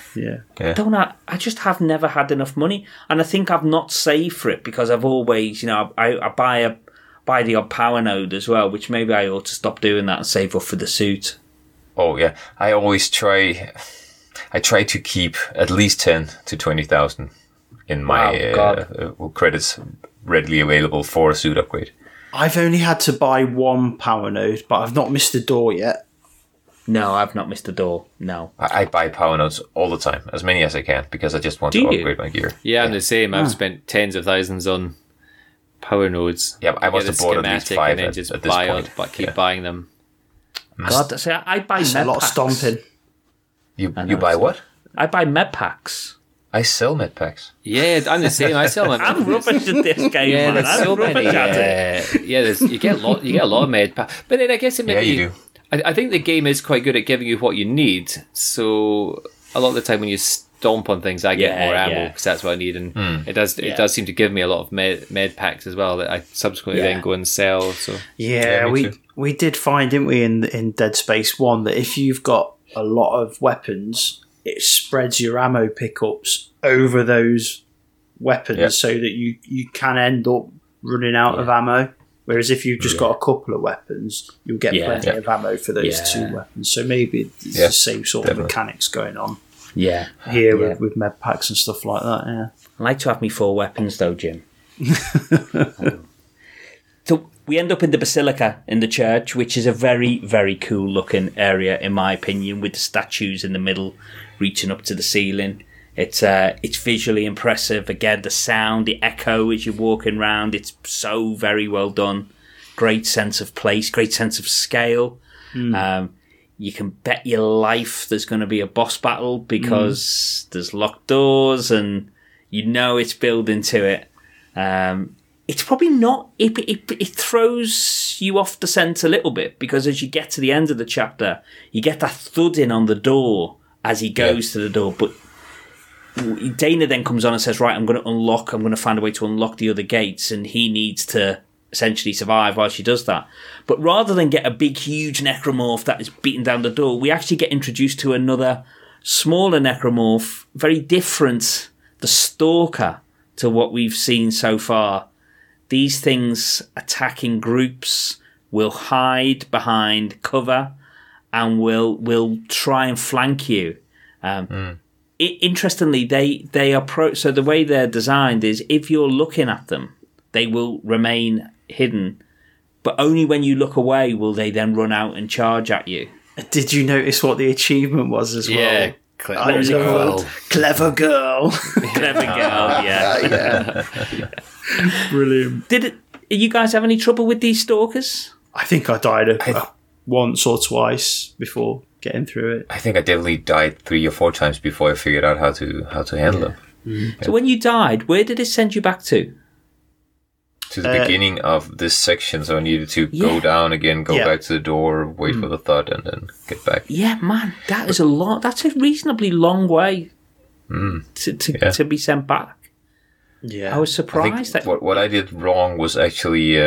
I just have never had enough money, and I think I've not saved for it because I've always, I buy the odd power node as well, which maybe I ought to stop doing that and save up for the suit. Oh yeah, I always try to keep at least 10,000 to 20,000 in my credits readily available for a suit upgrade. I've only had to buy one power node, but I've not missed the door yet. No, I've not missed the door. No, I buy power nodes all the time, as many as I can, because I just want to upgrade my gear. Yeah, I'm the same. I've spent tens of thousands on power nodes. Yeah, I must have bought at least 5 and just at this point. But keep buying them. God, so I buy med packs. A lot of stomping. You buy what? I buy med packs. I sell med packs. Yeah, I'm the same. I sell them. I'm rubbish at this game. Yeah, man. I'm so rubbish at it. You get a lot of med packs. But then I guess it maybe you do. I think the game is quite good at giving you what you need. So a lot of the time when you stomp on things, I get more ammo because that's what I need, and it does seem to give me a lot of med packs as well that I subsequently then go and sell. So we did find, didn't we, in Dead Space 1 that if you've got a lot of weapons, it spreads your ammo pickups over those weapons so that you can end up running out of ammo. Whereas if you've just got a couple of weapons, you'll get plenty of ammo for those two weapons. So maybe it's the same sort of mechanics going on here with med packs and stuff like that. Yeah, I like to have me 4 weapons though, Jim. So we end up in the basilica in the church, which is a very, very cool looking area, in my opinion, with the statues in the middle reaching up to the ceiling. It's visually impressive. Again, the sound, the echo as you're walking around, it's so very well done. Great sense of place, great sense of scale. You can bet your life there's going to be a boss battle because there's locked doors and it's building to it. It's probably not... It throws you off the scent a little bit because as you get to the end of the chapter, you get that thudding on the door as he goes to the door, but Dana then comes on and says, right, I'm going to find a way to unlock the other gates, and he needs to essentially survive while she does that. But rather than get a big, huge necromorph that is beating down the door, we actually get introduced to another smaller necromorph, very different, the Stalker, to what we've seen so far. These things attack in groups, will hide behind cover, and will try and flank you. Interestingly, they approach. So the way they're designed is, if you're looking at them, they will remain hidden, but only when you look away will they then run out and charge at you. Did you notice what the achievement was as well? Yeah, clever girl. Clever girl. Yeah. Brilliant. You guys have any trouble with these stalkers? I think I died once or twice before getting through it. I think I definitely died 3 or 4 times before I figured out how to handle them. Mm-hmm. Yeah. So when you died, where did it send you back to? To the beginning of this section, so I needed to go down again, go back to the door, wait for the thud, and then get back. Yeah, man, that is a lot. That's a reasonably long way to be sent back. Yeah, I was surprised. What I did wrong was actually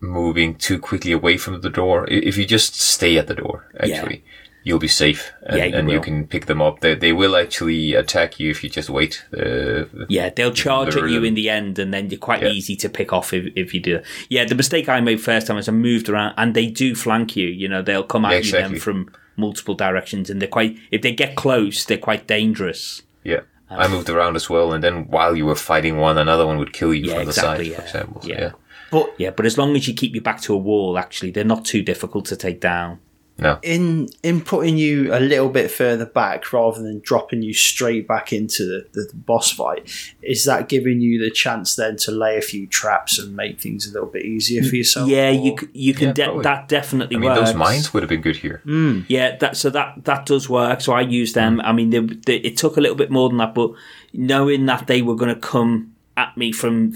moving too quickly away from the door. If you just stay at the door, actually, you'll be safe, and you can pick them up. They will actually attack you if you just wait. They'll charge at you in the end, and then you're quite easy to pick off if you do. Yeah, the mistake I made first time is I moved around, and they do flank you. You know, they'll come at you then from multiple directions, and if they get close, they're quite dangerous. Yeah, I moved around as well, and then while you were fighting one, another one would kill you from the side, for example. Yeah. But as long as you keep your back to a wall, actually, they're not too difficult to take down. No. In putting you a little bit further back rather than dropping you straight back into the boss fight, is that giving you the chance then to lay a few traps and make things a little bit easier for yourself? Yeah, you can. That definitely works. I mean, those mines would have been good here. Mm. Yeah, that does work. So I used them. I mean, it took a little bit more than that, but knowing that they were going to come at me from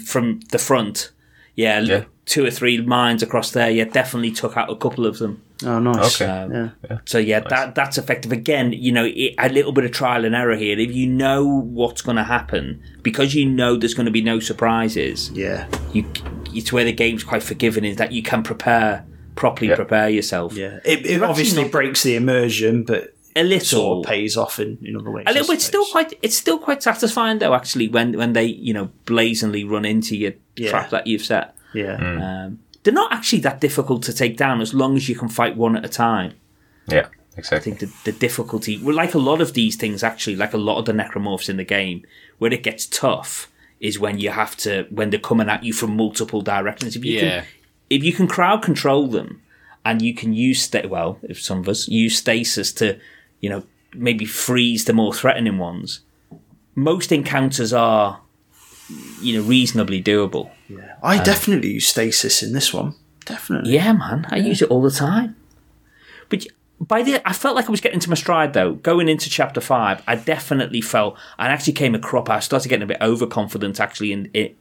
the front, 2 or 3 mines across there, definitely took out a couple of them. Oh, nice. Okay. Nice. That's effective. Again, you know, a little bit of trial and error here. If you know what's going to happen, because you know there's going to be no surprises. Yeah, it's where the game's quite forgiving, is that you can properly prepare yourself. Yeah, it obviously breaks the immersion, but a little sort of pays off in other ways. It's still quite satisfying though. Actually, when they blazingly run into your trap that you've set. Yeah. They're not actually that difficult to take down as long as you can fight one at a time. Yeah, exactly. I think the difficulty, like a lot of these things actually, like a lot of the necromorphs in the game, where it gets tough is when they're coming at you from multiple directions. If you can crowd control them, and you can use stasis to, maybe freeze the more threatening ones. Most encounters are reasonably doable. Yeah, I definitely use stasis in this one. Definitely. Yeah, man, I use it all the time. But I felt like I was getting into my stride though. Going into chapter 5, I definitely felt, I actually came a cropper. I started getting a bit overconfident actually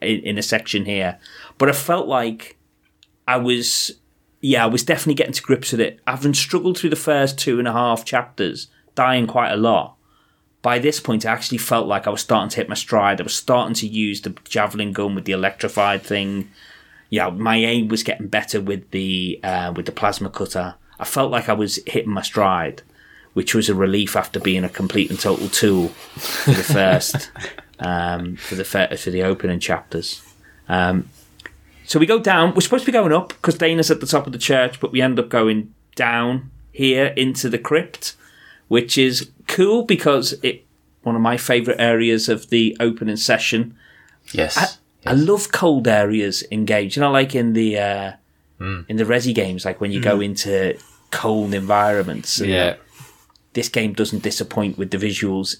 in a section here. But I felt like I was definitely getting to grips with it. Having struggled through the first 2.5 chapters, dying quite a lot. By this point, I actually felt like I was starting to hit my stride. I was starting to use the javelin gun with the electrified thing. Yeah, my aim was getting better with the plasma cutter. I felt like I was hitting my stride, which was a relief after being a complete and total tool for the first for the opening chapters. So we go down. We're supposed to be going up because Dana's at the top of the church, but we end up going down here into the crypt, which is cool because it one of my favourite areas of the opening session. Yes. I love cold areas in games. Like in the in the Resi games, like when you go into cold environments. Yeah. This game doesn't disappoint with the visuals.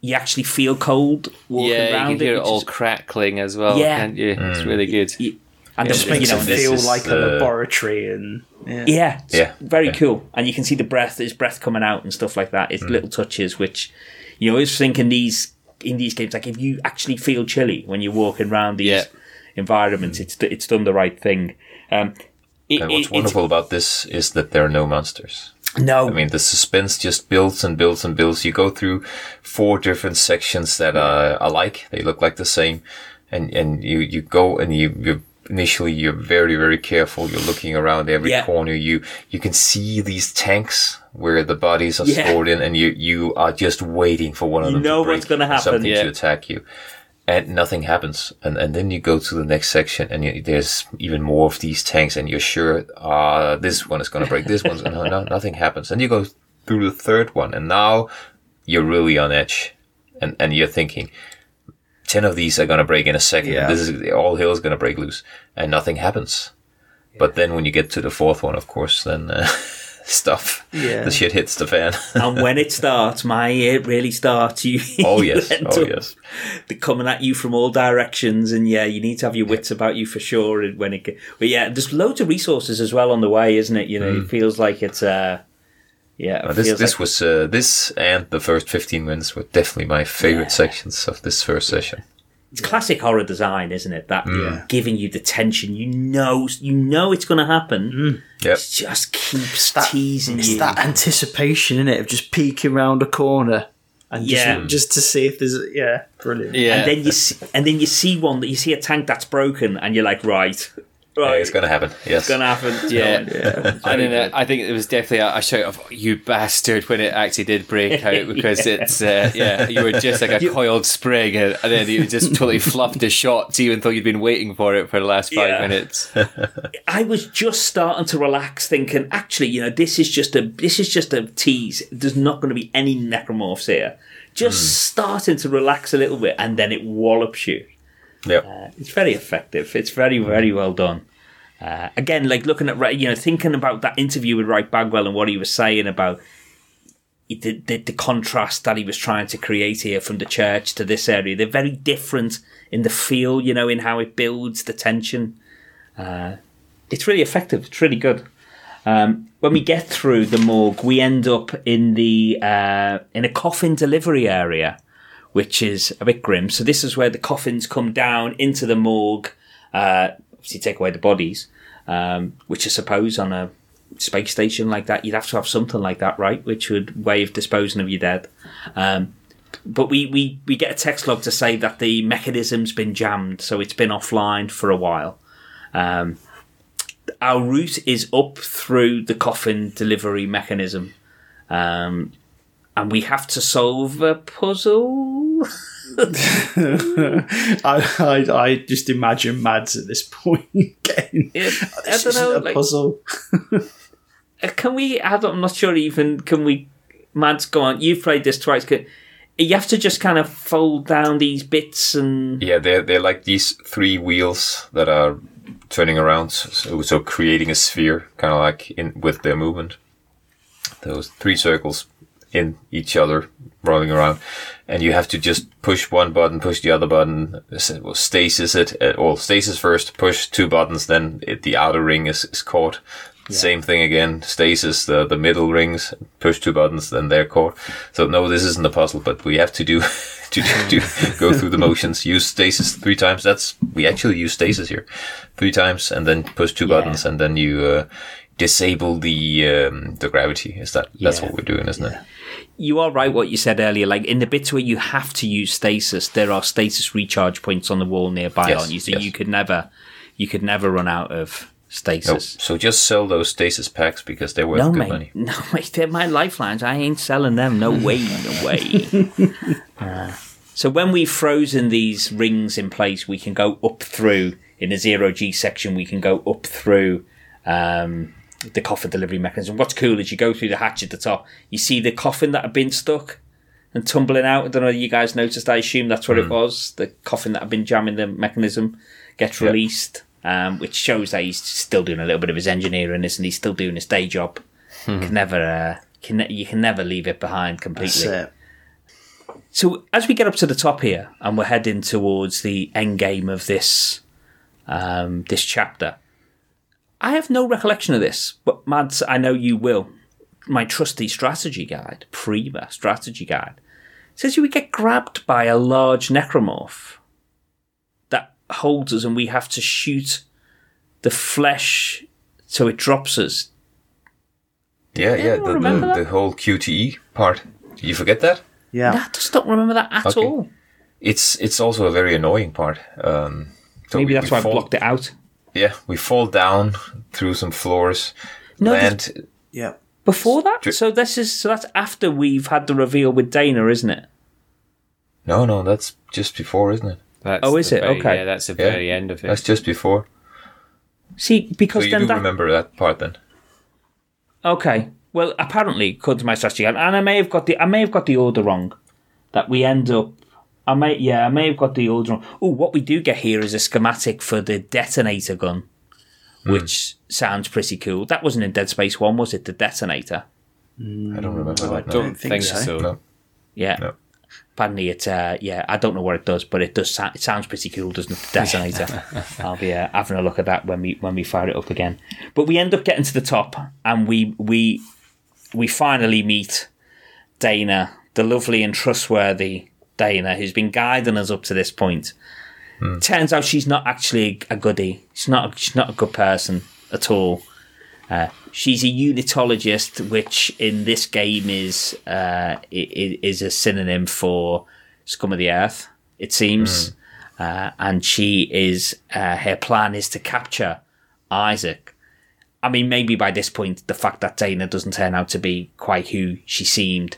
You actually feel cold walking around. You can hear it all crackling as well, can't you? Mm. It's really good. And it makes it feel like a laboratory, and it's very cool. And you can see his breath coming out and stuff like that. It's little touches, which I always think in these games, like if you actually feel chilly when you're walking around these environments, it's done the right thing. What's wonderful about this is that there are no monsters. No. I mean, the suspense just builds and builds and builds. You go through four different sections that are alike. They look like the same. And you go and you initially you're very, very careful. You're looking around every corner. You can see these tanks where the bodies are stored in, and you are just waiting for one of them to break, what's gonna happen, something to attack you. And nothing happens. And then you go to the next section and there's even more of these tanks and you're sure, this one is going to break, this one's going to, no, nothing happens. And you go through the third one and now you're really on edge and you're thinking 10 of these are going to break in a second. Yeah. This is, all hell's going to break loose and nothing happens. Yeah. But then when you get to the fourth one, of course, then, the shit hits the fan. And when it starts, it really starts. You They're coming at you from all directions, and you need to have your wits about you for sure. And when it, there's loads of resources as well on the way, isn't it? You know, it feels like it's. This and the first 15 minutes were definitely my favorite sections of this first session. It's classic horror design, isn't it? That giving you the tension. You know it's going to happen. Mm. Yep. It just keeps teasing you. It's that anticipation, isn't it, of just peeking around a corner and just to see if there's brilliant. Yeah. And then you see a tank that's broken, and you're like, right, it's going to happen. Yes, it's going to happen. Yeah. I don't know. I think it was definitely a shout of "you bastard" when it actually did break out, because it's you were just like a coiled spring, and then you just totally fluffed the shots, even though you'd been waiting for it for the last 5 minutes. I was just starting to relax, thinking, actually, this is just a tease. There's not going to be any necromorphs here. Just starting to relax a little bit, and then it wallops you. Yeah, it's very effective. It's very, very well done. Again, like looking at, thinking about that interview with Wright Bagwell and what he was saying about the contrast that he was trying to create here from the church to this area. They're very different in the feel, in how it builds the tension. It's really effective. It's really good. When we get through the morgue, we end up in the in a coffin delivery area, which is a bit grim. So this is where the coffins come down into the morgue, obviously take away the bodies, which I suppose on a space station like that, you'd have to have something like that, right? Which would way of disposing of your dead. But we get a text log to say that the mechanism's been jammed, so it's been offline for a while. Our route is up through the coffin delivery mechanism, and we have to solve a puzzle. I just imagine Mads at this point getting puzzle. Can we? I'm not sure. Even can we? Mads, go on. You've played this twice. You have to just kind of fold down these bits and they're like these three wheels that are turning around, so creating a sphere, kind of like with their movement. Those three circles in each other, rolling around, and you have to just push one button, push the other button, stasis first, push two buttons, then the outer ring is caught. Yeah. Same thing again, stasis, the middle rings, push two buttons, then they're caught. So no, this isn't a puzzle, but we have to do to go through the motions, use stasis three times. We actually use stasis here three times, and then push two buttons, and then you disable the gravity. Is that that's what we're doing, isn't it? You are right what you said earlier. Like in the bits where you have to use stasis, there are stasis recharge points on the wall nearby, aren't you? So you could never run out of stasis. Nope. So just sell those stasis packs because they're worth good money. No, mate, they're my lifelines. I ain't selling them. No way, no way. So when we've frozen these rings in place, we can go up through, in the zero-G section, we can go up through the coffin delivery mechanism. What's cool is you go through the hatch at the top, you see the coffin that had been stuck and tumbling out. I don't know if you guys noticed, I assume that's what it was. The coffin that had been jamming the mechanism gets released, which shows that he's still doing a little bit of his engineering, isn't he? He's still doing his day job. You can never leave it behind completely. That's it. So as we get up to the top here and we're heading towards the end game of this this chapter, I have no recollection of this, but Mads, I know you will. My trusty strategy guide, Prima strategy guide, says you would get grabbed by a large necromorph that holds us and we have to shoot the flesh so it drops us. Yeah. The whole QTE part. Did you forget that? Yeah. No, I just don't remember that at all. It's also a very annoying part. Maybe that's why I blocked it out. Yeah, we fall down through some floors. No, land. Yeah. Before that? So that's after we've had the reveal with Dana, isn't it? No, that's just before, isn't it? Is it? Very, okay. Yeah, that's the very end of it. That's just before. See, because so then remember that part then. Okay. Well, apparently, according to my strategy, and I may have got the order wrong, that we end up. I may have got the order wrong. Oh, what we do get here is a schematic for the detonator gun, which sounds pretty cool. That wasn't in Dead Space 1, was it? The detonator. I don't remember. I don't think so. No. Yeah. No. Apparently, I don't know what it does, but it does. It sounds pretty cool, doesn't it? The detonator. I'll be having a look at that when we fire it up again. But we end up getting to the top, and we finally meet Dana, the lovely and trustworthy Dana, who's been guiding us up to this point. Turns out she's not actually a goodie. She's not a good person at all. She's a unitologist, which in this game is a synonym for scum of the earth, it seems. And she is her plan is to capture Isaac. I mean, maybe by this point, the fact that Dana doesn't turn out to be quite who she seemed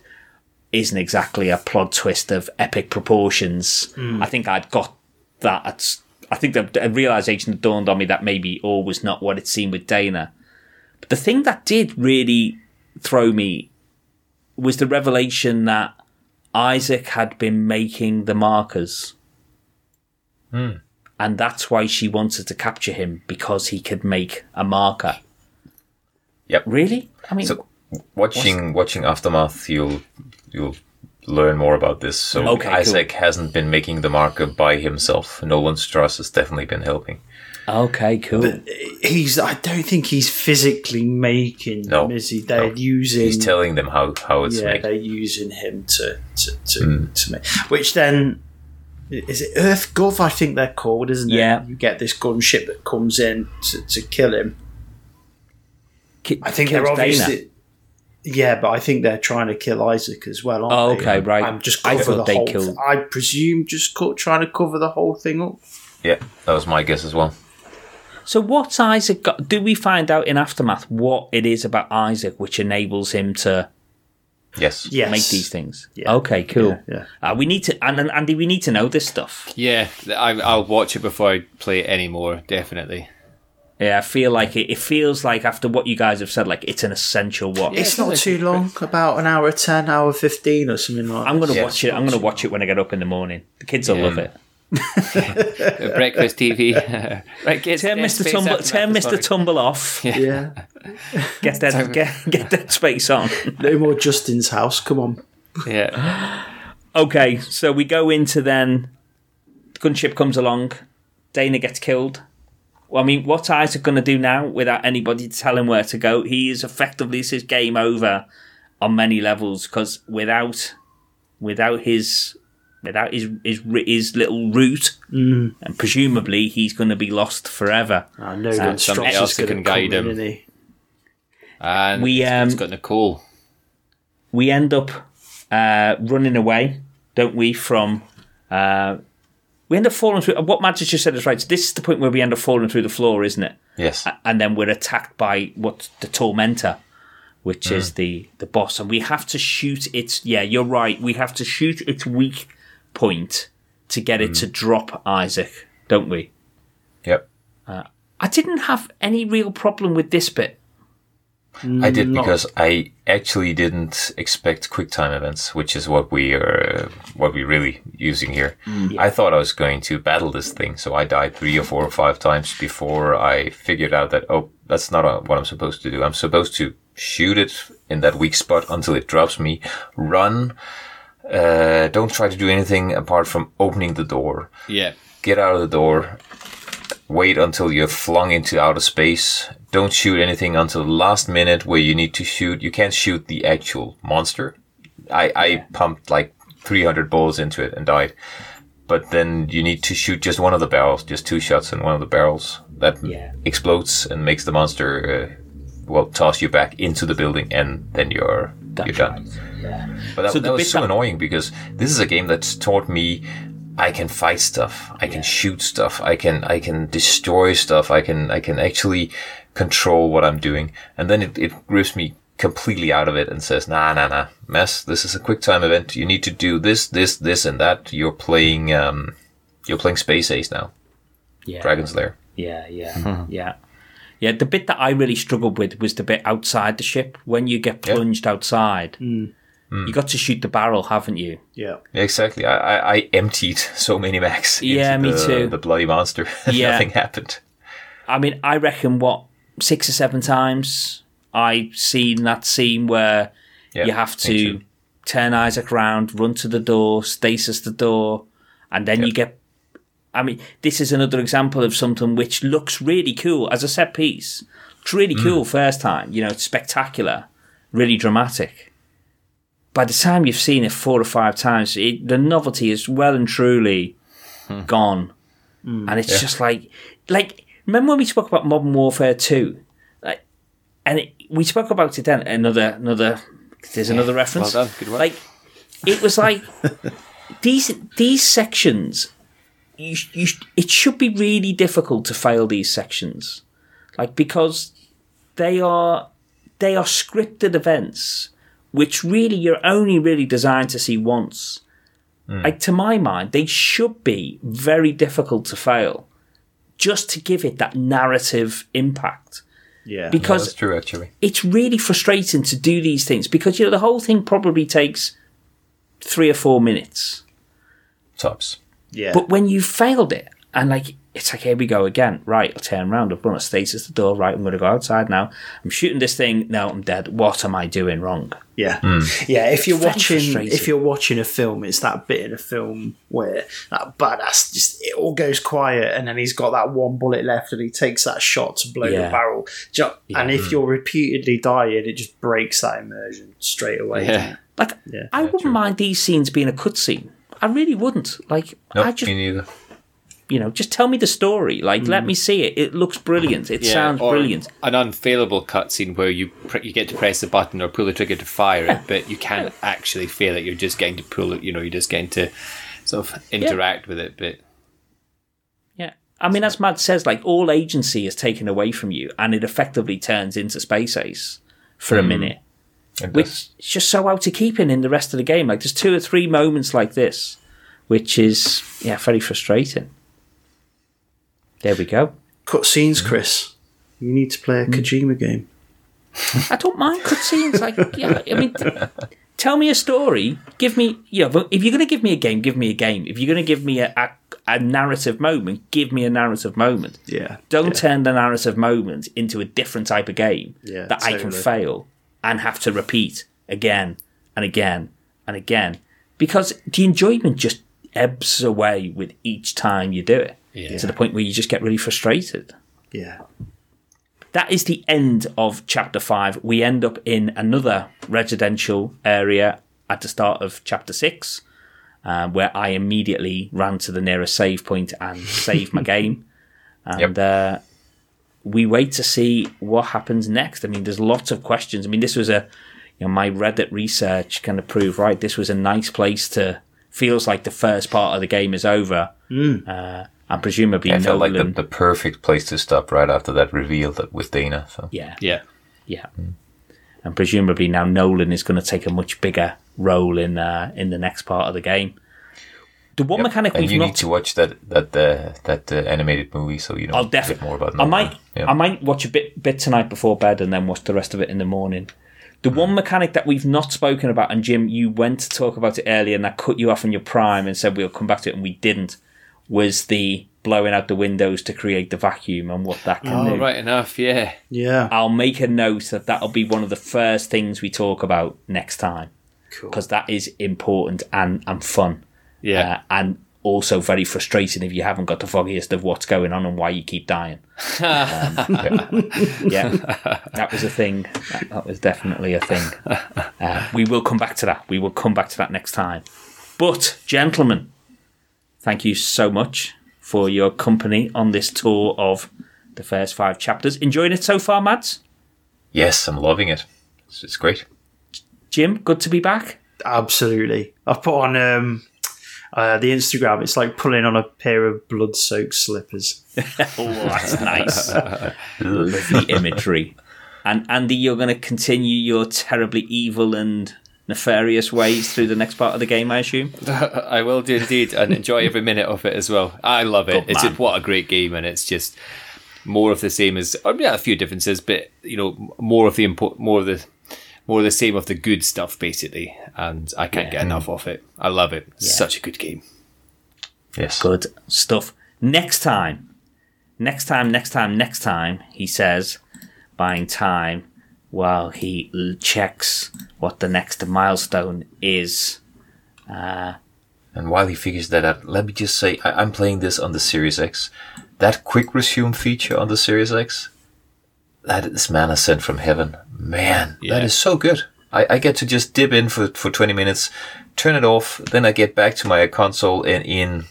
isn't exactly a plot twist of epic proportions. I think I'd got that. I think the realization dawned on me that maybe all was not what it seemed with Dana. The thing that did really throw me was the revelation that Isaac had been making the markers. And that's why she wanted to capture him, because he could make a marker. Yep. Really? I mean, so watching Aftermath, you'll learn more about this. So Isaac hasn't been making the marker by himself. Nolan Stross has definitely been helping. Okay, cool. But I don't think he's physically making them, is he? They're using... He's telling them how it's made. Yeah, they're using him to make... Which then... Is it EarthGov, I think they're called, isn't it? Yeah. You get this gunship that comes in to kill him. I think they're obviously... Dana. Yeah, but I think they're trying to kill Isaac as well, aren't they? Oh, okay, right. I presume just trying to cover the whole thing up. Yeah, that was my guess as well. So what's Isaac got? Do we find out in Aftermath what it is about Isaac which enables him to make these things? Yeah. Okay, cool. Yeah. We need to, and Andy, we need to know this stuff. Yeah, I'll watch it before I play it anymore, definitely. Yeah, I feel like it feels like after what you guys have said, like it's an essential watch. It's not too long, about an hour 10, hour 15 or something like that. I'm going to watch it. I'm going to watch it when I get up in the morning. The kids will love it. Breakfast TV. Right, turn Mr. Tumble off. Yeah. Get Dead Space on. No more Justin's house. Come on. Yeah. Okay, so we go into then. The gunship comes along. Dana gets killed. Well, I mean, what's Isaac going to do now without anybody to tell him where to go? He is effectively, this is game over on many levels, because without his little route, and presumably he's going to be lost forever. I know that somebody else can guide him. And he's got Nicole. We end up running away, don't we? We end up falling through. What Mads just said is right. So this is the point where we end up falling through the floor, isn't it? Yes. And then we're attacked by the tormentor, which is the boss, and we have to shoot its. Yeah, you're right. We have to shoot its weak point to get it to drop Isaac, don't we? Yep. I didn't have any real problem with this bit. I did, because I actually didn't expect QuickTime events, which is what we're really using here. Yeah. I thought I was going to battle this thing, so I died 3 or 4 or 5 times before I figured out that that's not what I'm supposed to do. I'm supposed to shoot it in that weak spot until it drops me. Run. Don't try to do anything apart from opening the door. Yeah. Get out of the door. Wait until you're flung into outer space. Don't shoot anything until the last minute where you need to shoot. You can't shoot the actual monster. I pumped like 300 balls into it and died. But then you need to shoot just one of the barrels, just 2 shots in one of the barrels. That explodes and makes the monster will toss you back into the building, and then you're done. Yeah. But that was so annoying, because this is a game that's taught me I can fight stuff, I can shoot stuff, I can destroy stuff, I can actually control what I'm doing, and then it rips me completely out of it and says, nah, mess. This is a quick time event. You need to do this, this, this, and that. You're playing Space Ace now. Yeah. Dragon's Lair. Yeah. The bit that I really struggled with was the bit outside the ship. When you get plunged outside, you got to shoot the barrel, haven't you? Yeah. Exactly. I emptied so many mags. Yeah, me too. The bloody monster. Nothing happened. I mean, I reckon 6 or 7 times I've seen that scene where you have to turn Isaac round, run to the door, stasis the door, and then you get... I mean, this is another example of something which looks really cool as a set piece. Looks really cool first time. You know, it's spectacular, really dramatic. By the time you've seen it 4 or 5 times, the novelty is well and truly gone. And it's just like... Remember when we spoke about Modern Warfare 2? Like, and we spoke about it then. There's another reference. Well done, good work. Like, it was like, these sections, it should be really difficult to fail these sections. Like, because they are scripted events, which really you're only really designed to see once. Like, to my mind, they should be very difficult to fail, just to give it that narrative impact. Yeah, because that's true, actually. It's really frustrating to do these things, because, you know, the whole thing probably takes 3 or 4 minutes. Tops. Yeah. But when you failed it, and like, it's like, here we go again. Right, I'll turn around. I've run a stasis the door. Right, I'm going to go outside now. I'm shooting this thing. No, I'm dead. What am I doing wrong? Yeah. Yeah, if you're watching a film, it's that bit in a film where that badass just, it all goes quiet, and then he's got that one bullet left, and he takes that shot to blow the barrel. And if you're repeatedly dying, it just breaks that immersion straight away. Yeah. Like, I wouldn't mind these scenes being a cutscene. I really wouldn't. Like, nope, I just, me neither. You know, just tell me the story. Like, let me see it. It looks brilliant. It sounds brilliant. An unfailable cutscene where you get to press the button or pull the trigger to fire it, but you can't actually fail it. You're just getting to pull it. You know, you're just getting to sort of interact with it. But yeah, I mean, as Mads says, like, all agency is taken away from you, and it effectively turns into Space Ace for a minute, which is just so out of keeping in the rest of the game. Like, there's 2 or 3 moments like this, which is very frustrating. There we go. Cutscenes, Chris. You need to play a Kojima game. I don't mind cutscenes. Like, I mean, tell me a story. Give me, if you're going to give me a game, give me a game. If you're going to give me a narrative moment, give me a narrative moment. Yeah. Don't turn the narrative moment into a different type of game that totally. I can fail and have to repeat again and again and again, because the enjoyment just ebbs away with each time you do it. Yeah. To the point where you just get really frustrated. Yeah. That is the end of Chapter 5. We end up in another residential area at the start of Chapter 6, where I immediately ran to the nearest save point and saved my game. And we wait to see what happens next. I mean, there's lots of questions. I mean, this was my Reddit research kind of proved, right, this was a nice place to... Feels like the first part of the game is over. And presumably Nolan... I felt like the perfect place to stop right after that reveal that with Dana. So. Yeah. And presumably now Nolan is going to take a much bigger role in the next part of the game. The one mechanic we've you need to watch that animated movie, so you know a bit more about Nolan. I might watch a bit tonight before bed, and then watch the rest of it in the morning. The one mechanic that we've not spoken about, and Jim, you went to talk about it earlier, and I cut you off on your prime and said we'll come back to it, and we didn't, was the blowing out the windows to create the vacuum and what that can do. Oh, right enough, yeah. I'll make a note that that'll be one of the first things we talk about next time. Cool. Because that is important and fun. Yeah. And also very frustrating if you haven't got the foggiest of what's going on and why you keep dying. That was a thing. That was definitely a thing. We will come back to that. We will come back to that next time. But, gentlemen, thank you so much for your company on this tour of the first 5 chapters. Enjoying it so far, Mads? Yes, I'm loving it. It's great. Jim, good to be back. Absolutely. I've put on the Instagram, it's like pulling on a pair of blood-soaked slippers. Oh, that's nice. Lovely imagery. And Andy, you're going to continue your terribly evil and nefarious ways through the next part of the game, I assume? I will do indeed, and enjoy every minute of it as well. I love it. It's just, what a great game, and it's just more of the same as, I mean, yeah, a few differences, but you know, more of the same of the good stuff, basically, and I can't get enough of it. I love it. Yeah. Such a good game. Yes. Good stuff. Next time, he says, buying time while he checks what the next milestone is. And while he figures that out, let me just say, I'm playing this on the Series X. That quick resume feature on the Series X, that is manna sent from heaven. Man, yeah. That is so good. I get to just dip in for 20 minutes, turn it off, then I get back to my console, and in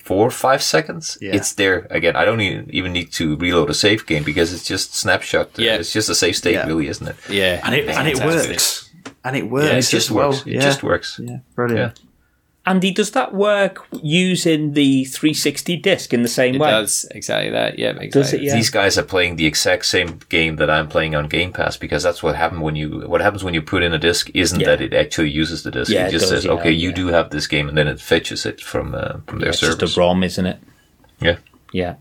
4 or 5 seconds, it's there again. I don't even need to reload a save game because it's just snapshot. Yeah. It's just a save state, really, isn't it? Yeah. And it works. Yeah, it just works. Yeah, brilliant. Yeah. Andy, does that work using the 360 disc in the same way? It does, exactly that. Yeah, exactly. Does it, yeah. These guys are playing the exact same game that I'm playing on Game Pass, because that's what happens when you put in a disc. Isn't that it actually uses the disc? Yeah, it just does, says, okay, you do have this game, and then it fetches it from their service. It's just a ROM, isn't it? Yeah. Yeah.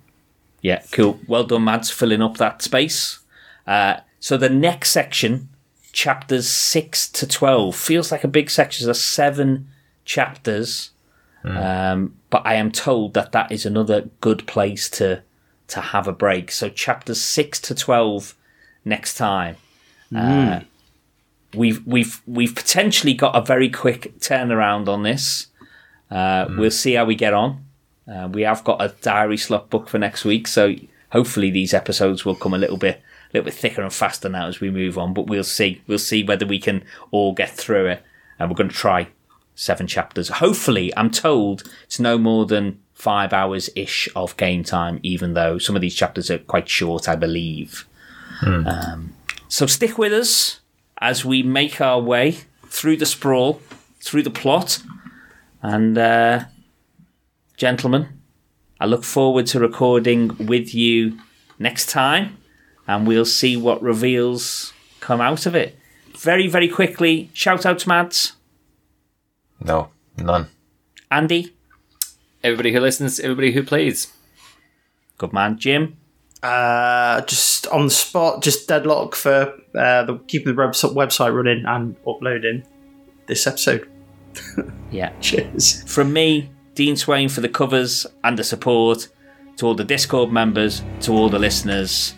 Yeah. Cool. Well done, Mads, filling up that space. So the next section, chapters 6 to 12, feels like a big section. There's 7 chapters, but I am told that is another good place to have a break. So chapters 6 to 12 next time. We've potentially got a very quick turnaround on this. We'll see how we get on. We have got a diary slot booked for next week, so hopefully these episodes will come a little bit thicker and faster now as we move on. But we'll see. We'll see whether we can all get through it, and we're going to try. 7 chapters. Hopefully, I'm told it's no more than 5 hours-ish of game time, even though some of these chapters are quite short, I believe. So stick with us as we make our way through the sprawl, through the plot. And, gentlemen, I look forward to recording with you next time, and we'll see what reveals come out of it. Very, very quickly, shout out to Mads. No, none. Andy? Everybody who listens, everybody who plays. Good man. Jim? Just on the spot, just Deadlock for keeping the website running and uploading this episode. Yeah. Cheers. From me, Dean Swain, for the covers and the support, to all the Discord members, to all the listeners,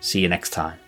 see you next time.